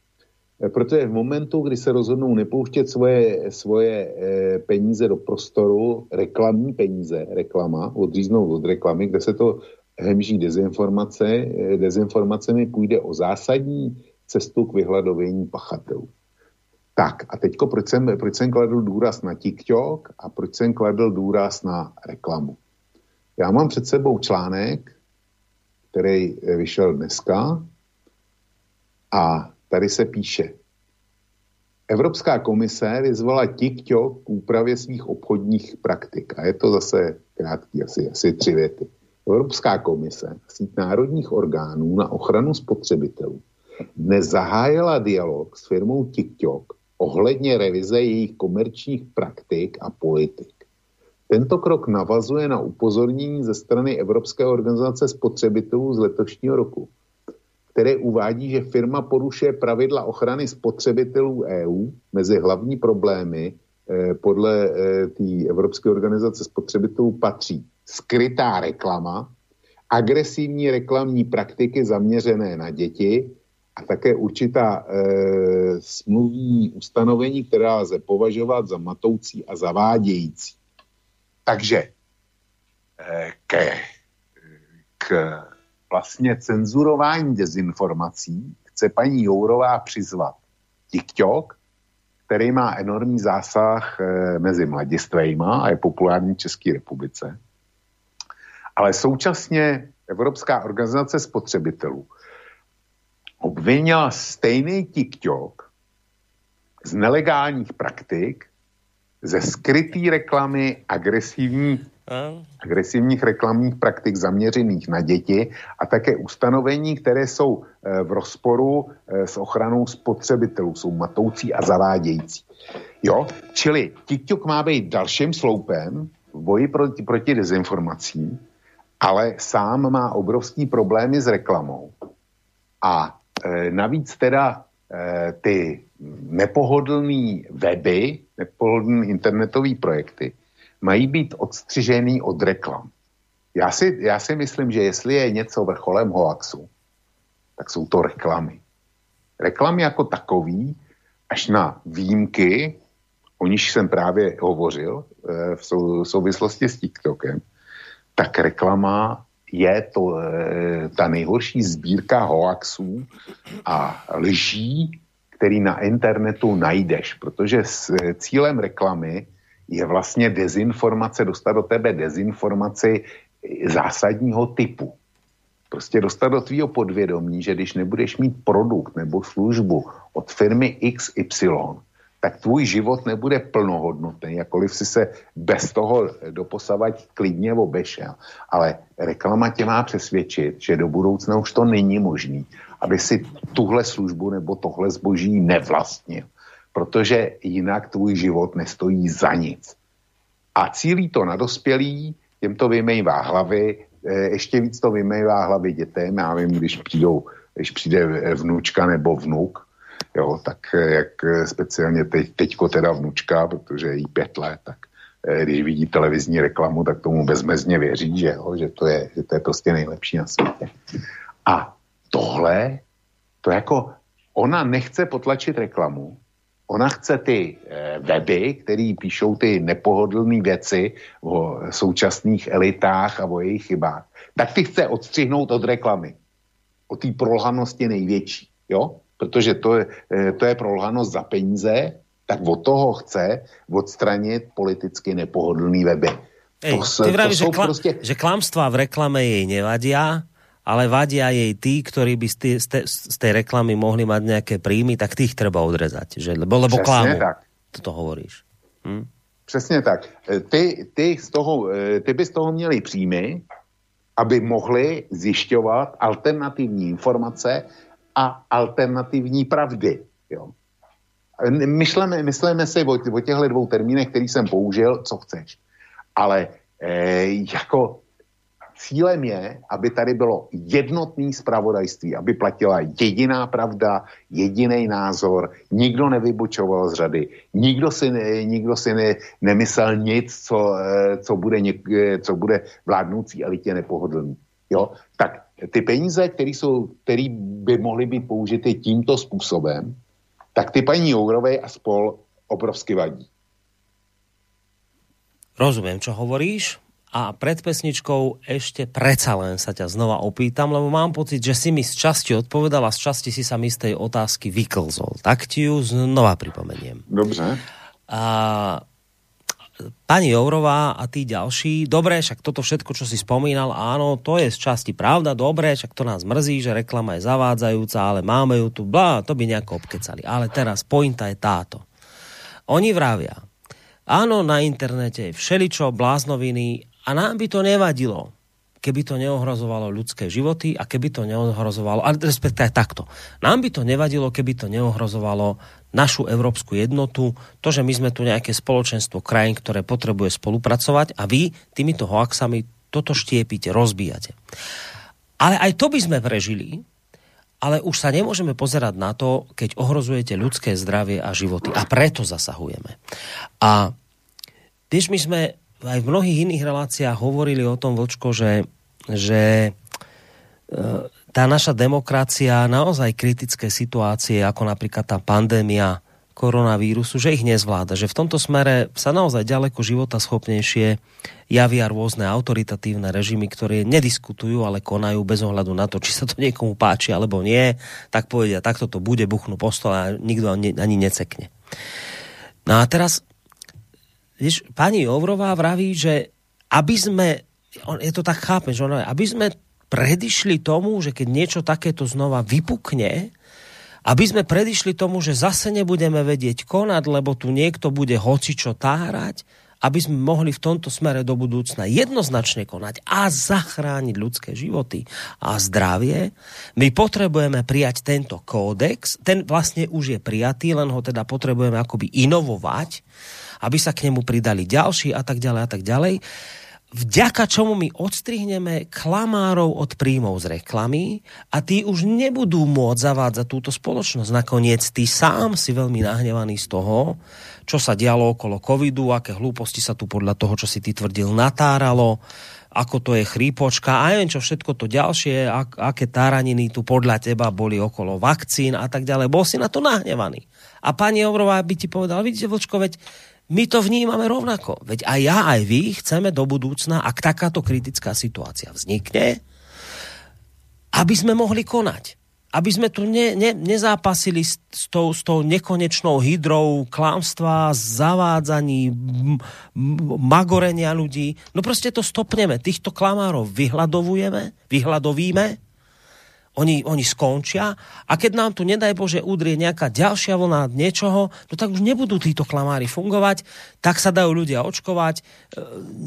e, protože v momentu, kdy se rozhodnou nepouštět svoje, svoje e, peníze do prostoru, reklamní peníze, reklama, odříznou od reklamy, kde se to hemží dezinformace, e, dezinformacemi půjde o zásadní cestu k vyhladovění pachatelů. Tak a teďko, proč jsem, proč jsem kladl důraz na TikTok a proč jsem kladl důraz na reklamu? Já mám před sebou článek, který vyšel dneska a tady se píše. Evropská komise vyzvala TikTok k úpravě svých obchodních praktik. A je to zase krátký, asi, asi tři věty. Evropská komise, síť národních orgánů na ochranu spotřebitelů, dnes zahájila dialog s firmou TikTok ohledně revize jejich komerčních praktik a politik. Tento krok navazuje na upozornění ze strany Evropské organizace spotřebitelů z letošního roku, které uvádí, že firma porušuje pravidla ochrany spotřebitelů E U. Mezi hlavní problémy eh, podle eh, té Evropské organizace spotřebitelů patří skrytá reklama, agresivní reklamní praktiky zaměřené na děti, a také určitá e, smluvní ustanovení, která lze považovat za matoucí a zavádějící. Takže e, ke, k vlastně cenzurování dezinformací chce paní Jourová přizvat TikTok, který má enormní zásah e, mezi mladistvejma a je populární v České republice. Ale současně Evropská organizace spotřebitelů obvinila stejný TikTok z nelegálních praktik, ze skrytý reklamy, agresivní, agresivních reklamních praktik zaměřených na děti a také ustanovení, které jsou v rozporu s ochranou spotřebitelů, jsou matoucí a zavádějící. Jo? Čili TikTok má být dalším sloupem v boji proti, proti dezinformacím, ale sám má obrovský problémy s reklamou. A navíc teda e, ty nepohodlný weby, nepohodlný internetový projekty mají být odstřižený od reklam. Já si, já si myslím, že jestli je něco vrcholem hoaxu, tak jsou to reklamy. Reklamy jako takový, až na výjimky, o níž jsem právě hovořil e, v, sou, v souvislosti s TikTokem, tak reklama je to e, ta nejhorší sbírka hoaxů a lží, který na internetu najdeš, protože s cílem reklamy je vlastně dezinformace, dostat do tebe dezinformaci zásadního typu. Prostě dostat do tvýho podvědomí, že když nebudeš mít produkt nebo službu od firmy iks ypsilon, tak tvůj život nebude plnohodnotný, jakkoliv si se bez toho doposavať klidně obešel. Ale reklama tě má přesvědčit, že do budoucna už to není možný, aby si tuhle službu nebo tohle zboží nevlastnil, protože jinak tvůj život nestojí za nic. A cílí to na dospělí, těm to vymejvá hlavy, ještě víc to vymejvá hlavy dětem, já vím, když, přijdou, když přijde vnučka nebo vnuk, jo, tak jak speciálně teď, teďko teda vnučka, protože je jí pět let, tak když vidí televizní reklamu, tak tomu bezmezně věří, že, jo, že, to je, že to je prostě nejlepší na světě. A tohle, to jako ona nechce potlačit reklamu, ona chce ty weby, který píšou ty nepohodlné věci o současných elitách a o jejich chybách, tak ty chce odstřihnout od reklamy. O té prolhanosti největší, jo? Protože to je, to je prolhanost za peníze, tak od toho chce odstranit politicky nepohodlný weby. Ej, to se, ty vravíš, že, kla- prostě... že klamstvá v reklame jej nevadia, ale vadia jej tí, ktorí by z, tý, z, té, z tej reklamy mohli mať nejaké príjmy, tak tých treba odrezať, že? Lebo, lebo klámu. Toto hovoríš. Hm? Přesně tak. Ty, ty, z toho, ty by z toho měli příjmy, aby mohli zjišťovat alternativní informace a alternativní pravdy. Jo? Myslíme, myslíme si o, o těchto dvou termínech, který jsem použil, co chceš. Ale eh, jako... Cílem je, aby tady bylo jednotné zpravodajství, aby platila jediná pravda, jediný názor, nikdo nevybočoval z řady, nikdo si, ne, nikdo si ne, nemyslel nic, co, co, bude něk- co bude vládnoucí elitě nepohodlný. Jo? Tak ty peníze, které jsou, které by mohly být použity tímto způsobem, tak ty paní Jourovej a spol obrovsky vadí. Rozumím, čo hovoríš? A pred pesničkou ešte predsa len sa ťa znova opýtam, lebo mám pocit, že si mi z časti odpovedala, z časti si sa mi z tej otázky vyklzol. Tak ti ju znova pripomeniem. Dobre. A, pani Jourová a tí ďalší, dobre, však toto všetko, čo si spomínal, áno, to je z časti pravda, dobre, však to nás mrzí, že reklama je zavádzajúca, ale máme ju tu, blá, to by nejako obkecali. Ale teraz pointa je táto. Oni vravia, áno, na internete je všeličo, bláznoviny, a nám by to nevadilo, keby to neohrozovalo ľudské životy a keby to neohrozovalo, ale respektíve takto, nám by to nevadilo, keby to neohrozovalo našu európsku jednotu, to, že my sme tu nejaké spoločenstvo krajín, ktoré potrebuje spolupracovať a vy týmito hoaxami toto štiepite, rozbíjate. Ale aj to by sme prežili, ale už sa nemôžeme pozerať na to, keď ohrozujete ľudské zdravie a životy a preto zasahujeme. A tiež my sme... aj v mnohých iných reláciách hovorili o tom, Vlčko, že, že tá naša demokracia naozaj kritické situácie, ako napríklad tá pandémia koronavírusu, že ich nezvláda. Že v tomto smere sa naozaj ďaleko života schopnejšie javia rôzne autoritatívne režimy, ktoré nediskutujú, ale konajú bez ohľadu na to, či sa to niekomu páči alebo nie. Tak povedia, takto to bude, buchnú postoj a nikto ani, ani necekne. No a teraz... Víš, pani Jourová vraví, že aby sme, on, je to tak chápem, že on, aby sme predišli tomu, že keď niečo takéto znova vypukne, aby sme predišli tomu, že zase nebudeme vedieť konať, lebo tu niekto bude hocičo tárať, aby sme mohli v tomto smere do budúcna jednoznačne konať a zachrániť ľudské životy a zdravie, my potrebujeme prijať tento kódex, ten vlastne už je prijatý, len ho teda potrebujeme akoby inovovať, aby sa k nemu pridali ďalší a tak ďalej a tak ďalej, vďaka čomu my odstrihneme klamárov od príjmov z reklamy a tí už nebudú môcť zavádzať túto spoločnosť. Nakoniec ty sám si veľmi nahnevaný z toho, čo sa dialo okolo covidu, aké hlúposti sa tu podľa toho, čo si ty tvrdil, natáralo, ako to je chrípočka a neviem čo všetko to ďalšie, ak, aké táraniny tu podľa teba boli okolo vakcín a tak ďalej. Bol si na to nahnevaný. A pani Jourová by ti povedala, vidíte, Vlčko, veď my to vnímame rovnako. Veď aj ja, aj vy chceme do budúcna, ak takáto kritická situácia vznikne, aby sme mohli konať. aby sme tu ne, ne, nezápasili s, s, tou, s tou nekonečnou hydrou klamstva, zavádzaní, m, m, magorenia ľudí. No proste to stopneme. Týchto klamárov vyhľadovujeme, vyhľadovíme, oni, oni skončia a keď nám tu, nedaj Bože, udrie nejaká ďalšia vlna niečoho, no tak už nebudú títo klamári fungovať, tak sa dajú ľudia očkovať,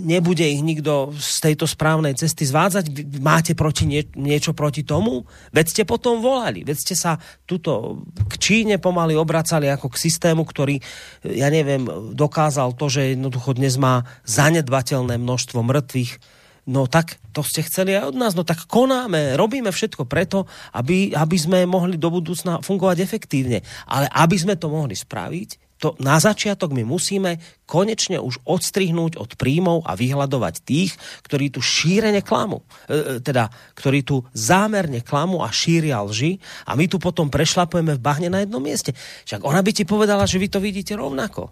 nebude ich nikto z tejto správnej cesty zvádzať, máte proti nie, niečo proti tomu? Veď ste potom volali, veď ste sa tuto k Číne pomaly obracali ako k systému, ktorý, ja neviem, dokázal to, že jednoducho dnes má zanedbateľné množstvo mŕtvych. No tak to ste chceli aj od nás, no tak konáme, robíme všetko preto, aby, aby sme mohli do budúcna fungovať efektívne. Ale aby sme to mohli spraviť, to na začiatok my musíme konečne už odstrihnúť od príjmov a vyhľadovať tých, ktorí tu šírene klamu, e, teda, ktorí tu zámerne klamu a šíria lži a my tu potom prešlapujeme v bahne na jednom mieste. Však ona by ti povedala, že vy to vidíte rovnako.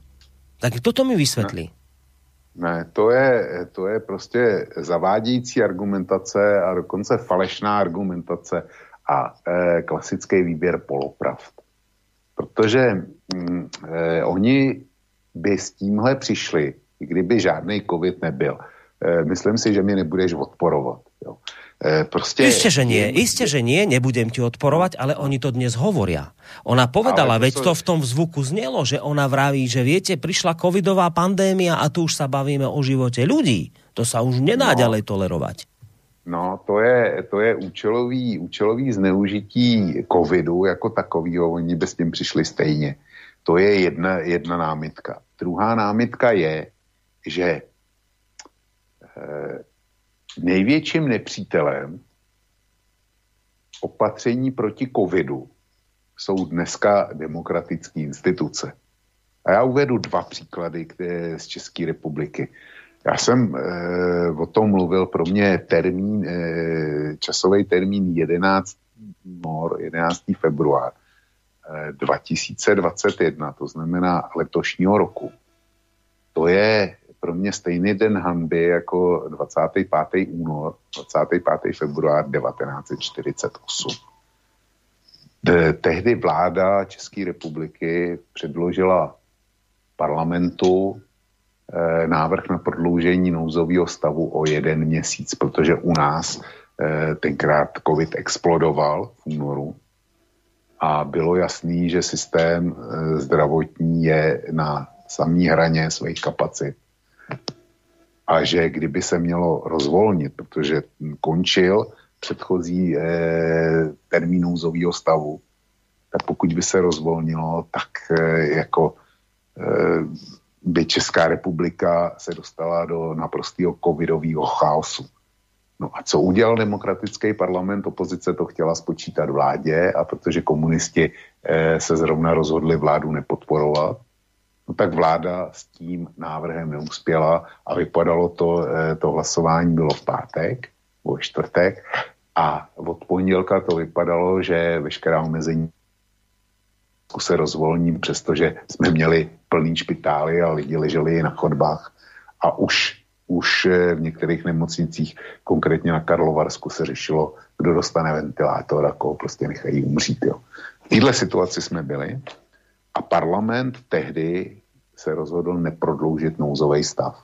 Tak toto mi vysvetlí. Ne, to je, to je prostě zavádějící argumentace a dokonce falešná argumentace a e, klasický výběr polopravd. Protože mm, e, oni by s tímhle přišli, kdyby žádný covid nebyl. E, myslím si, že mi nebudeš odporovat. Jo. E, proste... Iste, že nie, iste, že nie, nebudem ti odporovať, ale oni to dnes hovoria. Ona povedala, veď to v tom zvuku znelo, že ona vraví, že viete, prišla covidová pandémia a tu už sa bavíme o živote ľudí. To sa už nedá no, ďalej tolerovať. No, to je, to je účelový, účelový zneužití covidu jako takovýho, oni bez tím přišli stejně. To je jedna, jedna námitka. Druhá námitka je, že e, největším nepřítelem opatření proti covidu jsou dneska demokratické instituce. A já uvedu dva příklady které z České republiky. Já jsem e, o tom mluvil, pro mě termín, e, časový termín jedenáctého február e, dva tisíce dvacet jedna, to znamená letošního roku. To je pro mě stejný den hanby jako dvacátého pátého února, dvacátého pátého február devatenáct set čtyřicet osm. De, tehdy vláda České republiky předložila parlamentu eh, návrh na prodloužení nouzového stavu o jeden měsíc, protože u nás eh, tenkrát covid explodoval v únoru a bylo jasný, že systém eh, zdravotní je na samý hraně svých kapacit. A že kdyby se mělo rozvolnit, protože končil předchozí eh, termín nouzového stavu, tak pokud by se rozvolnilo, tak eh, jako eh, by Česká republika se dostala do naprostého covidového chaosu. No a co udělal demokratický parlament? Opozice to chtěla spočítat vládě a protože komunisti eh, se zrovna rozhodli vládu nepodporovat, no tak vláda s tím návrhem neuspěla a vypadalo to, to hlasování bylo v pátek, nebo čtvrtek a od pondělka to vypadalo, že veškerá omezení se rozvolní, přestože jsme měli plný špitály a lidi leželi na chodbách a už, už v některých nemocnicích, konkrétně na Karlovarsku se řešilo, kdo dostane ventilátor a koho prostě nechají umřít. Jo. V této situaci jsme byli. A parlament tehdy se rozhodl neprodloužit nouzový stav.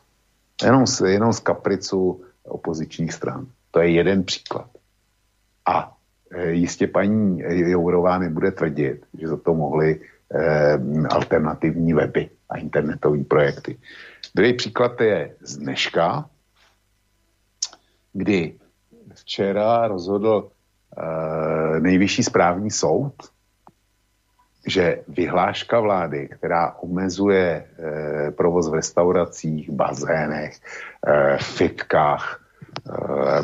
Jenom z, jenom z kapricu opozičních stran. To je jeden příklad. A e, jistě paní Jourová nebude tvrdit, že za to mohly e, alternativní weby a internetové projekty. Druhý příklad je z dneška, kdy včera rozhodl e, nejvyšší správní soud, že vyhláška vlády, která omezuje eh, provoz v restauracích, bazénech, eh, fitkách, eh,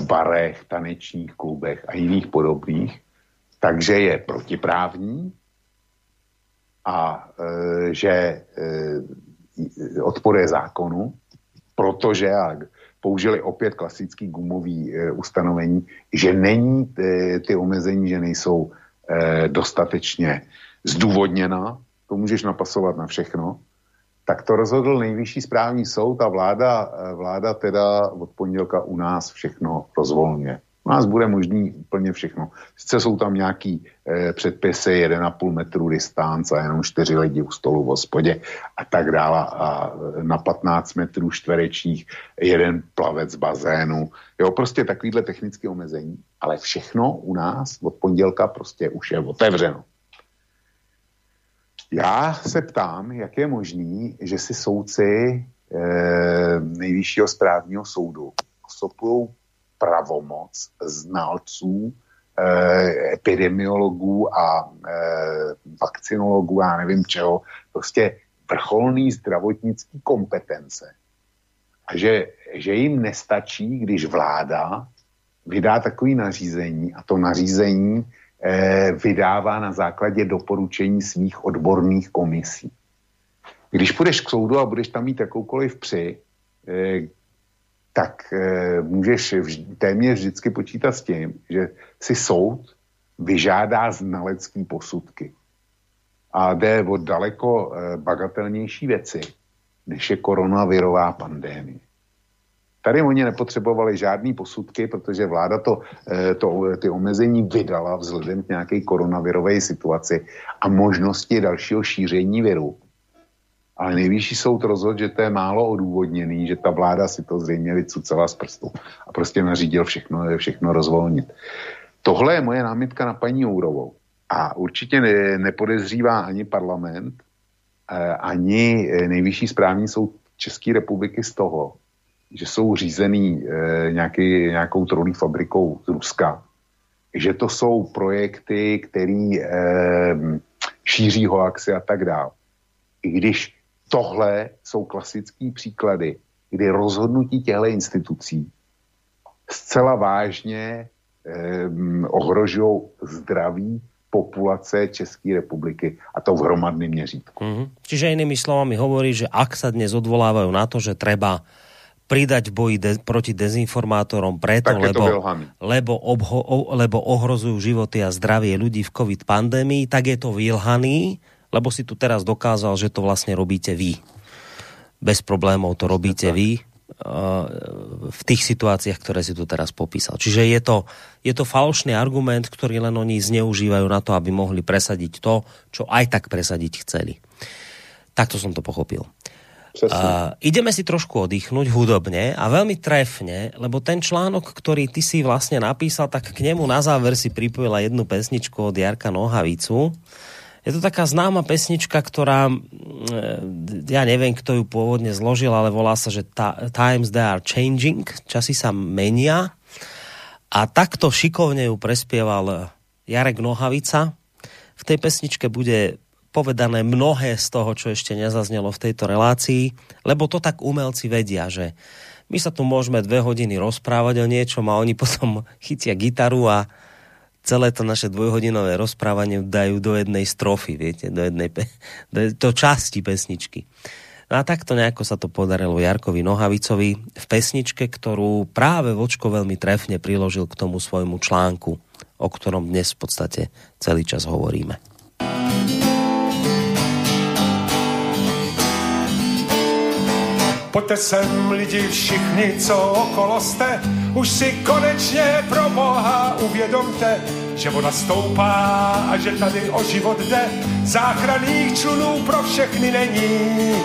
barech, tanečních klubech a jiných podobných, takže je protiprávní a eh, že eh, odporuje zákonu, protože, a použili opět klasický gumový eh, ustanovení, že není ty, ty omezení, že nejsou eh, dostatečně zdůvodněná, to můžeš napasovat na všechno, tak to rozhodl nejvyšší správní soud a vláda, vláda teda od pondělka u nás všechno rozvolňuje. U nás bude možný úplně všechno. Sice jsou tam nějaký eh, předpisy, jeden a půl metru distance, jenom čtyři lidi u stolu v hospodě a tak dále. A na patnáct metrů čtverečních jeden plavec bazénu. Jo, prostě takovýhle technické omezení. Ale všechno u nás od pondělka prostě už je otevřeno. Já se ptám, jak je možný, že si soudci eh, nejvyššího správního soudu osobují pravomoc znalců, eh, epidemiologů a eh, vakcinologů, já nevím čeho, prostě vrcholný zdravotnický kompetence. A že, že jim nestačí, když vláda vydá takové nařízení a to nařízení eh, vydává na základě doporučení svých odborných komisí. Když půjdeš k soudu a budeš tam mít jakoukoliv při, eh, tak e, můžeš vž- téměř vždycky počítat s tím, že si soud vyžádá znalecký posudky. A jde o daleko e, bagatelnější věci, než je koronavirová pandémie. Tady oni nepotřebovali žádný posudky, protože vláda to, e, to, ty omezení vydala vzhledem k nějaké koronavirové situaci a možnosti dalšího šíření viru. Ale nejvyšší soud rozhodl, že to je málo odůvodněný, že ta vláda si to zřejmě vycucela z prstu a prostě nařídil všechno, všechno rozvolnit. Tohle je moje námitka na paní Jourovou. A určitě ne, nepodezřívá ani parlament, ani nejvyšší správní soud České republiky z toho, že jsou řízený nějaký, nějakou trolí fabrikou z Ruska, že to jsou projekty, které šíří hoaxy a tak dále. I když tohle jsou klasický příklady, kdy rozhodnutí těchto institucí zcela vážně eh, ohrožují zdraví populace České republiky a to v hromadném měřítku. Mm-hmm. Čiže inými slovami hovorí, že ak sa dnes odvolávajú na to, že treba pridať boji de- proti dezinformátorom preto, lebo, lebo, obho- o- lebo ohrozujú životy a zdravie ľudí v COVID pandémii, tak je to vylhaný, lebo si tu teraz dokázal, že to vlastne robíte vy. Bez problémov to robíte vy v tých situáciách, ktoré si tu teraz popísal. Čiže je to, je to falošný argument, ktorý len oni zneužívajú na to, aby mohli presadiť to, čo aj tak presadiť chceli. Takto som to pochopil. Uh, ideme si trošku oddychnúť hudobne a veľmi trefne, lebo ten článok, ktorý ty si vlastne napísal, tak k nemu na záver si pripojila jednu pesničku od Jarka Nohavicu. Je to taká známa pesnička, ktorá, ja neviem, kto ju pôvodne zložil, ale volá sa, že Times They Are Changing, časy sa menia. A takto šikovne ju prespieval Jarek Nohavica. V tej pesničke bude povedané mnohé z toho, čo ešte nezaznelo v tejto relácii, lebo to tak umelci vedia, že my sa tu môžeme dve hodiny rozprávať o niečom a oni potom chytia gitaru a celé to naše dvojhodinové rozprávanie dajú do jednej strofy, viete, do jednej pe- do, do časti pesničky. No a takto nejako sa to podarilo Jarkovi Nohavicovi v pesničke, ktorú práve Vočko veľmi trefne priložil k tomu svojmu článku, o ktorom dnes v podstate celý čas hovoríme. Pojďte sem lidi všichni, co okolo jste, už si konečně pro Boha uvědomte, že voda stoupá a že tady o život jde, záchranných člunů pro všechny není.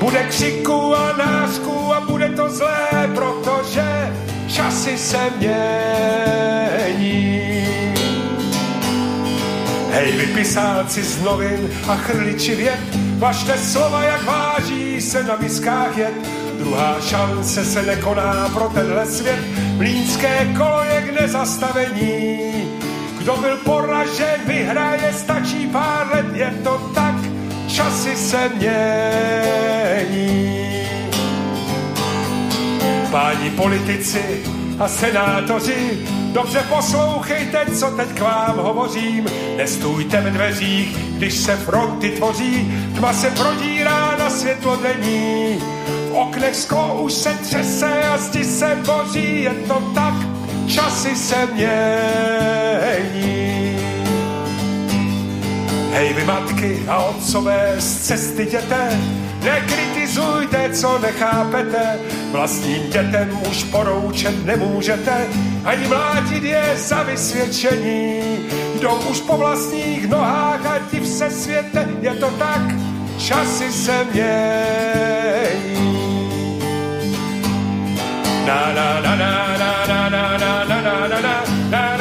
Bude křiku a nářku a bude to zlé, protože časy se mění. Hej, vy pisáci z novin a chrliči věd, vašte slova, jak váží se na miskách jet. Druhá šance se nekoná pro tenhle svět. Mlýnské kolo je k nezastavení. Kdo byl poražen, vyhraje, stačí pár let. Je to tak, časy se mění. Páni politici a senátoři, dobře poslouchejte, co teď k vám hovořím. Nestůjte ve dveřích, když se fronty tvoří, tma se prodírá na světlo denní. V oknech sklo už se třese a zdi se boří, je to tak, časy se mění. Hej vy matky a otcové, z cesty jděte, nekritizujte, co nechápete, vlastním dětem už poroučet nemůžete. ani mlátit je za vysvědčení. Jdou už po vlastních nohách a div se světe, je to tak, časy se mění. Na na na na na na na na na na na na na na.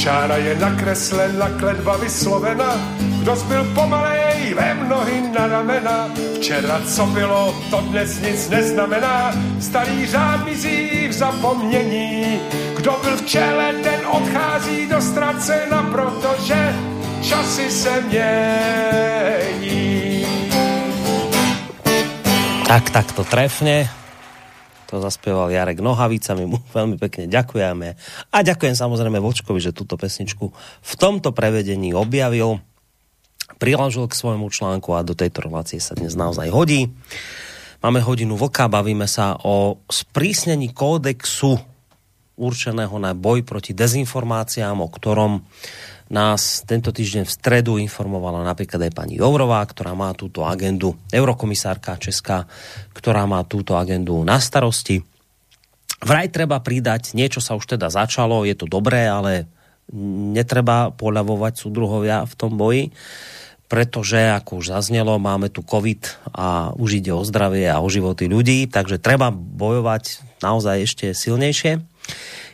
Čára je nakreslena, kletba vyslovena, kdo byl pomalej, vem nohy na ramena. Včera co bylo, to dnes nic neznamená, starý řád mizí v zapomnění. Kdo byl v čele, ten odchází do ztracena, protože časy se mění. Tak, tak to trefne. To zaspieval Jarek Nohavica, my mu veľmi pekne ďakujeme. A ďakujem samozrejme Vočkovi, že túto pesničku v tomto prevedení objavil, priložil k svojmu článku a do tejto relácie sa dnes naozaj hodí. Máme hodinu vlka, bavíme sa o sprísnení kódexu určeného na boj proti dezinformáciám, o ktorom nás tento týždeň v stredu informovala napríklad aj pani Jourová, ktorá má túto agendu, eurokomisárka česká, ktorá má túto agendu na starosti. Vraj treba pridať, niečo sa už teda začalo, je to dobré, ale netreba poľavovať súdruhovia v tom boji, pretože, ako už zaznelo, máme tu COVID a už ide o zdravie a o životy ľudí, takže treba bojovať naozaj ešte silnejšie.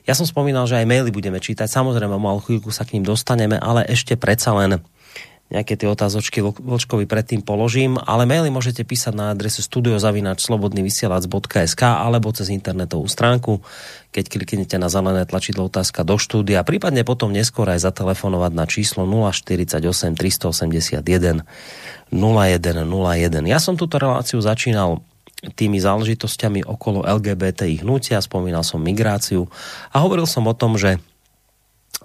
Ja som spomínal, že aj maily budeme čítať. Samozrejme, malú chvíľku sa k ním dostaneme, ale ešte predsa len nejaké tie otázočky Vlčkovi predtým položím. Ale maily môžete písať na adrese studio zavináč slobodný vysielač bodka es ká alebo cez internetovú stránku, keď kliknete na zelené tlačidlo otázka do štúdia. Prípadne potom neskôr aj zatelefonovať na číslo nula štyridsaťosem tristoosemdesiatjeden nula jeden nula jeden. Ja som túto reláciu začínal tými záležitosťami okolo el gé bé té í hnutia, spomínal som migráciu a hovoril som o tom, že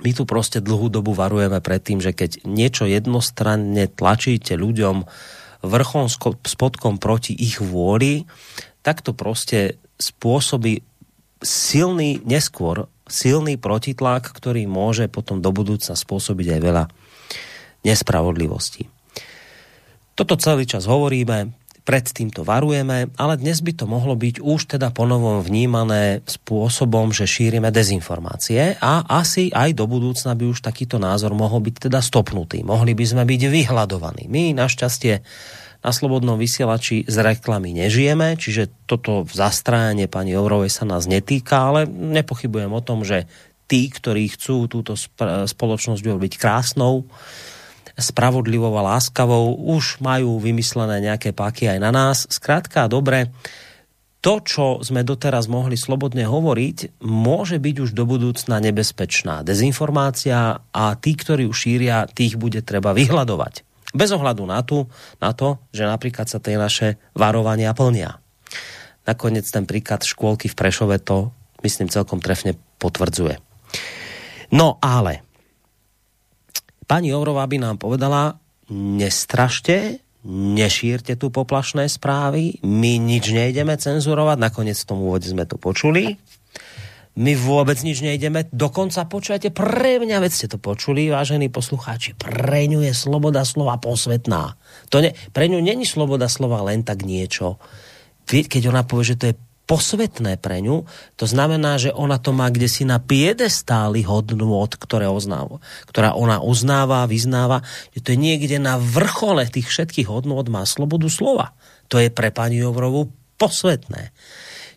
my tu proste dlhú dobu varujeme pred tým, že keď niečo jednostranne tlačíte ľuďom vrchom spodkom proti ich vôli, tak to proste spôsobí silný, neskôr silný protitlak, ktorý môže potom do budúcna spôsobiť aj veľa nespravodlivostí. Toto celý čas hovoríme, pred týmto varujeme, ale dnes by to mohlo byť už teda ponovom vnímané spôsobom, že šírime dezinformácie a asi aj do budúcna by už takýto názor mohol byť teda stopnutý. Mohli by sme byť vyhľadovaní. My našťastie na Slobodnom vysielači z reklamy nežijeme, čiže toto zastrájanie pani Jourovej sa nás netýka, ale nepochybujem o tom, že tí, ktorí chcú túto spoločnosť urobiť krásnou, spravodlivou a láskavou, už majú vymyslené nejaké páky aj na nás. Skrátka, dobre, to, čo sme doteraz mohli slobodne hovoriť, môže byť už do budúcna nebezpečná dezinformácia a tí, ktorí ju šíria, tých bude treba vyhľadovať. Bez ohľadu na, tú, na to, že napríklad sa tie naše varovania plnia. Nakoniec ten príklad škôlky v Prešove to, myslím, celkom trefne potvrdzuje. No ale pani Jourová by nám povedala, nestrašte, nešírte tu poplašné správy, my nič nejdeme cenzurovať, nakoniec v tom úvode sme to počuli, my vôbec nič nejdeme, dokonca počujete, pre mňa, veď ste to počuli, vážení poslucháči, pre ňu je sloboda slova posvetná. To ne, pre ňu není sloboda slova len tak niečo. Keď ona povie, že to je posvetné pre ňu, to znamená, že ona to má kdesi na piedestáli hodnôt, ktoré uznáva, ktorá ona uznáva, vyznáva, že to je niekde na vrchole tých všetkých hodnôt má slobodu slova. To je pre pani Jourovú posvetné.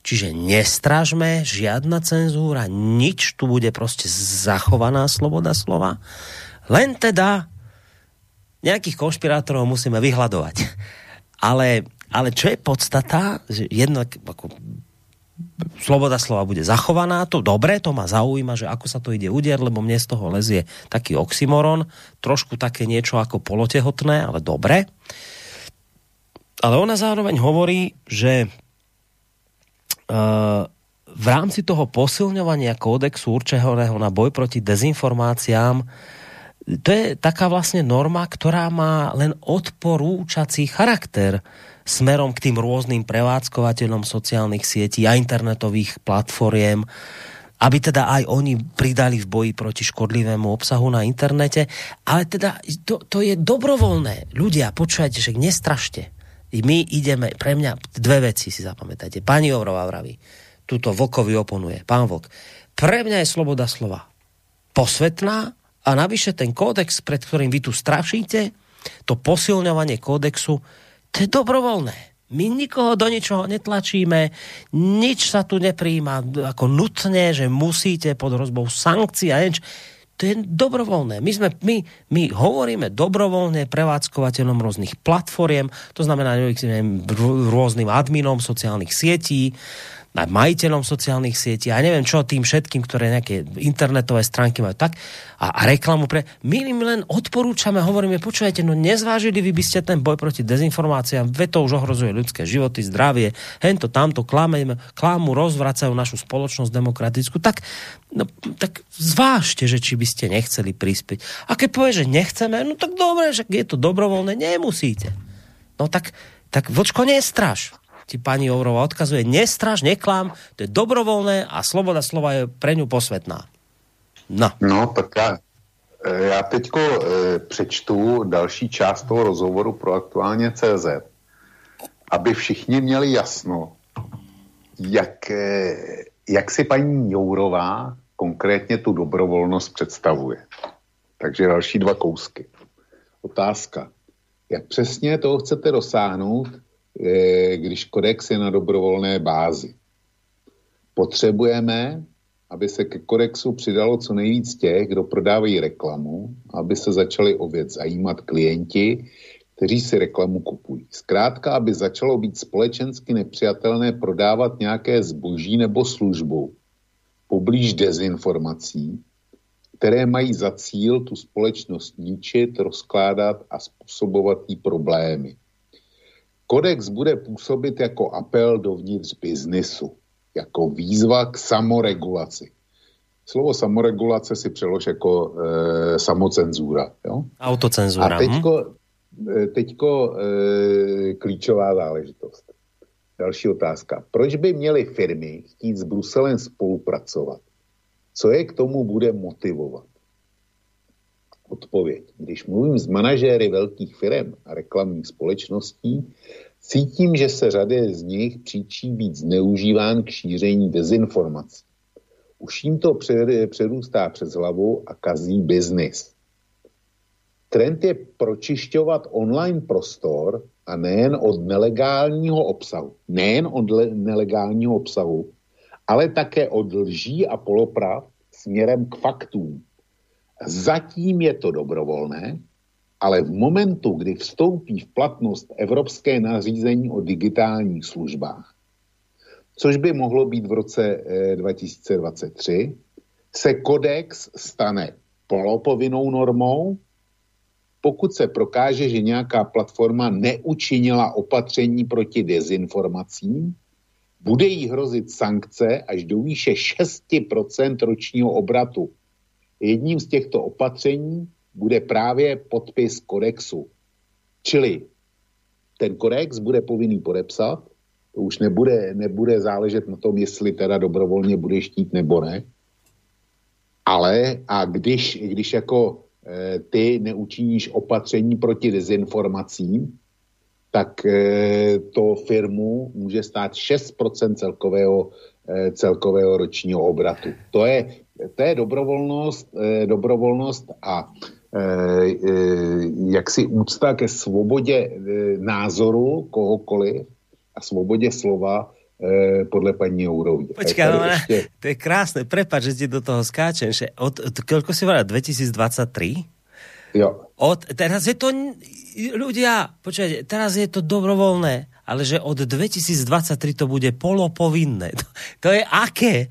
Čiže nestražme, žiadna cenzúra, nič, tu bude proste zachovaná sloboda slova. Len teda nejakých konšpirátorov musíme vyhľadovať. Ale Ale čo je podstata, že jednak ako, sloboda slova bude zachovaná, to dobre, to ma zaujíma, že ako sa to ide udieť, lebo mne z toho lezie taký oxymoron, trošku také niečo ako polotehotné, ale dobre. Ale ona zároveň hovorí, že e, v rámci toho posilňovania kódexu určeného na boj proti dezinformáciám, to je taká vlastne norma, ktorá má len odporúčací charakter. smerom k tým rôznym prevádzkovateľom sociálnych sietí a internetových platformiem, aby teda aj oni pridali v boji proti škodlivému obsahu na internete. Ale teda to, to je dobrovoľné. Ľudia, počúvajte, že nestrašte. My ideme, pre mňa dve veci si zapamätajte. Pani Jourová vraví, tuto Vlkovi oponuje, pán Vlk. Pre mňa je sloboda slova posvetná a navyše ten kódex, pred ktorým vy tu strašíte, to posilňovanie kódexu, to je dobrovoľné. My nikoho do ničoho netlačíme, nič sa tu nepríjma ako nutne, že musíte pod hrozbou sankcií a nič. To je dobrovoľné. My, sme, my, my hovoríme dobrovoľne prevádzkovateľom rôznych platformiem, to znamená neviem, rôznym adminom sociálnych sietí, majiteľom sociálnych sietí a neviem čo tým všetkým, ktoré nejaké internetové stránky majú tak a, a reklamu pre... My im len odporúčame, hovoríme, počujete, no nezvážili vy by ste ten boj proti dezinformáciám, veď to už ohrozuje ľudské životy, zdravie, hento, tamto, kláme, klámu rozvracajú našu spoločnosť demokratickú, tak, no, tak zvážte, že či by ste nechceli prispieť. A keď povie, že nechceme, no tak dobre, že je to dobrovoľné, nemusíte. No tak, tak vočko, nestraš. Ti pani Jourová odkazuje, nestraš, neklám, to je dobrovoľné a sloboda slova je pre ňu posvetná. No. No, tak já, já teďko e, přečtu další část toho rozhovoru pro Aktuálně.cz, aby všichni měli jasno, jak, e, jak si paní Jourová konkrétně tu dobrovolnost představuje. Takže další dva kousky. Otázka. Jak přesně toho chcete dosáhnout, když kodex je na dobrovolné bázi? Potřebujeme, aby se ke kodexu přidalo co nejvíc těch, kdo prodávají reklamu, aby se začali o věc zajímat klienti, kteří si reklamu kupují. Zkrátka, aby začalo být společensky nepřijatelné prodávat nějaké zboží nebo službu poblíž dezinformací, které mají za cíl tu společnost ničit, rozkládat a způsobovat jí problémy. Kodex bude působit jako apel dovnitř biznisu, jako výzva k samoregulaci. Slovo samoregulace si přelož jako e, samocenzura. Jo? Autocenzura. A teďko, teďko e, klíčová záležitost. Další otázka. Proč by měly firmy chtít s Bruselem spolupracovat? Co je k tomu bude motivovat? Odpověď. Když mluvím s manažéry velkých firem a reklamních společností, cítím, že se řady z nich příčí být zneužíván k šíření dezinformací. Už jim to přerůstá přes hlavu a kazí biznis. Trend je pročišťovat online prostor a nejen od nelegálního obsahu, nejen od le- nelegálního obsahu, ale také od lží a polopravd směrem k faktům. Zatím je to dobrovolné, ale v momentu, kdy vstoupí v platnost evropské nařízení o digitálních službách, což by mohlo být v roce dva tisíce dvacet tři, se kodex stane polopovinnou normou, pokud se prokáže, že nějaká platforma neučinila opatření proti dezinformacím, bude jí hrozit sankce až do výše šest procent ročního obratu. Jedním z těchto opatření bude právě podpis kodexu. Čili ten kodex bude povinný podepsat, to už nebude, nebude záležet na tom, jestli teda dobrovolně bude štít nebo ne, ale a když, když jako e, ty neučiníš opatření proti dezinformacím, tak e, to firmu může stát šest procent celkového, e, celkového ročního obratu. To je To je dobrovolnost, dobrovolnost a jaksi úcta ke svobodě názoru kohokoliv a svobodě slova podle paní Jourovy. Počkaj, no, ešte... to je krásne. Prepáč, že ti do toho skáčem. Že od, od, koľko si hovoril? dvetisíctridsaťtri? Jo. Od, teraz je to... Ľudia, počkajte, teraz je to dobrovoľné, ale že od dvetisíctridsaťtri to bude polopovinné. To, to je aké...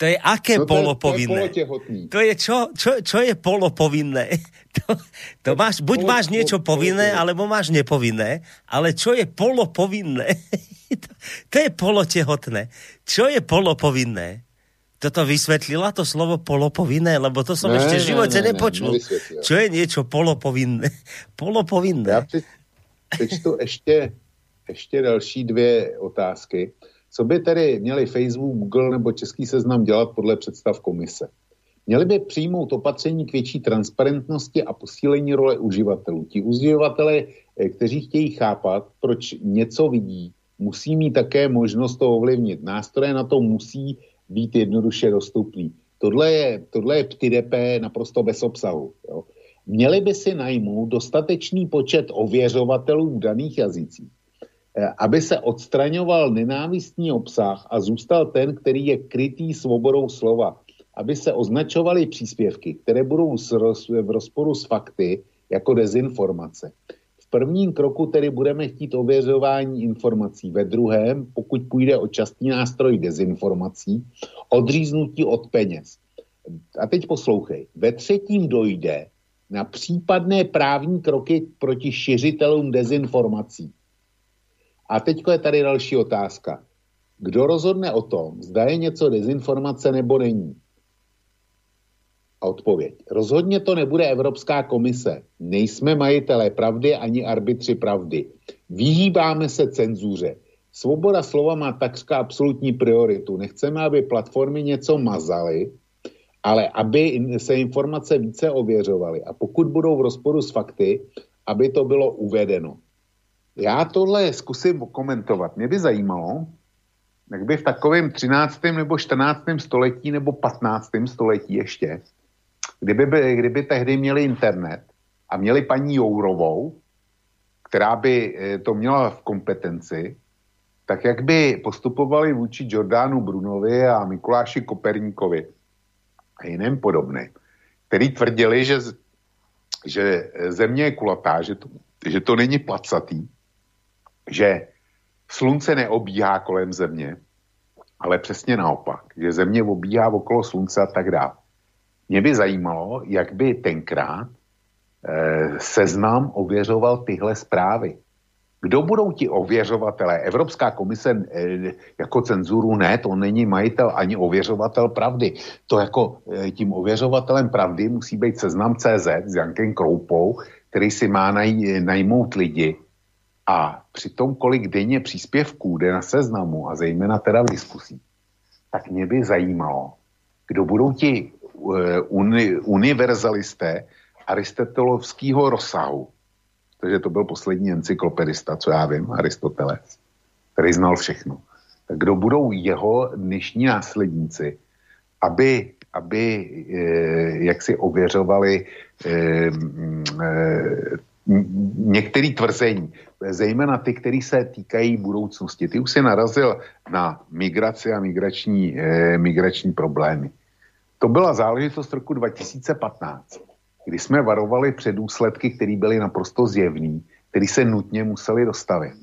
To je aké no to polopovinné? Je, to, je to je čo, čo, čo je polopovinné? To, to máš, buď máš niečo povinné, alebo máš nepovinné, ale čo je polopovinné? To, to je polotehotné. Čo je polopovinné? Toto vysvetlila to slovo polopovinné, lebo to som ne, ešte v živote ne, ne, nepočul. Ne, čo je niečo polopovinné? Polopovinné. Ja prečtu ešte ještě další dvě otázky. Co by tedy měli Facebook, Google nebo Český seznam dělat podle představ komise? Měli by přijmout opatření k větší transparentnosti a posílení role uživatelů. Ti uživatelé, kteří chtějí chápat, proč něco vidí, musí mít také možnost to ovlivnit. Nástroje na to musí být jednoduše dostupný. Tohle je, tohle je ptydepé naprosto bez obsahu. Jo. Měli by si najmout dostatečný počet ověřovatelů v daných jazycích, aby se odstraňoval nenávistný obsah a zůstal ten, který je krytý svobodou slova. Aby se označovaly příspěvky, které budou v rozporu s fakty jako dezinformace. V prvním kroku tedy budeme chtít ověřování informací. Ve druhém, pokud půjde o častý nástroj dezinformací, odříznutí od peněz. A teď poslouchej. Ve třetím dojde na případné právní kroky proti šiřitelům dezinformací. A teď je tady další otázka. Kdo rozhodne o tom, zda je něco dezinformace nebo není? A odpověď. Rozhodně to nebude Evropská komise. Nejsme majitelé pravdy ani arbitři pravdy. Vyhýbáme se cenzuře. Svoboda slova má takřka absolutní prioritu. Nechceme, aby platformy něco mazaly, ale aby se informace více ověřovaly. A pokud budou v rozporu s fakty, aby to bylo uvedeno. Já tohle zkusím komentovat. Mě by zajímalo, jak by v takovém třináctém nebo čtrnáctém století nebo patnáctém století ještě, Kdyby, by, kdyby tehdy měli internet a měli paní Jourovou, která by to měla v kompetenci, tak jak by postupovali vůči Giordanu Brunovi a Mikuláši Koperníkovi a jiném podobným, který tvrdili, že, že země je kulatá, že to, že to není placatý, že slunce neobíhá kolem země, ale přesně naopak, že země obíhá okolo slunce a tak dále. Mě by zajímalo, jak by tenkrát eh, seznam ověřoval tyhle zprávy. Kdo budou ti ověřovatelé? Evropská komise eh, jako cenzuru ne, to není majitel ani ověřovatel pravdy. To jako eh, tím ověřovatelem pravdy musí být Seznam tečka cé zet s Jankem Kroupou, který si má naj, najmout lidi. A přitom kolik denně příspěvků jde na seznamu a zejména teda v diskusích, tak mě by zajímalo, kdo budou ti Uni, univerzalisté aristotelovského rozsahu. Takže to byl poslední encyklopedista, co já vím, Aristoteles, který znal všechno. Tak kdo budou jeho dnešní následníci, aby, aby eh, jak si ověřovali eh, eh, některé tvrzení, zejména ty, které se týkají budoucnosti. Ty už si narazil na migraci a migrační, eh, migrační problémy. To byla záležitost roku dva tisíce patnáct, kdy jsme varovali před důsledky, které byly naprosto zjevný, které se nutně museli dostavit.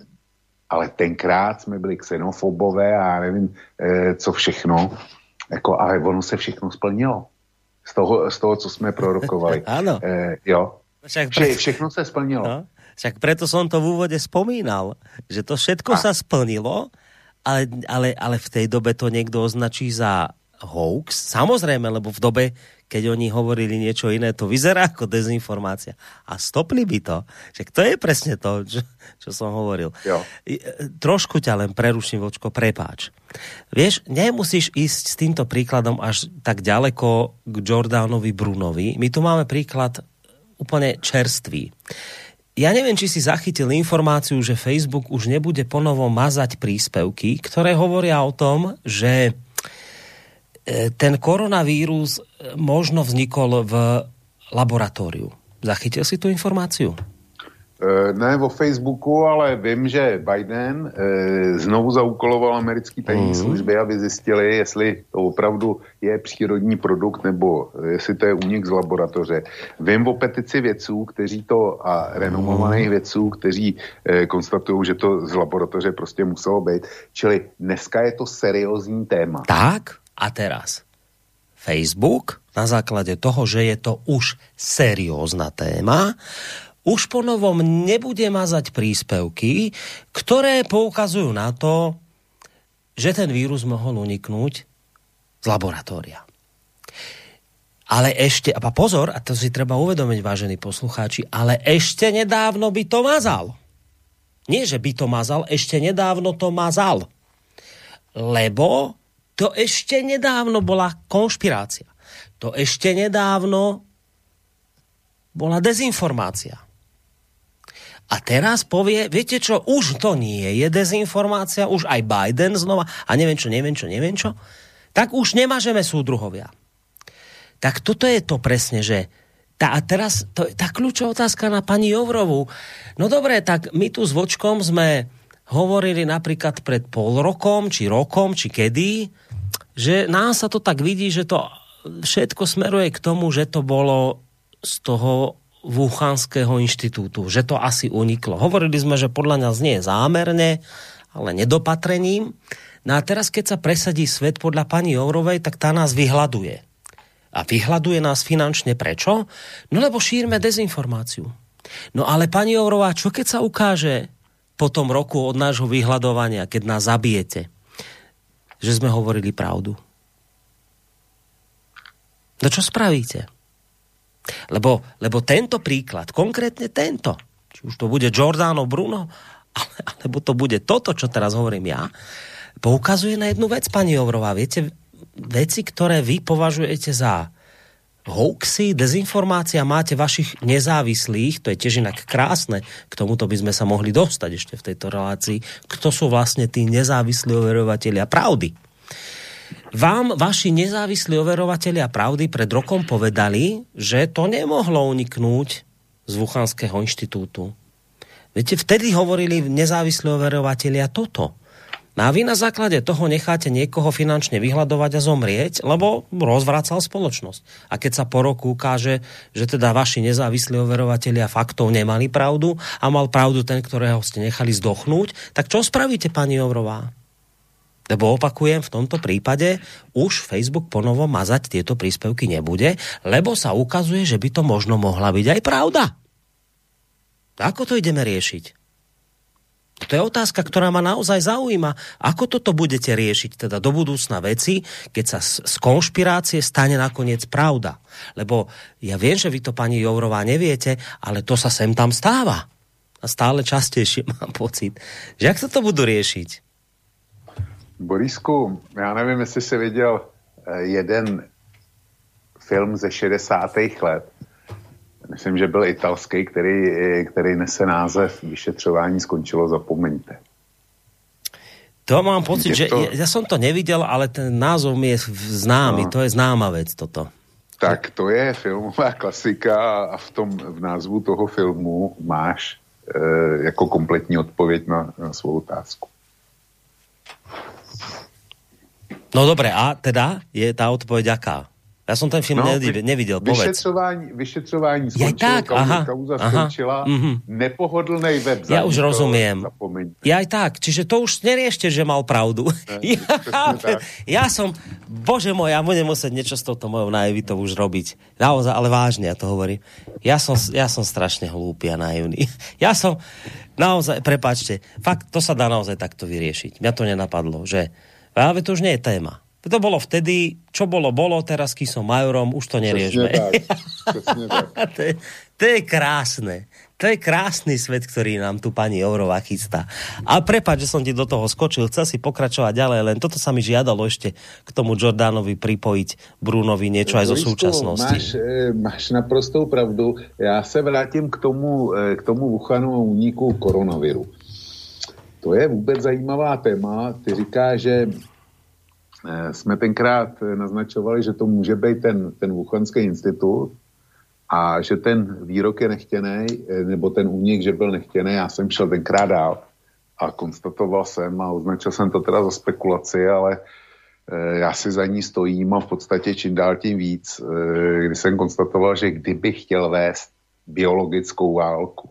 Ale tenkrát jsme byli xenofobové a nevím, eh, co všechno, jako, ale ono se všechno splnilo. Z toho, z toho co jsme prorokovali. Ano. Eh, jo. Vše, všechno se splnilo. No, však preto som to v úvode spomínal, že to všetko a. sa splnilo, ale, ale, ale v tej dobe to niekto označí za hoax, samozrejme, lebo v dobe, keď oni hovorili niečo iné, to vyzerá ako dezinformácia. A stopli by to. Však to je presne to, čo, čo som hovoril. Jo. Trošku ťa len preruším, Vočko, prepáč. Vieš, nemusíš ísť s týmto príkladom až tak ďaleko k Giordanovi Brunovi. My tu máme príklad úplne čerstvý. Ja neviem, či si zachytil informáciu, že Facebook už nebude ponovo mazať príspevky, ktoré hovoria o tom, že ten koronavírus možno vznikol v laboratóriu. Zachytil si tú informáciu? E, ne vo Facebooku, ale vím, že Biden e, znovu zaúkoloval americký tajní mm. služby, aby zjistili, jestli to opravdu je přírodní produkt, nebo jestli to je únik z laboratoře. Vím o petici vědců, kteří to, a renomovaných vědců, kteří e, konstatují, že to z laboratoře prostě muselo být. Čili dneska je to seriózní téma. Tak? A teraz Facebook, na základe toho, že je to už seriózna téma, už ponovom nebude mazať príspevky, ktoré poukazujú na to, že ten vírus mohol uniknúť z laboratória. Ale ešte, a pozor, a to si treba uvedomiť, vážení poslucháči, ale ešte nedávno by to mazal. Nie, že by to mazal, ešte nedávno to mazal. Lebo to ešte nedávno bola konšpirácia. To ešte nedávno bola dezinformácia. A teraz povie, viete čo, už to nie je dezinformácia, už aj Biden znova, a neviem čo, neviem čo, neviem čo, tak už nemažeme súdruhovia. Tak toto je to presne, že tá, a teraz to, tá kľúčová otázka na pani Jourovú. No dobre, tak my tu s Vočkom sme hovorili napríklad pred pol rokom, či rokom, či kedy, že nám sa to tak vidí, že to všetko smeruje k tomu, že to bolo z toho Wuchanského inštitútu, že to asi uniklo. Hovorili sme, že podľa nás nie je zámerne, ale nedopatrením. No a teraz, keď sa presadí svet podľa pani Jourovej, tak tá nás vyhľaduje. A vyhľaduje nás finančne prečo? No lebo šírme dezinformáciu. No ale pani Jourová, čo keď sa ukáže po tom roku od nášho vyhľadovania, keď nás zabijete, že sme hovorili pravdu? No čo spravíte? Lebo, lebo tento príklad, konkrétne tento, či už to bude Giordano Bruno, ale, alebo to bude toto, čo teraz hovorím ja, poukazuje na jednu vec, pani Jourová. Viete, veci, ktoré vy považujete za hoaxy, dezinformácia, máte vašich nezávislých, to je tiež inak krásne, k tomuto by sme sa mohli dostať ešte v tejto relácii, kto sú vlastne tí nezávislí overovatelia pravdy. Vám vaši nezávislí overovatelia pravdy pred rokom povedali, že to nemohlo uniknúť z Wuchanského inštitútu. Viete, vtedy hovorili nezávislí overovatelia toto. No a vy na základe toho necháte niekoho finančne vyhľadovať a zomrieť, lebo rozvracal spoločnosť. A keď sa po roku ukáže, že teda vaši nezávislí overovatelia faktov nemali pravdu a mal pravdu ten, ktorého ste nechali zdochnúť, tak čo spravíte, pani Jourová? Lebo opakujem, v tomto prípade už Facebook ponovo mazať tieto príspevky nebude, lebo sa ukazuje, že by to možno mohla byť aj pravda. Ako to ideme riešiť? To je otázka, ktorá ma naozaj zaujíma. Ako toto budete riešiť teda do budúcna veci, keď sa z konšpirácie stane nakoniec pravda? Lebo ja viem, že vy to, pani Jourová, neviete, ale to sa sem tam stáva. A stále častejšie mám pocit, že ak sa to budú riešiť? Borisku, já nevím, jestli jsi viděl jeden film ze šedesátých let. Myslím, že byl italský, který, který nese název Vyšetřování skončilo, zapomeňte. To mám pocit, že to... ja som to neviděl, ale ten názov mi je známy, no. To je známa vec toto. Tak to je filmová klasika a v tom v názvu toho filmu máš eh, jako kompletní odpověď na, na svou otázku. No dobre, a teda je tá odpoveď aká? Ja som ten film no, nevidel, nevidel, povedz. Vyšetřování, vyšetřování skončilo, ja, tak, kauza, aha, kauza aha, skončila, mm-hmm. Nepohodlnej web. Ja už rozumiem. Ja aj tak, čiže to už neriešte, že mal pravdu. Ne, ja, ja som, bože môj, ja budem musieť niečo s touto mojou naivitou už robiť. Naozaj, ale vážne, ja to hovorím. Ja som, ja som strašne hlúpy a naivný. Ja som, naozaj, prepáčte, fakt, to sa dá naozaj takto vyriešiť. Mňa to nenapadlo, že práve to už nie je téma. To bolo vtedy, čo bolo, bolo, teraz kým som majorom, už to neriešme. to, je, to je krásne. To je krásny svet, ktorý nám tu pani Jourová chystá. A prepáč, že som ti do toho skočil, chcel si pokračovať ďalej, len toto sa mi žiadalo ešte k tomu Giordanovi pripojiť, Brunovi niečo aj zo súčasnosti. Máš, máš naprostou pravdu. Ja sa vrátim k tomu, k tomu Wuchanu a úniku koronaviru. To je vůbec zajímavá téma. Ty říkáš, že jsme tenkrát naznačovali, že to může být ten, ten Wuchanský institut a že ten výrok je nechtěnej, nebo ten únik, že byl nechtěnej. Já jsem šel tenkrát dál a konstatoval jsem a označil jsem to teda za spekulaci, ale já si za ní stojím a v podstatě čím dál tím víc, kdy jsem konstatoval, že kdyby chtěl vést biologickou válku,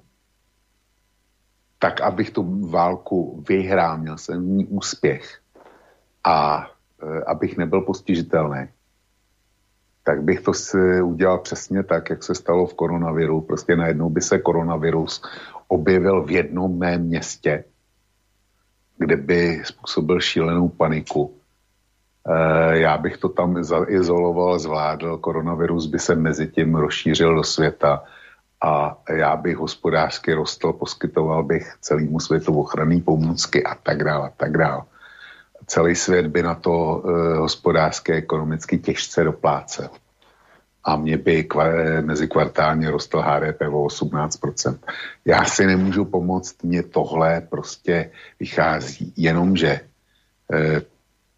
tak abych tu válku vyhrál, měl jsem v ní úspěch a e, abych nebyl postižitelný, tak bych to si udělal přesně tak, jak se stalo v koronaviru. Prostě najednou by se koronavirus objevil v jednom mém městě, kde by způsobil šílenou paniku. E, já bych to tam izoloval, zvládl, koronavirus by se mezi tím rozšířil do světa a já bych hospodářsky rostl, poskytoval bych celému světu ochranné pomůcky a tak dále a tak dále. Celý svět by na to eh, hospodářské, ekonomicky těžce doplácel. A mě by kvar- mezikvartálně rostl há dé pé o osmnáct procent. Já si nemůžu pomoct, mě tohle prostě vychází. Jenomže eh,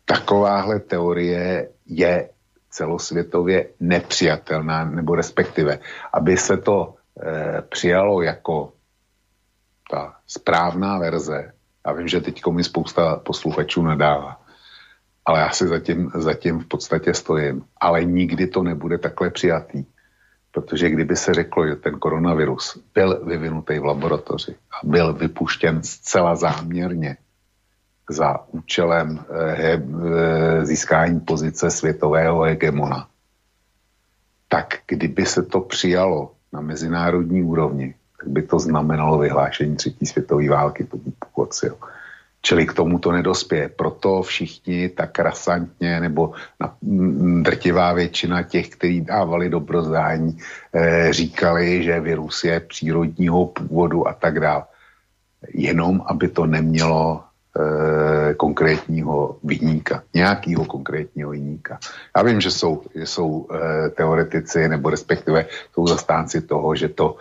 takováhle teorie je celosvětově nepřijatelná, nebo respektive, aby se to eh, přijalo jako ta správná verze. Já vím, že teďko mi spousta posluchačů nadává, ale já si zatím, zatím v podstatě stojím. Ale nikdy to nebude takhle přijatý, protože kdyby se řeklo, že ten koronavirus byl vyvinutý v laboratoři a byl vypuštěn zcela záměrně za účelem he, získání pozice světového hegemona, tak kdyby se to přijalo na mezinárodní úrovni, tak by to znamenalo vyhlášení třetí světové války, to by původci. Čili k tomu to nedospěje. Proto všichni tak rasantně, nebo drtivá většina těch, kteří dávali dobrozání, říkali, že virus je přírodního původu a tak dále. Jenom, aby to nemělo konkrétního viníka, nějakého konkrétního viníka. Já vím, že jsou, že jsou teoretici, nebo respektive jsou zastánci toho, že to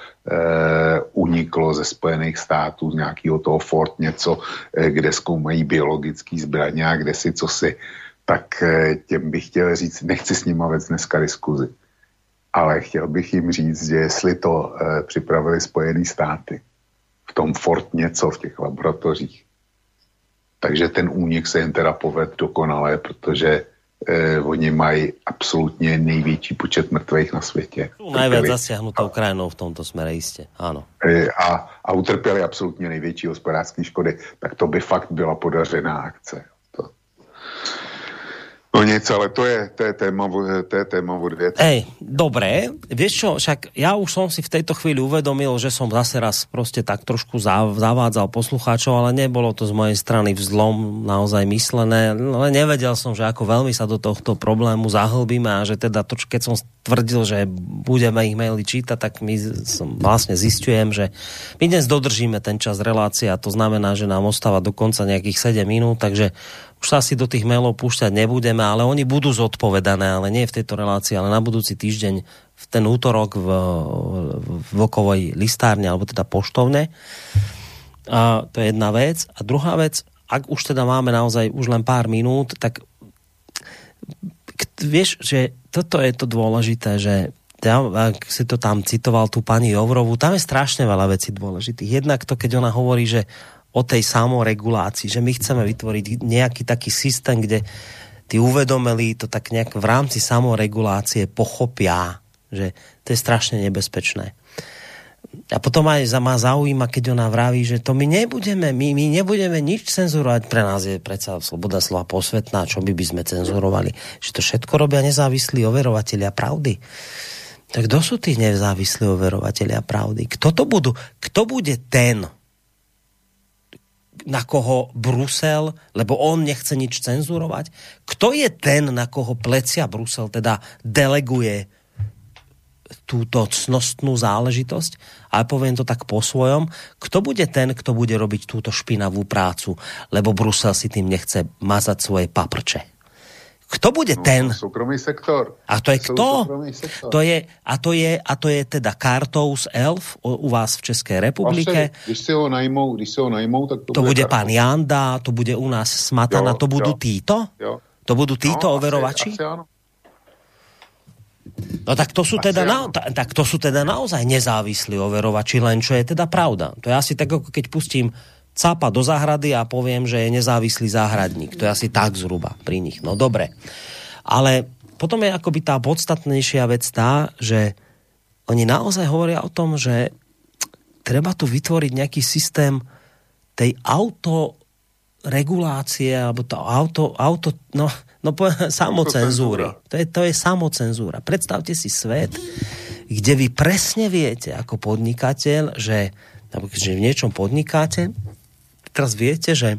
uniklo ze Spojených států, z nějakého toho Fort něco, kde zkoumají biologické zbraně a kde si cosi. Tak těm bych chtěl říct, nechci s nima vést dneska diskuzi, ale chtěl bych jim říct, že jestli to připravili Spojené státy v tom Fort něco, v těch laboratořích, takže ten únik se jen teda povedl dokonale, protože eh, oni mají absolutně největší počet mrtvých na světě. Najviac zasiahnutou krajinou v tomto smere, jistě, ano. A, a utrpěli absolutně největší hospodářské škody, tak to by fakt byla podařená akce. To. No nic, ale to je, to je téma, to je téma odvětví. Ej, dobré, vieš čo, však ja už som si v tejto chvíli uvedomil, že som zase raz proste tak trošku zavádzal poslucháčov, ale nebolo to z mojej strany vzlom naozaj myslené, ale nevedel som, že ako veľmi sa do tohto problému zahlbíme a že teda to, keď som tvrdil, že budeme ich maily čítať, tak my som vlastne zistujem, že my dnes dodržíme ten čas relácie a to znamená, že nám ostáva dokonca nejakých sedem minút, takže už sa asi do tých mailov púšťať nebudeme, ale oni budú zodpovedané, ale nie v tejto relácii, ale na budúci týždeň, v ten útorok v, v Vlkovej listárne, alebo teda poštovne. A to je jedna vec. A druhá vec, ak už teda máme naozaj už len pár minút, tak vieš, že toto je to dôležité, že ja, ak si to tam citoval, tú pani Jourovú, tam je strašne veľa vecí dôležitých. Jednak to, keď ona hovorí, že o tej samoregulácii, že my chceme vytvoriť nejaký taký systém, kde tí uvedomeli to tak nejak v rámci samoregulácie pochopia, že to je strašne nebezpečné. A potom aj ma zaujíma, keď ona vraví, že to my nebudeme, my, my nebudeme nič cenzurovať, pre nás je predsa sloboda slova posvetná, čo by by sme cenzurovali, že to všetko robia nezávislí overovatelia pravdy. Tak kto sú tí nezávislí overovatelia pravdy? Kto to budú? Kto bude ten, na koho Brusel, lebo on nechce nič cenzurovať. Kto je ten, na koho plecia Brusel teda deleguje túto cnostnú záležitosť? A poviem to tak po svojom. Kto bude ten, kto bude robiť túto špinavú prácu, lebo Brusel si tým nechce mazať svoje paprče? Kto bude no, ten? Súkromný sektor. A to je Sú kto? To je, a, to je, a to je teda kartou z Elf u, u vás v Českej republike. Vaše, když si ho najmou, když si ho najmou, tak to, to bude, bude pán Janda, to bude u nás Smatana, jo, to budú jo, títo? Jo. To budú títo no, overovači? Asi, asi áno. No tak to sú teda, na, tak to sú teda naozaj nezávislí overovači, len čo je teda pravda. To je asi tak, ako keď pustím cápa do záhrady a poviem, že je nezávislý záhradník. To je asi tak zhruba pri nich. No dobre. Ale potom je akoby tá podstatnejšia vec tá, že oni naozaj hovoria o tom, že treba tu vytvoriť nejaký systém tej autoregulácie alebo to auto, auto no, no poviem, samocenzúry. To je, to je samocenzúra. Predstavte si svet, kde vy presne viete ako podnikateľ, že, že v niečom podnikáte. Teraz viete, že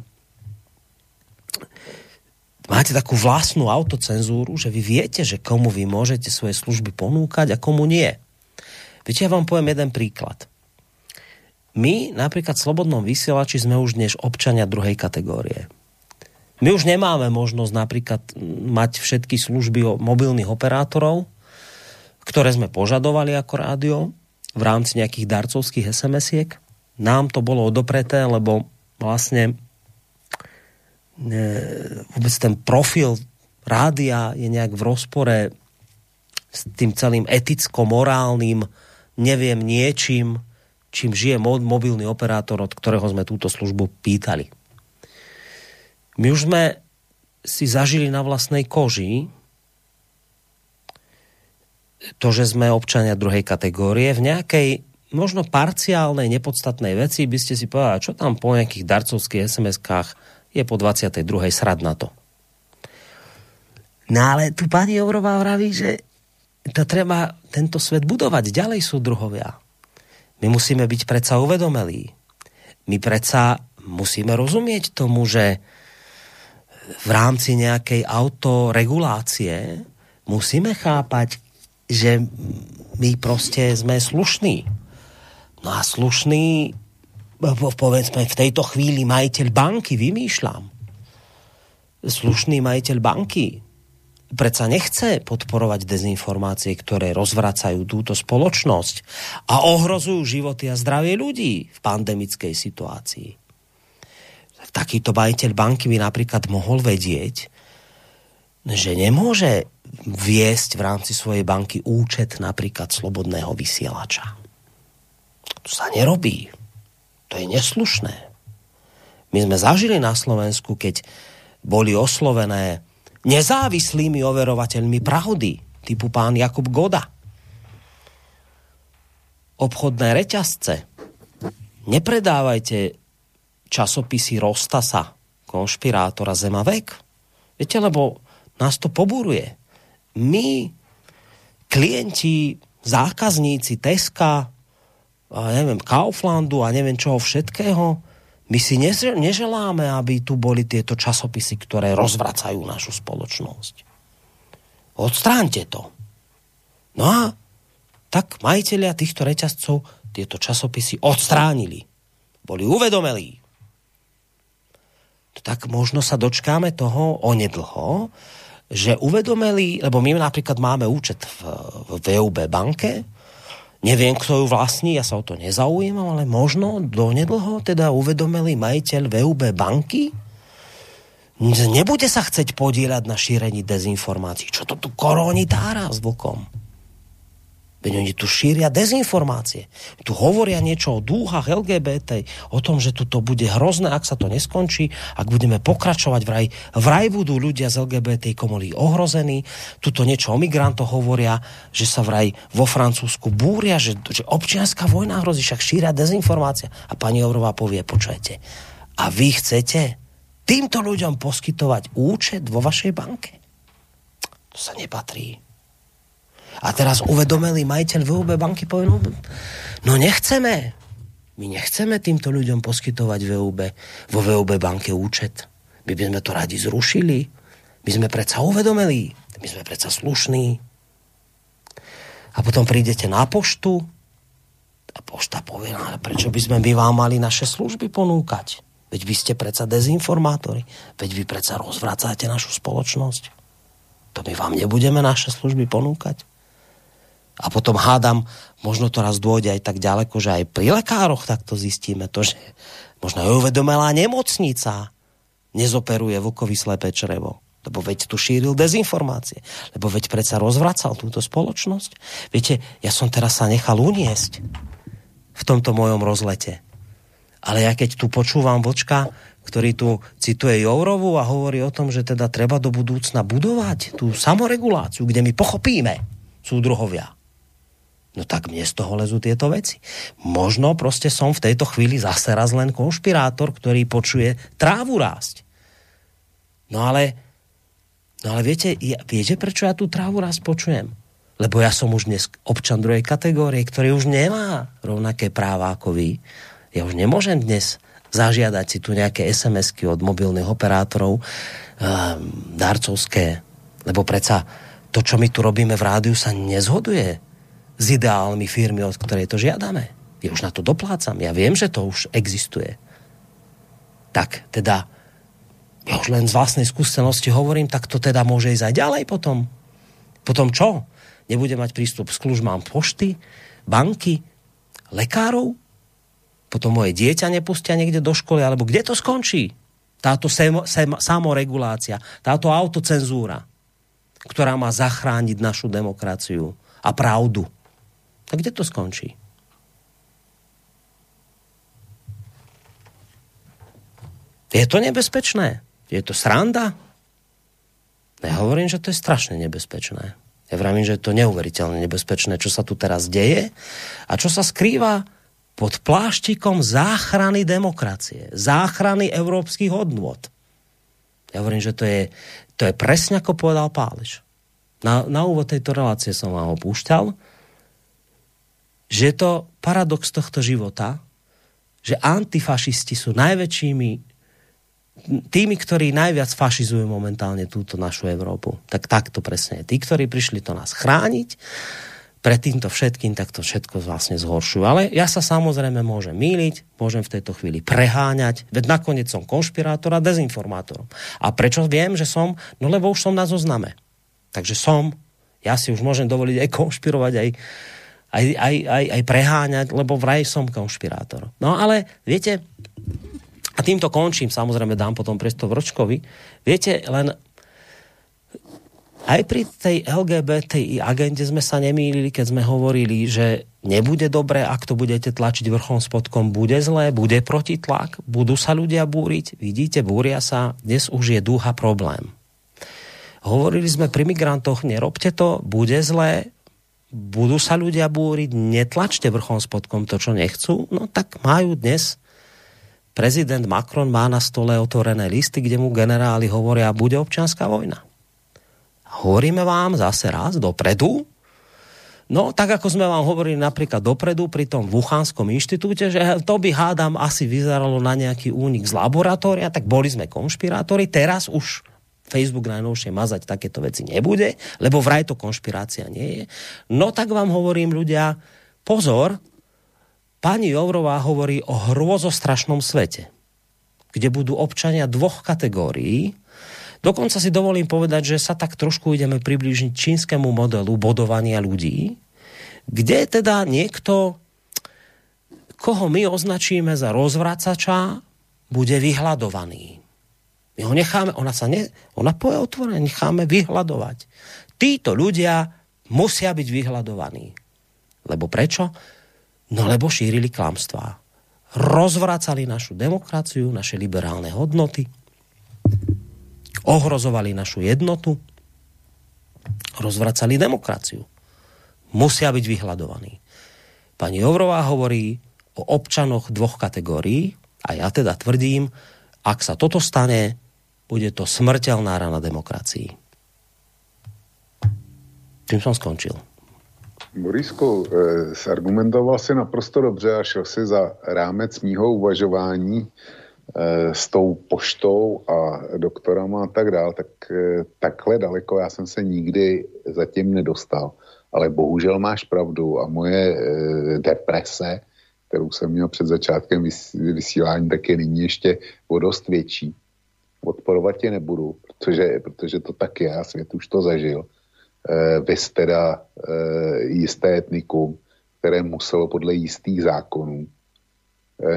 máte takú vlastnú autocenzúru, že vy viete, že komu vy môžete svoje služby ponúkať a komu nie. Viete, ja vám poviem jeden príklad. My napríklad v Slobodnom vysielači sme už dnes občania druhej kategórie. My už nemáme možnosť napríklad mať všetky služby mobilných operátorov, ktoré sme požadovali ako rádio v rámci nejakých darcovských es em esiek. Nám to bolo odopreté, lebo vlastne vôbec ten profil rádia je nejak v rozpore s tým celým eticko-morálnym neviem niečím, čím žije mobilný operátor, od ktorého sme túto službu pýtali. My už sme si zažili na vlastnej koži to, že sme občania druhej kategórie. V nejakej možno parciálnej, nepodstatnej veci by ste si povedali, čo tam po nejakých darcovských es em eskách je po dvadsiatej druhej srad na to. No ale tu pani Jourová vraví, že to treba tento svet budovať. Ďalej sú druhovia. My musíme byť predsa uvedomelí. My predsa musíme rozumieť tomu, že v rámci nejakej autoregulácie musíme chápať, že my proste sme slušní. No a slušný, povedzme, v tejto chvíli majiteľ banky, vymýšľam. Slušný majiteľ banky predsa nechce podporovať dezinformácie, ktoré rozvracajú túto spoločnosť a ohrozujú životy a zdravie ľudí v pandemickej situácii. Takýto majiteľ banky by napríklad mohol vedieť, že nemôže viesť v rámci svojej banky účet napríklad Slobodného vysielača. To sa nerobí. To je neslušné. My sme zažili na Slovensku, keď boli oslovené nezávislými overovateľmi pravdy, typu pán Jakub Goda. Obchodné reťazce. Nepredávajte časopisy Rostasa, konšpirátora Zemavek. Viete, lebo nás to pobúruje. My, klienti, zákazníci Teska, a neviem, Kauflandu a neviem čoho všetkého, my si neželáme, aby tu boli tieto časopisy, ktoré rozvracajú našu spoločnosť. Odstráňte to. No a tak majitelia týchto reťazcov tieto časopisy odstránili. Boli uvedomelí. Tak možno sa dočkáme toho onedlho, že uvedomeli, lebo my napríklad máme účet v, v vé ú bé banke, neviem, kto ju vlastní, ja sa o to nezaujímam, ale možno donedlho teda uvedomeli majiteľ vé ú bé banky, nebude sa chceť podieľať na šírení dezinformácií. Čo to tu Koroni tára s Vlkom? Veď oni tu šíria dezinformácie. Tu hovoria niečo o dúhach el gé bé té, o tom, že tu to bude hrozné, ak sa to neskončí, ak budeme pokračovať vraj. Vraj budú ľudia z el gé bé té komunity ohrození. Tuto niečo o migrantoch hovoria, že sa vraj vo Francúzsku búria, že, že občianska vojna hrozí, však šíria dezinformácia. A pani Jourová povie, počujete, a vy chcete týmto ľuďom poskytovať účet vo vašej banke? To sa nepatrí. A teraz uvedomelý majiteľ vé ú bé banky povie, no nechceme. My nechceme týmto ľuďom poskytovať vé ú bé, vo vé ú bé banke účet. My by sme to radi zrušili. My sme predsa uvedomelí. My sme predsa slušní. A potom prídete na poštu a pošta povie, ale prečo by sme by vám mali naše služby ponúkať? Veď vy ste predsa dezinformátori. Veď vy predsa rozvracáte našu spoločnosť. To my vám nebudeme naše služby ponúkať. A potom hádam, možno to raz dôjde aj tak ďaleko, že aj pri lekároch takto zistíme to, že možno je uvedomelá nemocnica nezoperuje Vlkovi slepé črevo. Lebo veď tu šíril dezinformácie. Lebo veď predsa rozvracal túto spoločnosť. Viete, ja som teraz sa nechal uniesť v tomto mojom rozlete. Ale ja keď tu počúvam Vlčka, ktorý tu cituje Jourovú a hovorí o tom, že teda treba do budúcna budovať tú samoreguláciu, kde my pochopíme súdruhovia. No tak mne z toho lezú tieto veci. Možno proste som v tejto chvíli zase raz len konšpirátor, ktorý počuje trávu rásť. No ale, no ale viete, ja, viete, prečo ja tú trávu rásť počujem? Lebo ja som už dnes občan druhej kategórie, ktorý už nemá rovnaké práva ako vy. Ja už nemôžem dnes zažiadať si tu nejaké es em esky od mobilných operátorov, um, darcovské, lebo predsa to, čo my tu robíme v rádiu, sa nezhoduje s ideálmi firmy, od ktorej to žiadame. Ja už na to doplácam. Ja viem, že to už existuje. Tak teda, ja už len z vlastnej skúsenosti hovorím, tak to teda môže ísť aj ďalej potom. Potom čo? Nebude mať prístup k službám pošty, banky, lekárov? Potom moje dieťa nepustia niekde do školy, alebo kde to skončí? Táto sem, sem, samoregulácia, táto autocenzúra, ktorá má zachrániť našu demokraciu a pravdu. Tak kde to skončí? Je to nebezpečné? Je to sranda? Ja hovorím, že to je strašne nebezpečné. Ja vravím, že je to neuveriteľne nebezpečné, čo sa tu teraz deje a čo sa skrýva pod pláštikom záchrany demokracie, záchrany európskych hodnôt. Ja hovorím, že to je, to je presne, ako povedal Páleš. Na, na úvod tejto relácie som vám opúšťal, že je to paradox tohto života, že antifašisti sú najväčšími, tými, ktorí najviac fašizujú momentálne túto našu Európu. Tak takto presne. Tí, ktorí prišli to nás chrániť, pred týmto všetkým, tak to všetko vlastne zhoršujú. Ale ja sa samozrejme môžem mýliť, môžem v tejto chvíli preháňať, veď nakoniec som konšpirátor a dezinformátor. A prečo viem, že som? No lebo už som na zozname. Takže som, ja si už môžem dovoliť aj konšpirovať, aj, aj, aj, aj, aj preháňať, lebo vraj som konšpirátor. No ale viete, a týmto končím, samozrejme dám potom priestor Vrčkovi, viete, len aj pri tej el gé bé té í agende sme sa nemýlili, keď sme hovorili, že nebude dobre, ak to budete tlačiť vrchom spodkom, bude zlé, bude protitlak, budú sa ľudia búriť. Vidíte, búria sa, dnes už je dúha problém. Hovorili sme pri migrantoch, nerobte to, bude zlé, budú sa ľudia búriť, netlačte vrchom spodkom to, čo nechcú. No tak majú dnes, prezident Macron má na stole otvorené listy, kde mu generáli hovoria, bude občianska vojna. Hovoríme vám zase raz dopredu, no tak ako sme vám hovorili napríklad dopredu pri tom Wuchanskom inštitúte, že to by hádam asi vyzeralo na nejaký únik z laboratória, tak boli sme konšpirátori, teraz už Facebook najnovšie mazať takéto veci nebude, lebo vraj to konšpirácia nie je. No tak vám hovorím ľudia, pozor, pani Jourová hovorí o hrôzostrašnom svete, kde budú občania dvoch kategórií. Dokonca si dovolím povedať, že sa tak trošku ideme priblížiť čínskemu modelu bodovania ľudí, kde teda niekto, koho my označíme za rozvracača, bude vyhladovaný. My ho necháme, ona sa ne, ona povie otvorene, necháme vyhladovať. Títo ľudia musia byť vyhladovaní. Lebo prečo? No lebo šírili klamstvá. Rozvracali našu demokraciu, naše liberálne hodnoty, ohrozovali našu jednotu, rozvracali demokraciu. Musia byť vyhľadovaní. Pani Jourová hovorí o občanoch dvoch kategórií a ja teda tvrdím, ak sa toto stane, bude to smrteľná rana demokracii. Tým som skončil. Borisku, argumentoval si naprosto dobře a šel si za rámec mýho uvažování s tou poštou a doktorama a tak dál, tak takhle daleko já jsem se nikdy zatím nedostal. Ale bohužel máš pravdu a moje deprese, kterou jsem měl před začátkem vysílání, tak je nyní ještě o dost větší. Odporovat tě nebudu, protože, protože to tak je, svět už to zažil. Vys teda jisté etnikum, které muselo podle jistých zákonů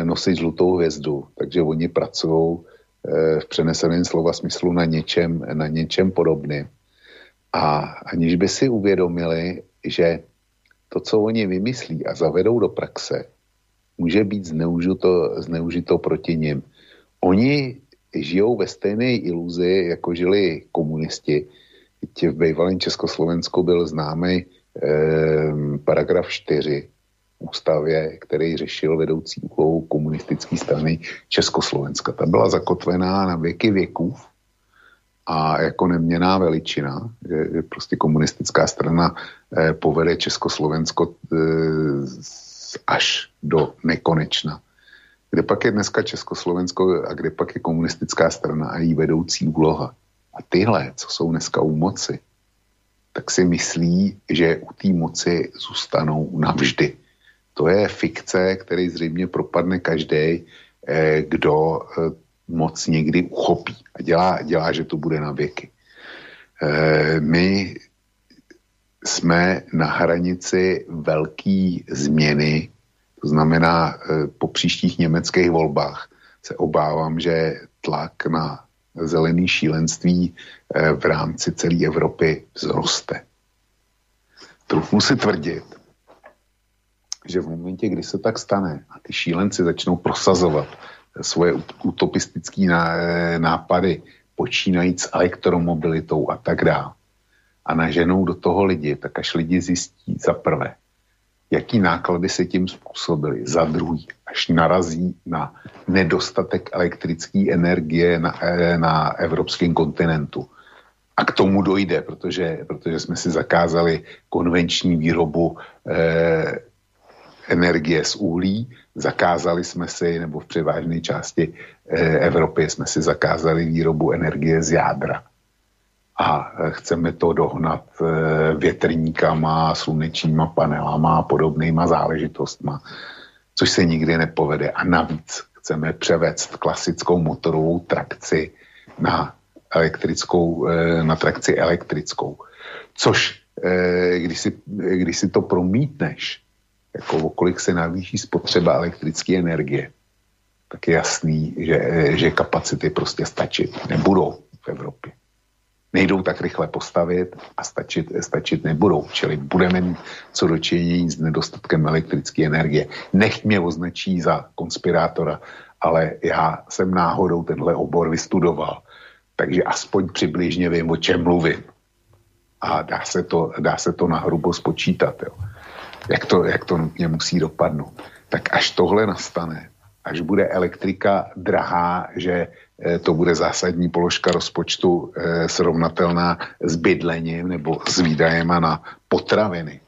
nosit žlutou hvězdu, takže oni pracují v přeneseném slova smyslu na něčem, na něčem podobném. A aniž by si uvědomili, že to, co oni vymyslí a zavedou do praxe, může být zneužito, zneužito proti nim. Oni žijou ve stejné iluzi, jako žili komunisti. V bývalém Československu byl známý eh, paragraf čtyři ústavě, který řešil vedoucí úlohu komunistické strany Československa. Ta byla zakotvená na věky věků a jako neměnná veličina, že prostě komunistická strana eh, povede Československo eh, až do nekonečna. Kde pak je dneska Československo a kde pak je komunistická strana a její vedoucí úloha. A tyhle, co jsou dneska u moci, tak si myslí, že u té moci zůstanou navždy. To je fikce, který zřejmě propadne každý, kdo moc někdy uchopí a dělá, dělá, že to bude na věky. My jsme na hranici velký změny, to znamená po příštích německých volbách se obávám, že tlak na zelený šílenství v rámci celé Evropy vzroste. Troufnu si tvrdit, že v momentě, kdy se tak stane a ty šílenci začnou prosazovat svoje utopistické nápady, počínajíc elektromobilitou a tak dále, a naženou do toho lidi, tak až lidi zjistí za prvé, jaký náklady se tím způsobily, za druhý, až narazí na nedostatek elektrické energie na, na evropském kontinentu. A k tomu dojde, protože, protože jsme si zakázali konvenční výrobu eh, energie z uhlí, zakázali jsme si, nebo v převážné části eh, Evropy jsme si zakázali výrobu energie z jádra. A chceme to dohnat větrníkama, slunečníma panelama a podobnýma záležitostma, což se nikdy nepovede. A navíc chceme převést klasickou motorovou trakci na, elektrickou, na trakci elektrickou. Což, když si, když si to promítneš, jako okolik se navýší spotřeba elektrické energie, tak je jasný, že, že kapacity prostě stačit nebudou v Evropě. Nejdou tak rychle postavit a stačit, stačit nebudou. Čili budeme mít co dočinění s nedostatkem elektrické energie. Nechť mě označí za konspirátora, ale já jsem náhodou tenhle obor vystudoval. Takže aspoň přibližně vím, o čem mluvím. A dá se to, dá se to nahrubo spočítat. Jo. Jak to, jak to nutně musí dopadnout. Tak až tohle nastane, až bude elektrika drahá, že to bude zásadní položka rozpočtu e, srovnatelná s bydlením nebo s výdajema na potraviny,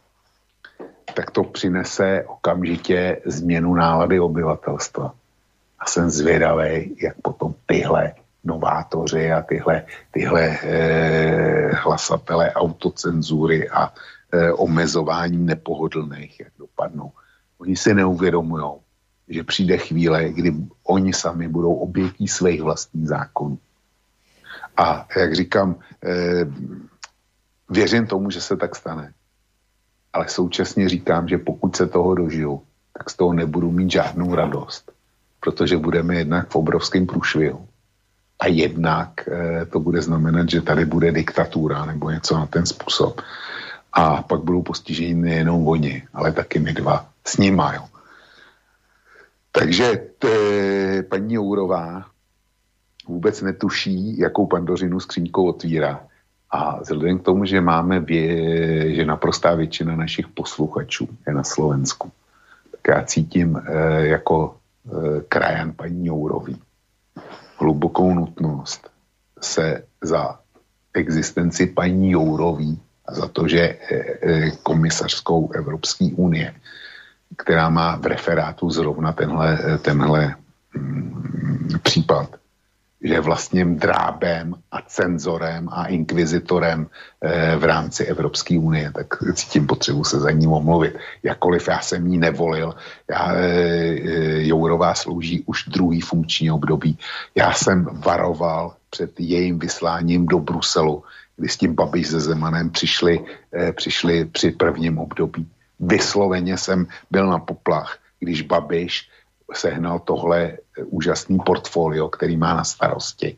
tak to přinese okamžitě změnu nálady obyvatelstva. A jsem zvědavý, jak potom tyhle novátoři a tyhle, tyhle e, hlasatele autocenzury a e, omezování nepohodlných, jak dopadnou. Oni si neuvědomujou, že přijde chvíle, kdy oni sami budou obětí svých vlastních zákonů. A jak říkám, věřím tomu, že se tak stane. Ale současně říkám, že pokud se toho dožiju, tak z toho nebudu mít žádnou radost. Protože budeme jednak v obrovském průšvihu. A jednak to bude znamenat, že tady bude diktatura nebo něco na ten způsob. A pak budou postiženi nejenom oni, ale taky my dva s nima, jo. Takže t- paní Jourová vůbec netuší, jakou Pandořinu skříňkou otvírá. A vzhledem k tomu, že máme, vě- že naprostá většina našich posluchačů je na Slovensku, tak já cítím e, jako e, krajan paní Jourový hlubokou nutnost se za existenci paní Jourový a za to, že e, e, komisařskou Evropské unie, která má v referátu zrovna tenhle, tenhle mm, případ, že je vlastně drábem a cenzorem a inkvizitorem e, v rámci Evropské unie, tak cítím potřebu se za ním omluvit. Jakkoliv já jsem jí nevolil, já, e, e, Jourová slouží už druhý funkční období. Já jsem varoval před jejím vysláním do Bruselu, kdy s tím Babiš se Zemanem přišli, e, přišli při prvním období. Vysloveně jsem byl na poplach, když Babiš sehnal tohle úžasný portfolio, který má na starosti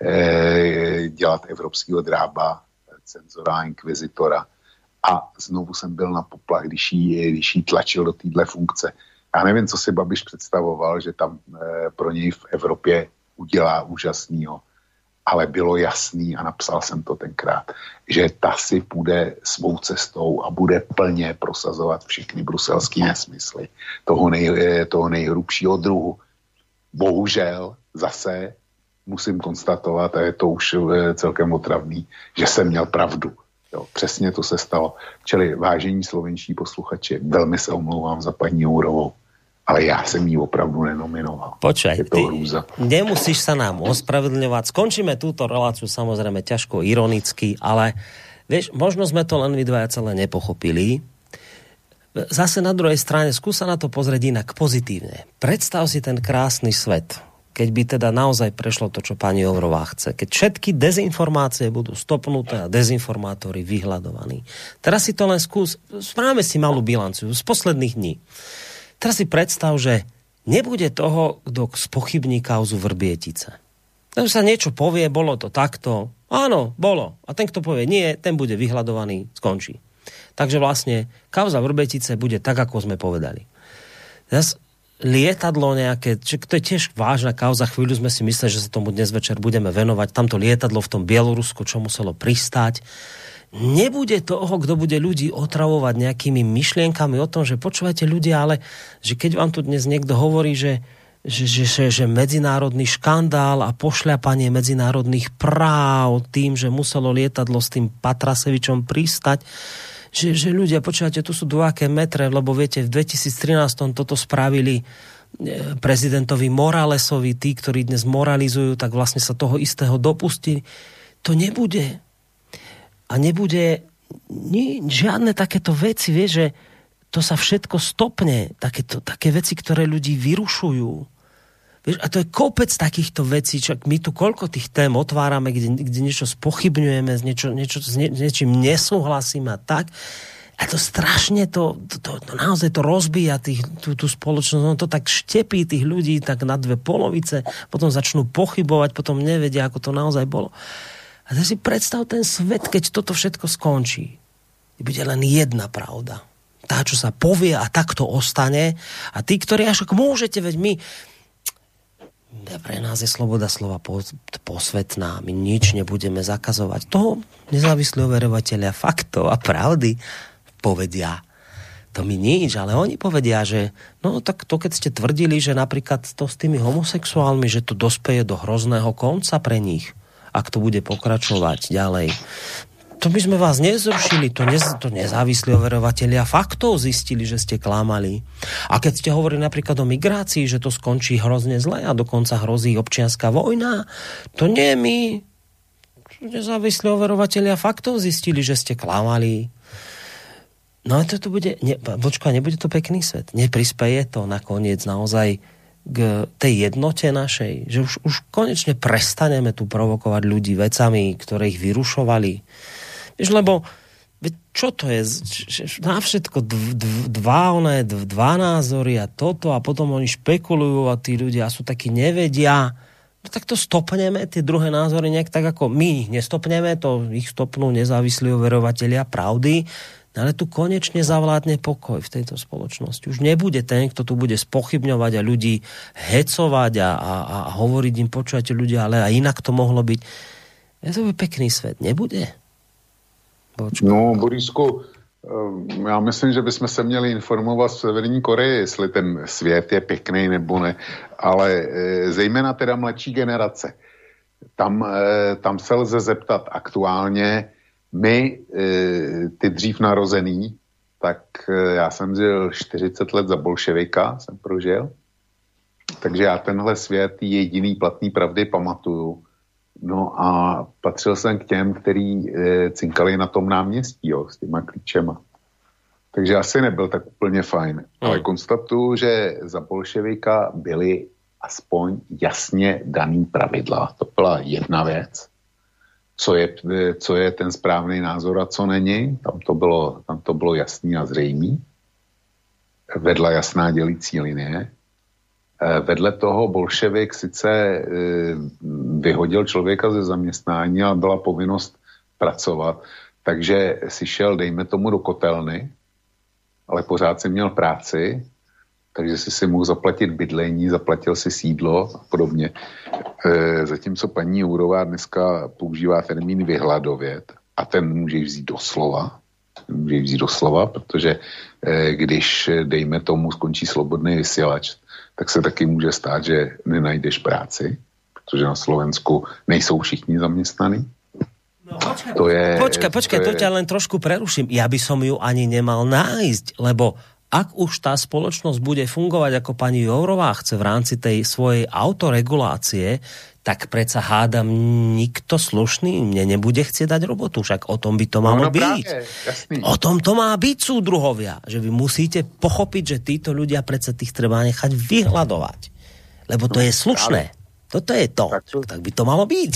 e, dělat evropského drába, cenzora, inkvizitora. A znovu jsem byl na poplach, když jí, když jí tlačil do téhle funkce. Já nevím, co si Babiš představoval, že tam e, pro něj v Evropě udělá úžasnýho. Ale bylo jasný, a napsal jsem to tenkrát, že ta si půjde svou cestou a bude plně prosazovat všechny bruselský nesmysly toho, nej, toho nejhrubšího druhu. Bohužel zase musím konstatovat, a je to už celkem otravný, že jsem měl pravdu. Jo, přesně to se stalo. Čili vážení slovenští posluchači, velmi se omlouvám za paní Jourovou. Ale ja som ju opravdu nenominoval. Počkaj, ty nemusíš sa nám ospravedlňovať. Skončíme túto reláciu samozrejme ťažko ironicky, ale Vieš, možno sme to len my dvaja celé nepochopili. Zase na druhej strane skúsa na to pozrieť inak pozitívne. Predstav si ten krásny svet, keď by teda naozaj prešlo to, čo pani Jourová chce. Keď všetky dezinformácie budú stopnuté a dezinformátori vyhľadovaní. Teraz si to len skús, správame si malú bilanciu z posledných dní. Teraz si predstav, že nebude toho, kto spochybní kauzu Vrbětice. Tam sa niečo povie, bolo to takto, áno, bolo. A ten, kto povie nie, ten bude vyhľadovaný, skončí. Takže vlastne kauza Vrbětice bude tak, ako sme povedali. Zas lietadlo nejaké, či, to je tiež vážna kauza, chvíľu sme si mysleli, že sa tomu dnes večer budeme venovať, tamto lietadlo v tom Bielorusku, čo muselo pristáť. Nebude toho, kto bude ľudí otravovať nejakými myšlienkami o tom, že počúvajte ľudia, ale že keď vám tu dnes niekto hovorí, že Že, že, že, že medzinárodný škandál a pošľapanie medzinárodných práv tým, že muselo lietadlo s tým Patrasevičom pristať, že, že ľudia, počúvate, tu sú dvojaké metre, lebo viete, v dvetisíctrinásť toto spravili prezidentovi Moralesovi, tí, ktorí dnes moralizujú, tak vlastne sa toho istého dopustili. To nebude. A nebude ni, žiadne takéto veci, vieš, že to sa všetko stopne, takéto, také veci, ktoré ľudí vyrušujú. Vieš, a to je kopec takýchto vecí, čo my tu koľko tých tém otvárame, kde, kde niečo spochybňujeme, niečo, niečo, s, nie, s niečím nesúhlasíme a tak. A to strašne, to, to, to, to naozaj to rozbíja tých, tú, tú spoločnosť, no to tak štepí tých ľudí tak na dve polovice, potom začnú pochybovať, potom nevedia, ako to naozaj bolo. A tak si predstav ten svet, keď toto všetko skončí. Bude len jedna pravda. Tá, čo sa povie a takto ostane. A tí, ktorí až ak môžete, veď my... Pre nás je sloboda slova posvetná. My nič nebudeme zakazovať. To nezávislí overovateľia faktov a pravdy povedia. To mi nič, ale oni povedia, že no tak to, keď ste tvrdili, že napríklad to s tými homosexuálmi, že to dospeje do hrozného konca pre nich, ak to bude pokračovať ďalej. To by sme vás nezrušili, to, nez, to nezávislí overovatelia faktov zistili, že ste klamali. A keď ste hovorili napríklad o migrácii, že to skončí hrozne zle a dokonca hrozí občianska vojna, to nie my. Nezávislí overovatelia faktov zistili, že ste klamali. No a to bude, ne, počka, nebude to pekný svet. Neprispeje to nakoniec naozaj k tej jednote našej, že už, už konečne prestaneme tu provokovať ľudí vecami, ktoré ich vyrušovali. Vieš, lebo čo to je? Na všetko dva, oné, dva názory a toto a potom oni špekulujú a tí ľudia sú takí nevedia. No tak to stopneme, tie druhé názory nejak tak ako my ich nestopneme, to ich stopnú nezávislí overovatelia pravdy, ale tu konečne zavládne pokoj v tejto spoločnosti. Už nebude ten, kto tu bude spochybňovať a ľudí hecovať a, a, a hovoriť im, počúvate ľudia, ale aj inak to mohlo byť. Ja to by pekný svet. Nebude. Počkej. No, Borisku, já myslím, že bychom se měli informovat v Severní Koreji, jestli ten svět je pěkný nebo ne, ale zejména teda mladší generace. Tam, tam se lze zeptat aktuálně. My, ty dřív narozený, tak já jsem žil čtyřicet let za bolševika, jsem prožil, takže já tenhle svět jediný platný pravdy pamatuju. No a patřil jsem k těm, který e, cinkali na tom náměstí, jo, s těma klíčema. Takže asi nebyl tak úplně fajn. Mm. Ale konstatuju, že za bolševika byly aspoň jasně daný pravidla. To byla jedna věc, co je, co je ten správný názor a co není. Tam to bylo, tam to bylo jasný a zřejmý. Vedla jasná dělící linie. Vedle toho bolševik sice vyhodil člověka ze zaměstnání a byla povinnost pracovat, takže si šel, dejme tomu, do kotelny, ale pořád si měl práci, takže si si mohl zaplatit bydlení, zaplatil si sídlo a podobně. Zatímco paní Jourová dneska používá termín vyhladovět a ten může vzít doslova, může vzít doslova, protože když, dejme tomu, skončí Svobodný vysielač, tak se taky může stát, že nenajdeš práci, protože na Slovensku nejsou všichni zaměstnaní. No, počkaj, to je, počkaj, počkaj, to, je... to ťa len trošku preruším. Ja by som ju ani nemal nájsť, lebo ak už tá spoločnosť bude fungovať, ako pani Jourová chce v rámci tej svojej autoregulácie, tak predsa hádam, nikto slušný mne nebude chcieť dať robotu. Však o tom by to malo no, no, byť. Práve, o tom to má byť, súdruhovia. Že vy musíte pochopiť, že títo ľudia predsa tých treba nechať vyhľadovať. Lebo to je slušné. Toto je to. Tak, to. tak by to malo byť.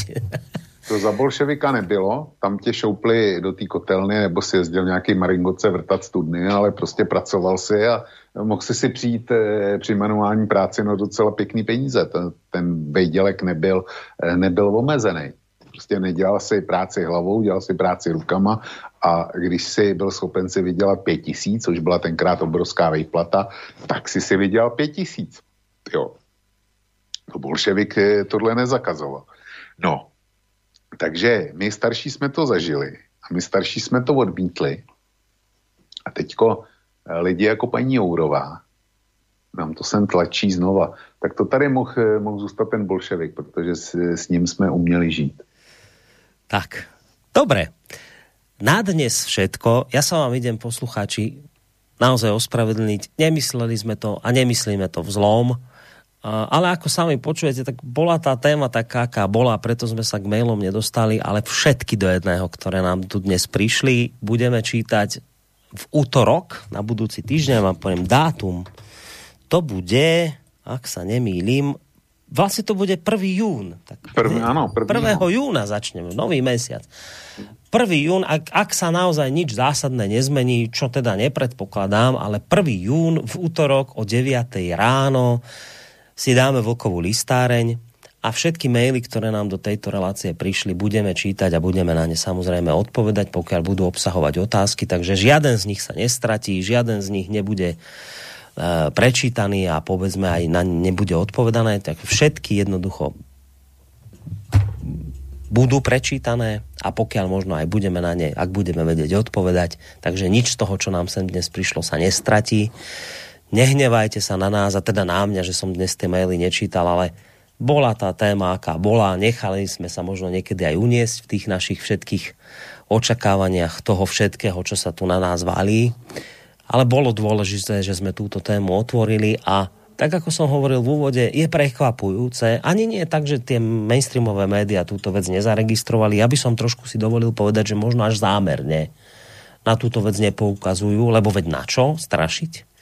To za bolševika nebylo, tam tě šoupli do té kotelny, nebo si jezdil nějaký maringoce vrtat studny, ale prostě pracoval si a mohl si si přijít e, při manuální práci na docela pěkný peníze. Ten, ten vejdělek nebyl, e, nebyl omezený. Prostě nedělal si práci hlavou, dělal si práci rukama a když si byl schopen si vydělat pět tisíc, což byla tenkrát obrovská výplata, tak si si vydělal pět tisíc. Jo. To bolševik tohle nezakazoval. No, takže my starší jsme to zažili a my starší jsme to odmítli. A teďko lidi jako paní Jourová nám to sem tlačí znova. Tak to tady mohl, mohl zůstat ten bolševik, protože s, s ním jsme uměli žít. Tak, dobre. Na dnes všetko. Ja sa vám idem, poslucháči, naozaj ospravedlniť. Nemysleli sme to a nemyslíme to v zlom. Ale ako sami počujete, tak bola tá téma taká, aká bola, preto sme sa k mailom nedostali, ale všetky do jedného, ktoré nám tu dnes prišli, budeme čítať v útorok, na budúci týždeň, vám poviem dátum. To bude, ak sa nemýlim, vlastne to bude prvý jún. Tak Prvý, áno, prvého júna začneme, nový mesiac. prvý jún, ak, ak sa naozaj nič zásadné nezmení, čo teda nepredpokladám, ale prvý jún v útorok o deviatej ráno si dáme Vlkovú listáreň a všetky maily, ktoré nám do tejto relácie prišli, budeme čítať a budeme na ne samozrejme odpovedať, pokiaľ budú obsahovať otázky, takže žiaden z nich sa nestratí, žiaden z nich nebude e, prečítaný a povedzme aj na ne nebude odpovedané, tak všetky jednoducho budú prečítané a pokiaľ možno aj budeme na ne, ak budeme vedieť odpovedať, takže nič z toho, čo nám sem dnes prišlo, sa nestratí. Nehnevajte sa na nás, a teda na mňa, že som dnes tie maily nečítal, ale bola tá téma, aká bola. Nechali sme sa možno niekedy aj uniesť v tých našich všetkých očakávaniach toho všetkého, čo sa tu na nás valí. Ale bolo dôležité, že sme túto tému otvorili a tak, ako som hovoril v úvode, je prekvapujúce. Ani nie tak, že tie mainstreamové médiá túto vec nezaregistrovali. Ja by som trošku si dovolil povedať, že možno až zámerne na túto vec nepoukazujú, lebo veď na čo strašiť?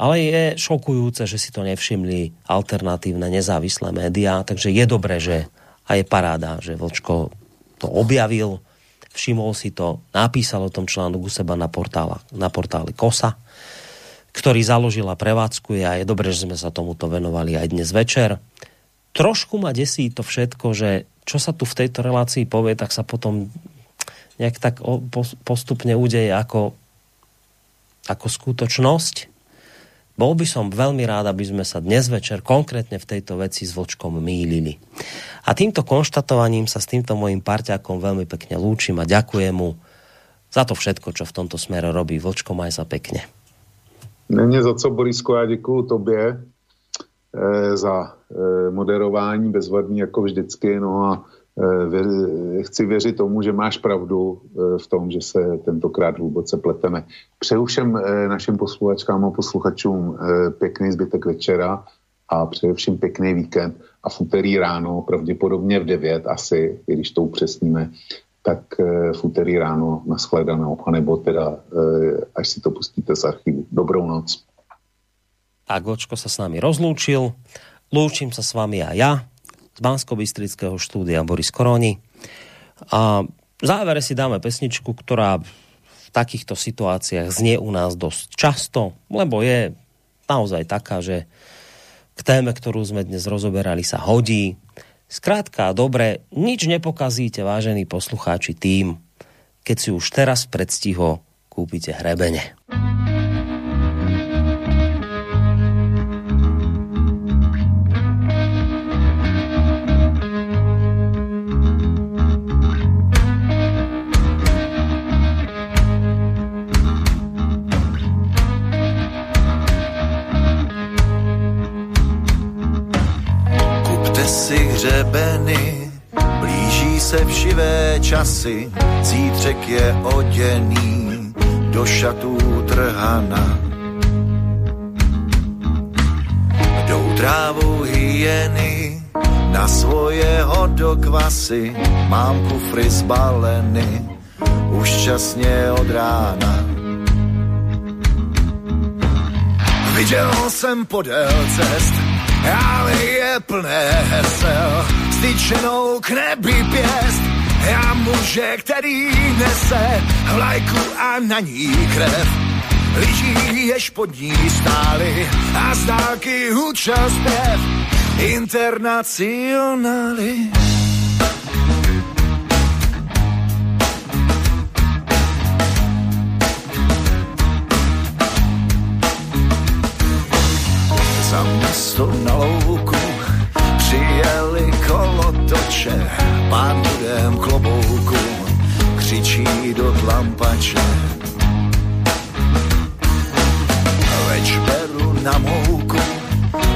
Ale je šokujúce, že si to nevšimli alternatívne, nezávislé médiá, takže je dobré, že a je paráda, že Vlčko to objavil, všimol si to, napísal o tom článok u seba na, portála, na portáli KOSA, ktorý založila prevádzku a je dobré, že sme sa tomuto venovali aj dnes večer. Trošku ma desí to všetko, že čo sa tu v tejto relácii povie, tak sa potom nejak tak postupne udeje ako, ako skutočnosť. Bol by som veľmi rád, aby sme sa dnes večer konkrétne v tejto veci s Vlčkom mýlili. A týmto konštatovaním sa s týmto mojím parťákom veľmi pekne lúčim a ďakujem mu za to všetko, čo v tomto smere robí. Vlčko, maj sa pekne. Není za co, Borisko, já děkuju tobě e, za e, moderování bezvadný jako vždycky. No a e, věř, chci věřit tomu, že máš pravdu e, v tom, že se tentokrát hluboce pleteme. Přeju všem e, našim posluchačkám a posluchačům e, pěkný zbytek večera a přeju všem pěkný víkend a v úterý ráno, pravděpodobně v devět asi, i když to upřesníme, tak e, v úterý ráno nashledanou, anebo teda e, až si to pustíte z archívu. Dobrou noc. Tak Vlčko sa s nami rozlúčil. Lúčim sa s vami a ja z Banskobystrického štúdia Boris Koroni. A v závere si dáme pesničku, ktorá v takýchto situáciách znie u nás dosť často, lebo je naozaj taká, že k téme, ktorú sme dnes rozoberali, sa hodí. Skrátka, dobre, nič nepokazíte, vážení poslucháči, tým, keď si už teraz v predstihu kúpite hrebene. Hřebeny, blíží se všivé časy, cítřek je oděný do šatů trhana. trávou hyeny, na svoje hodokvasy mám kufry zbaleny, už časne od rána. Viděl jsem podél cest, ale je plné hesel, styčenou k nebi pěst, já muže, který nese vlajku a na ní krev, lidí jež pod ní stáli a z dálky hučel zpěv internacionály. Za město na louku přijeli kolotoče, pán budem klobouku křičí do tlampače. Večberu na mouku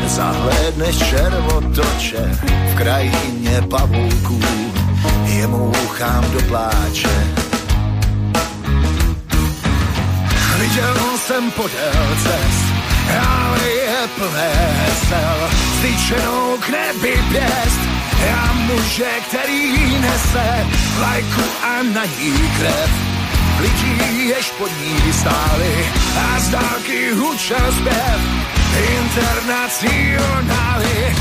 zahlédneš červotoče, v krajině pavouků je mouchám do pláče. Viděl jsem podél cest, ale je plné hesel, zničenou k nebi pěst, já muže, který nese vlajku a na ní krev, lidí jež pod ní stáli a z dálky hučel zpěv internacionály.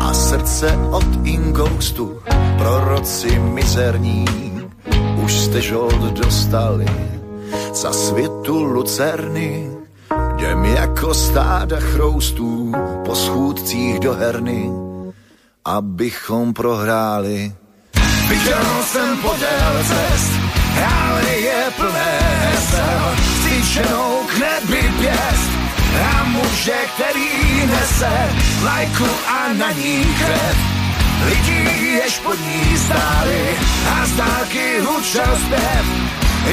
A srdce od ingoustu, proroci mizerní už ste žold dostali. Za svitu lucerny jdem jako stáda chroustů po schůdcích do herny, abychom prohráli. Viděl jsem podél cest, ale je plné hesel, styčenou k nebi pěst, a muže, který nese vlajku a na ní krev, lidí jež pod ní stáli a z dálky hučel zpěv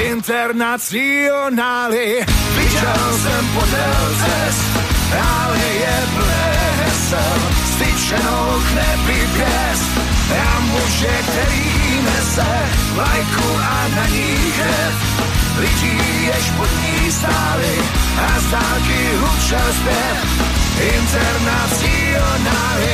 internacionály. Viděl jsem podél cest, ale je plné hesel, styčenou k nebi pěst, a muže, který nese vlajku a na ní krev, lidí jež pod ní stáli a z dálky hučel zpěv internacionály.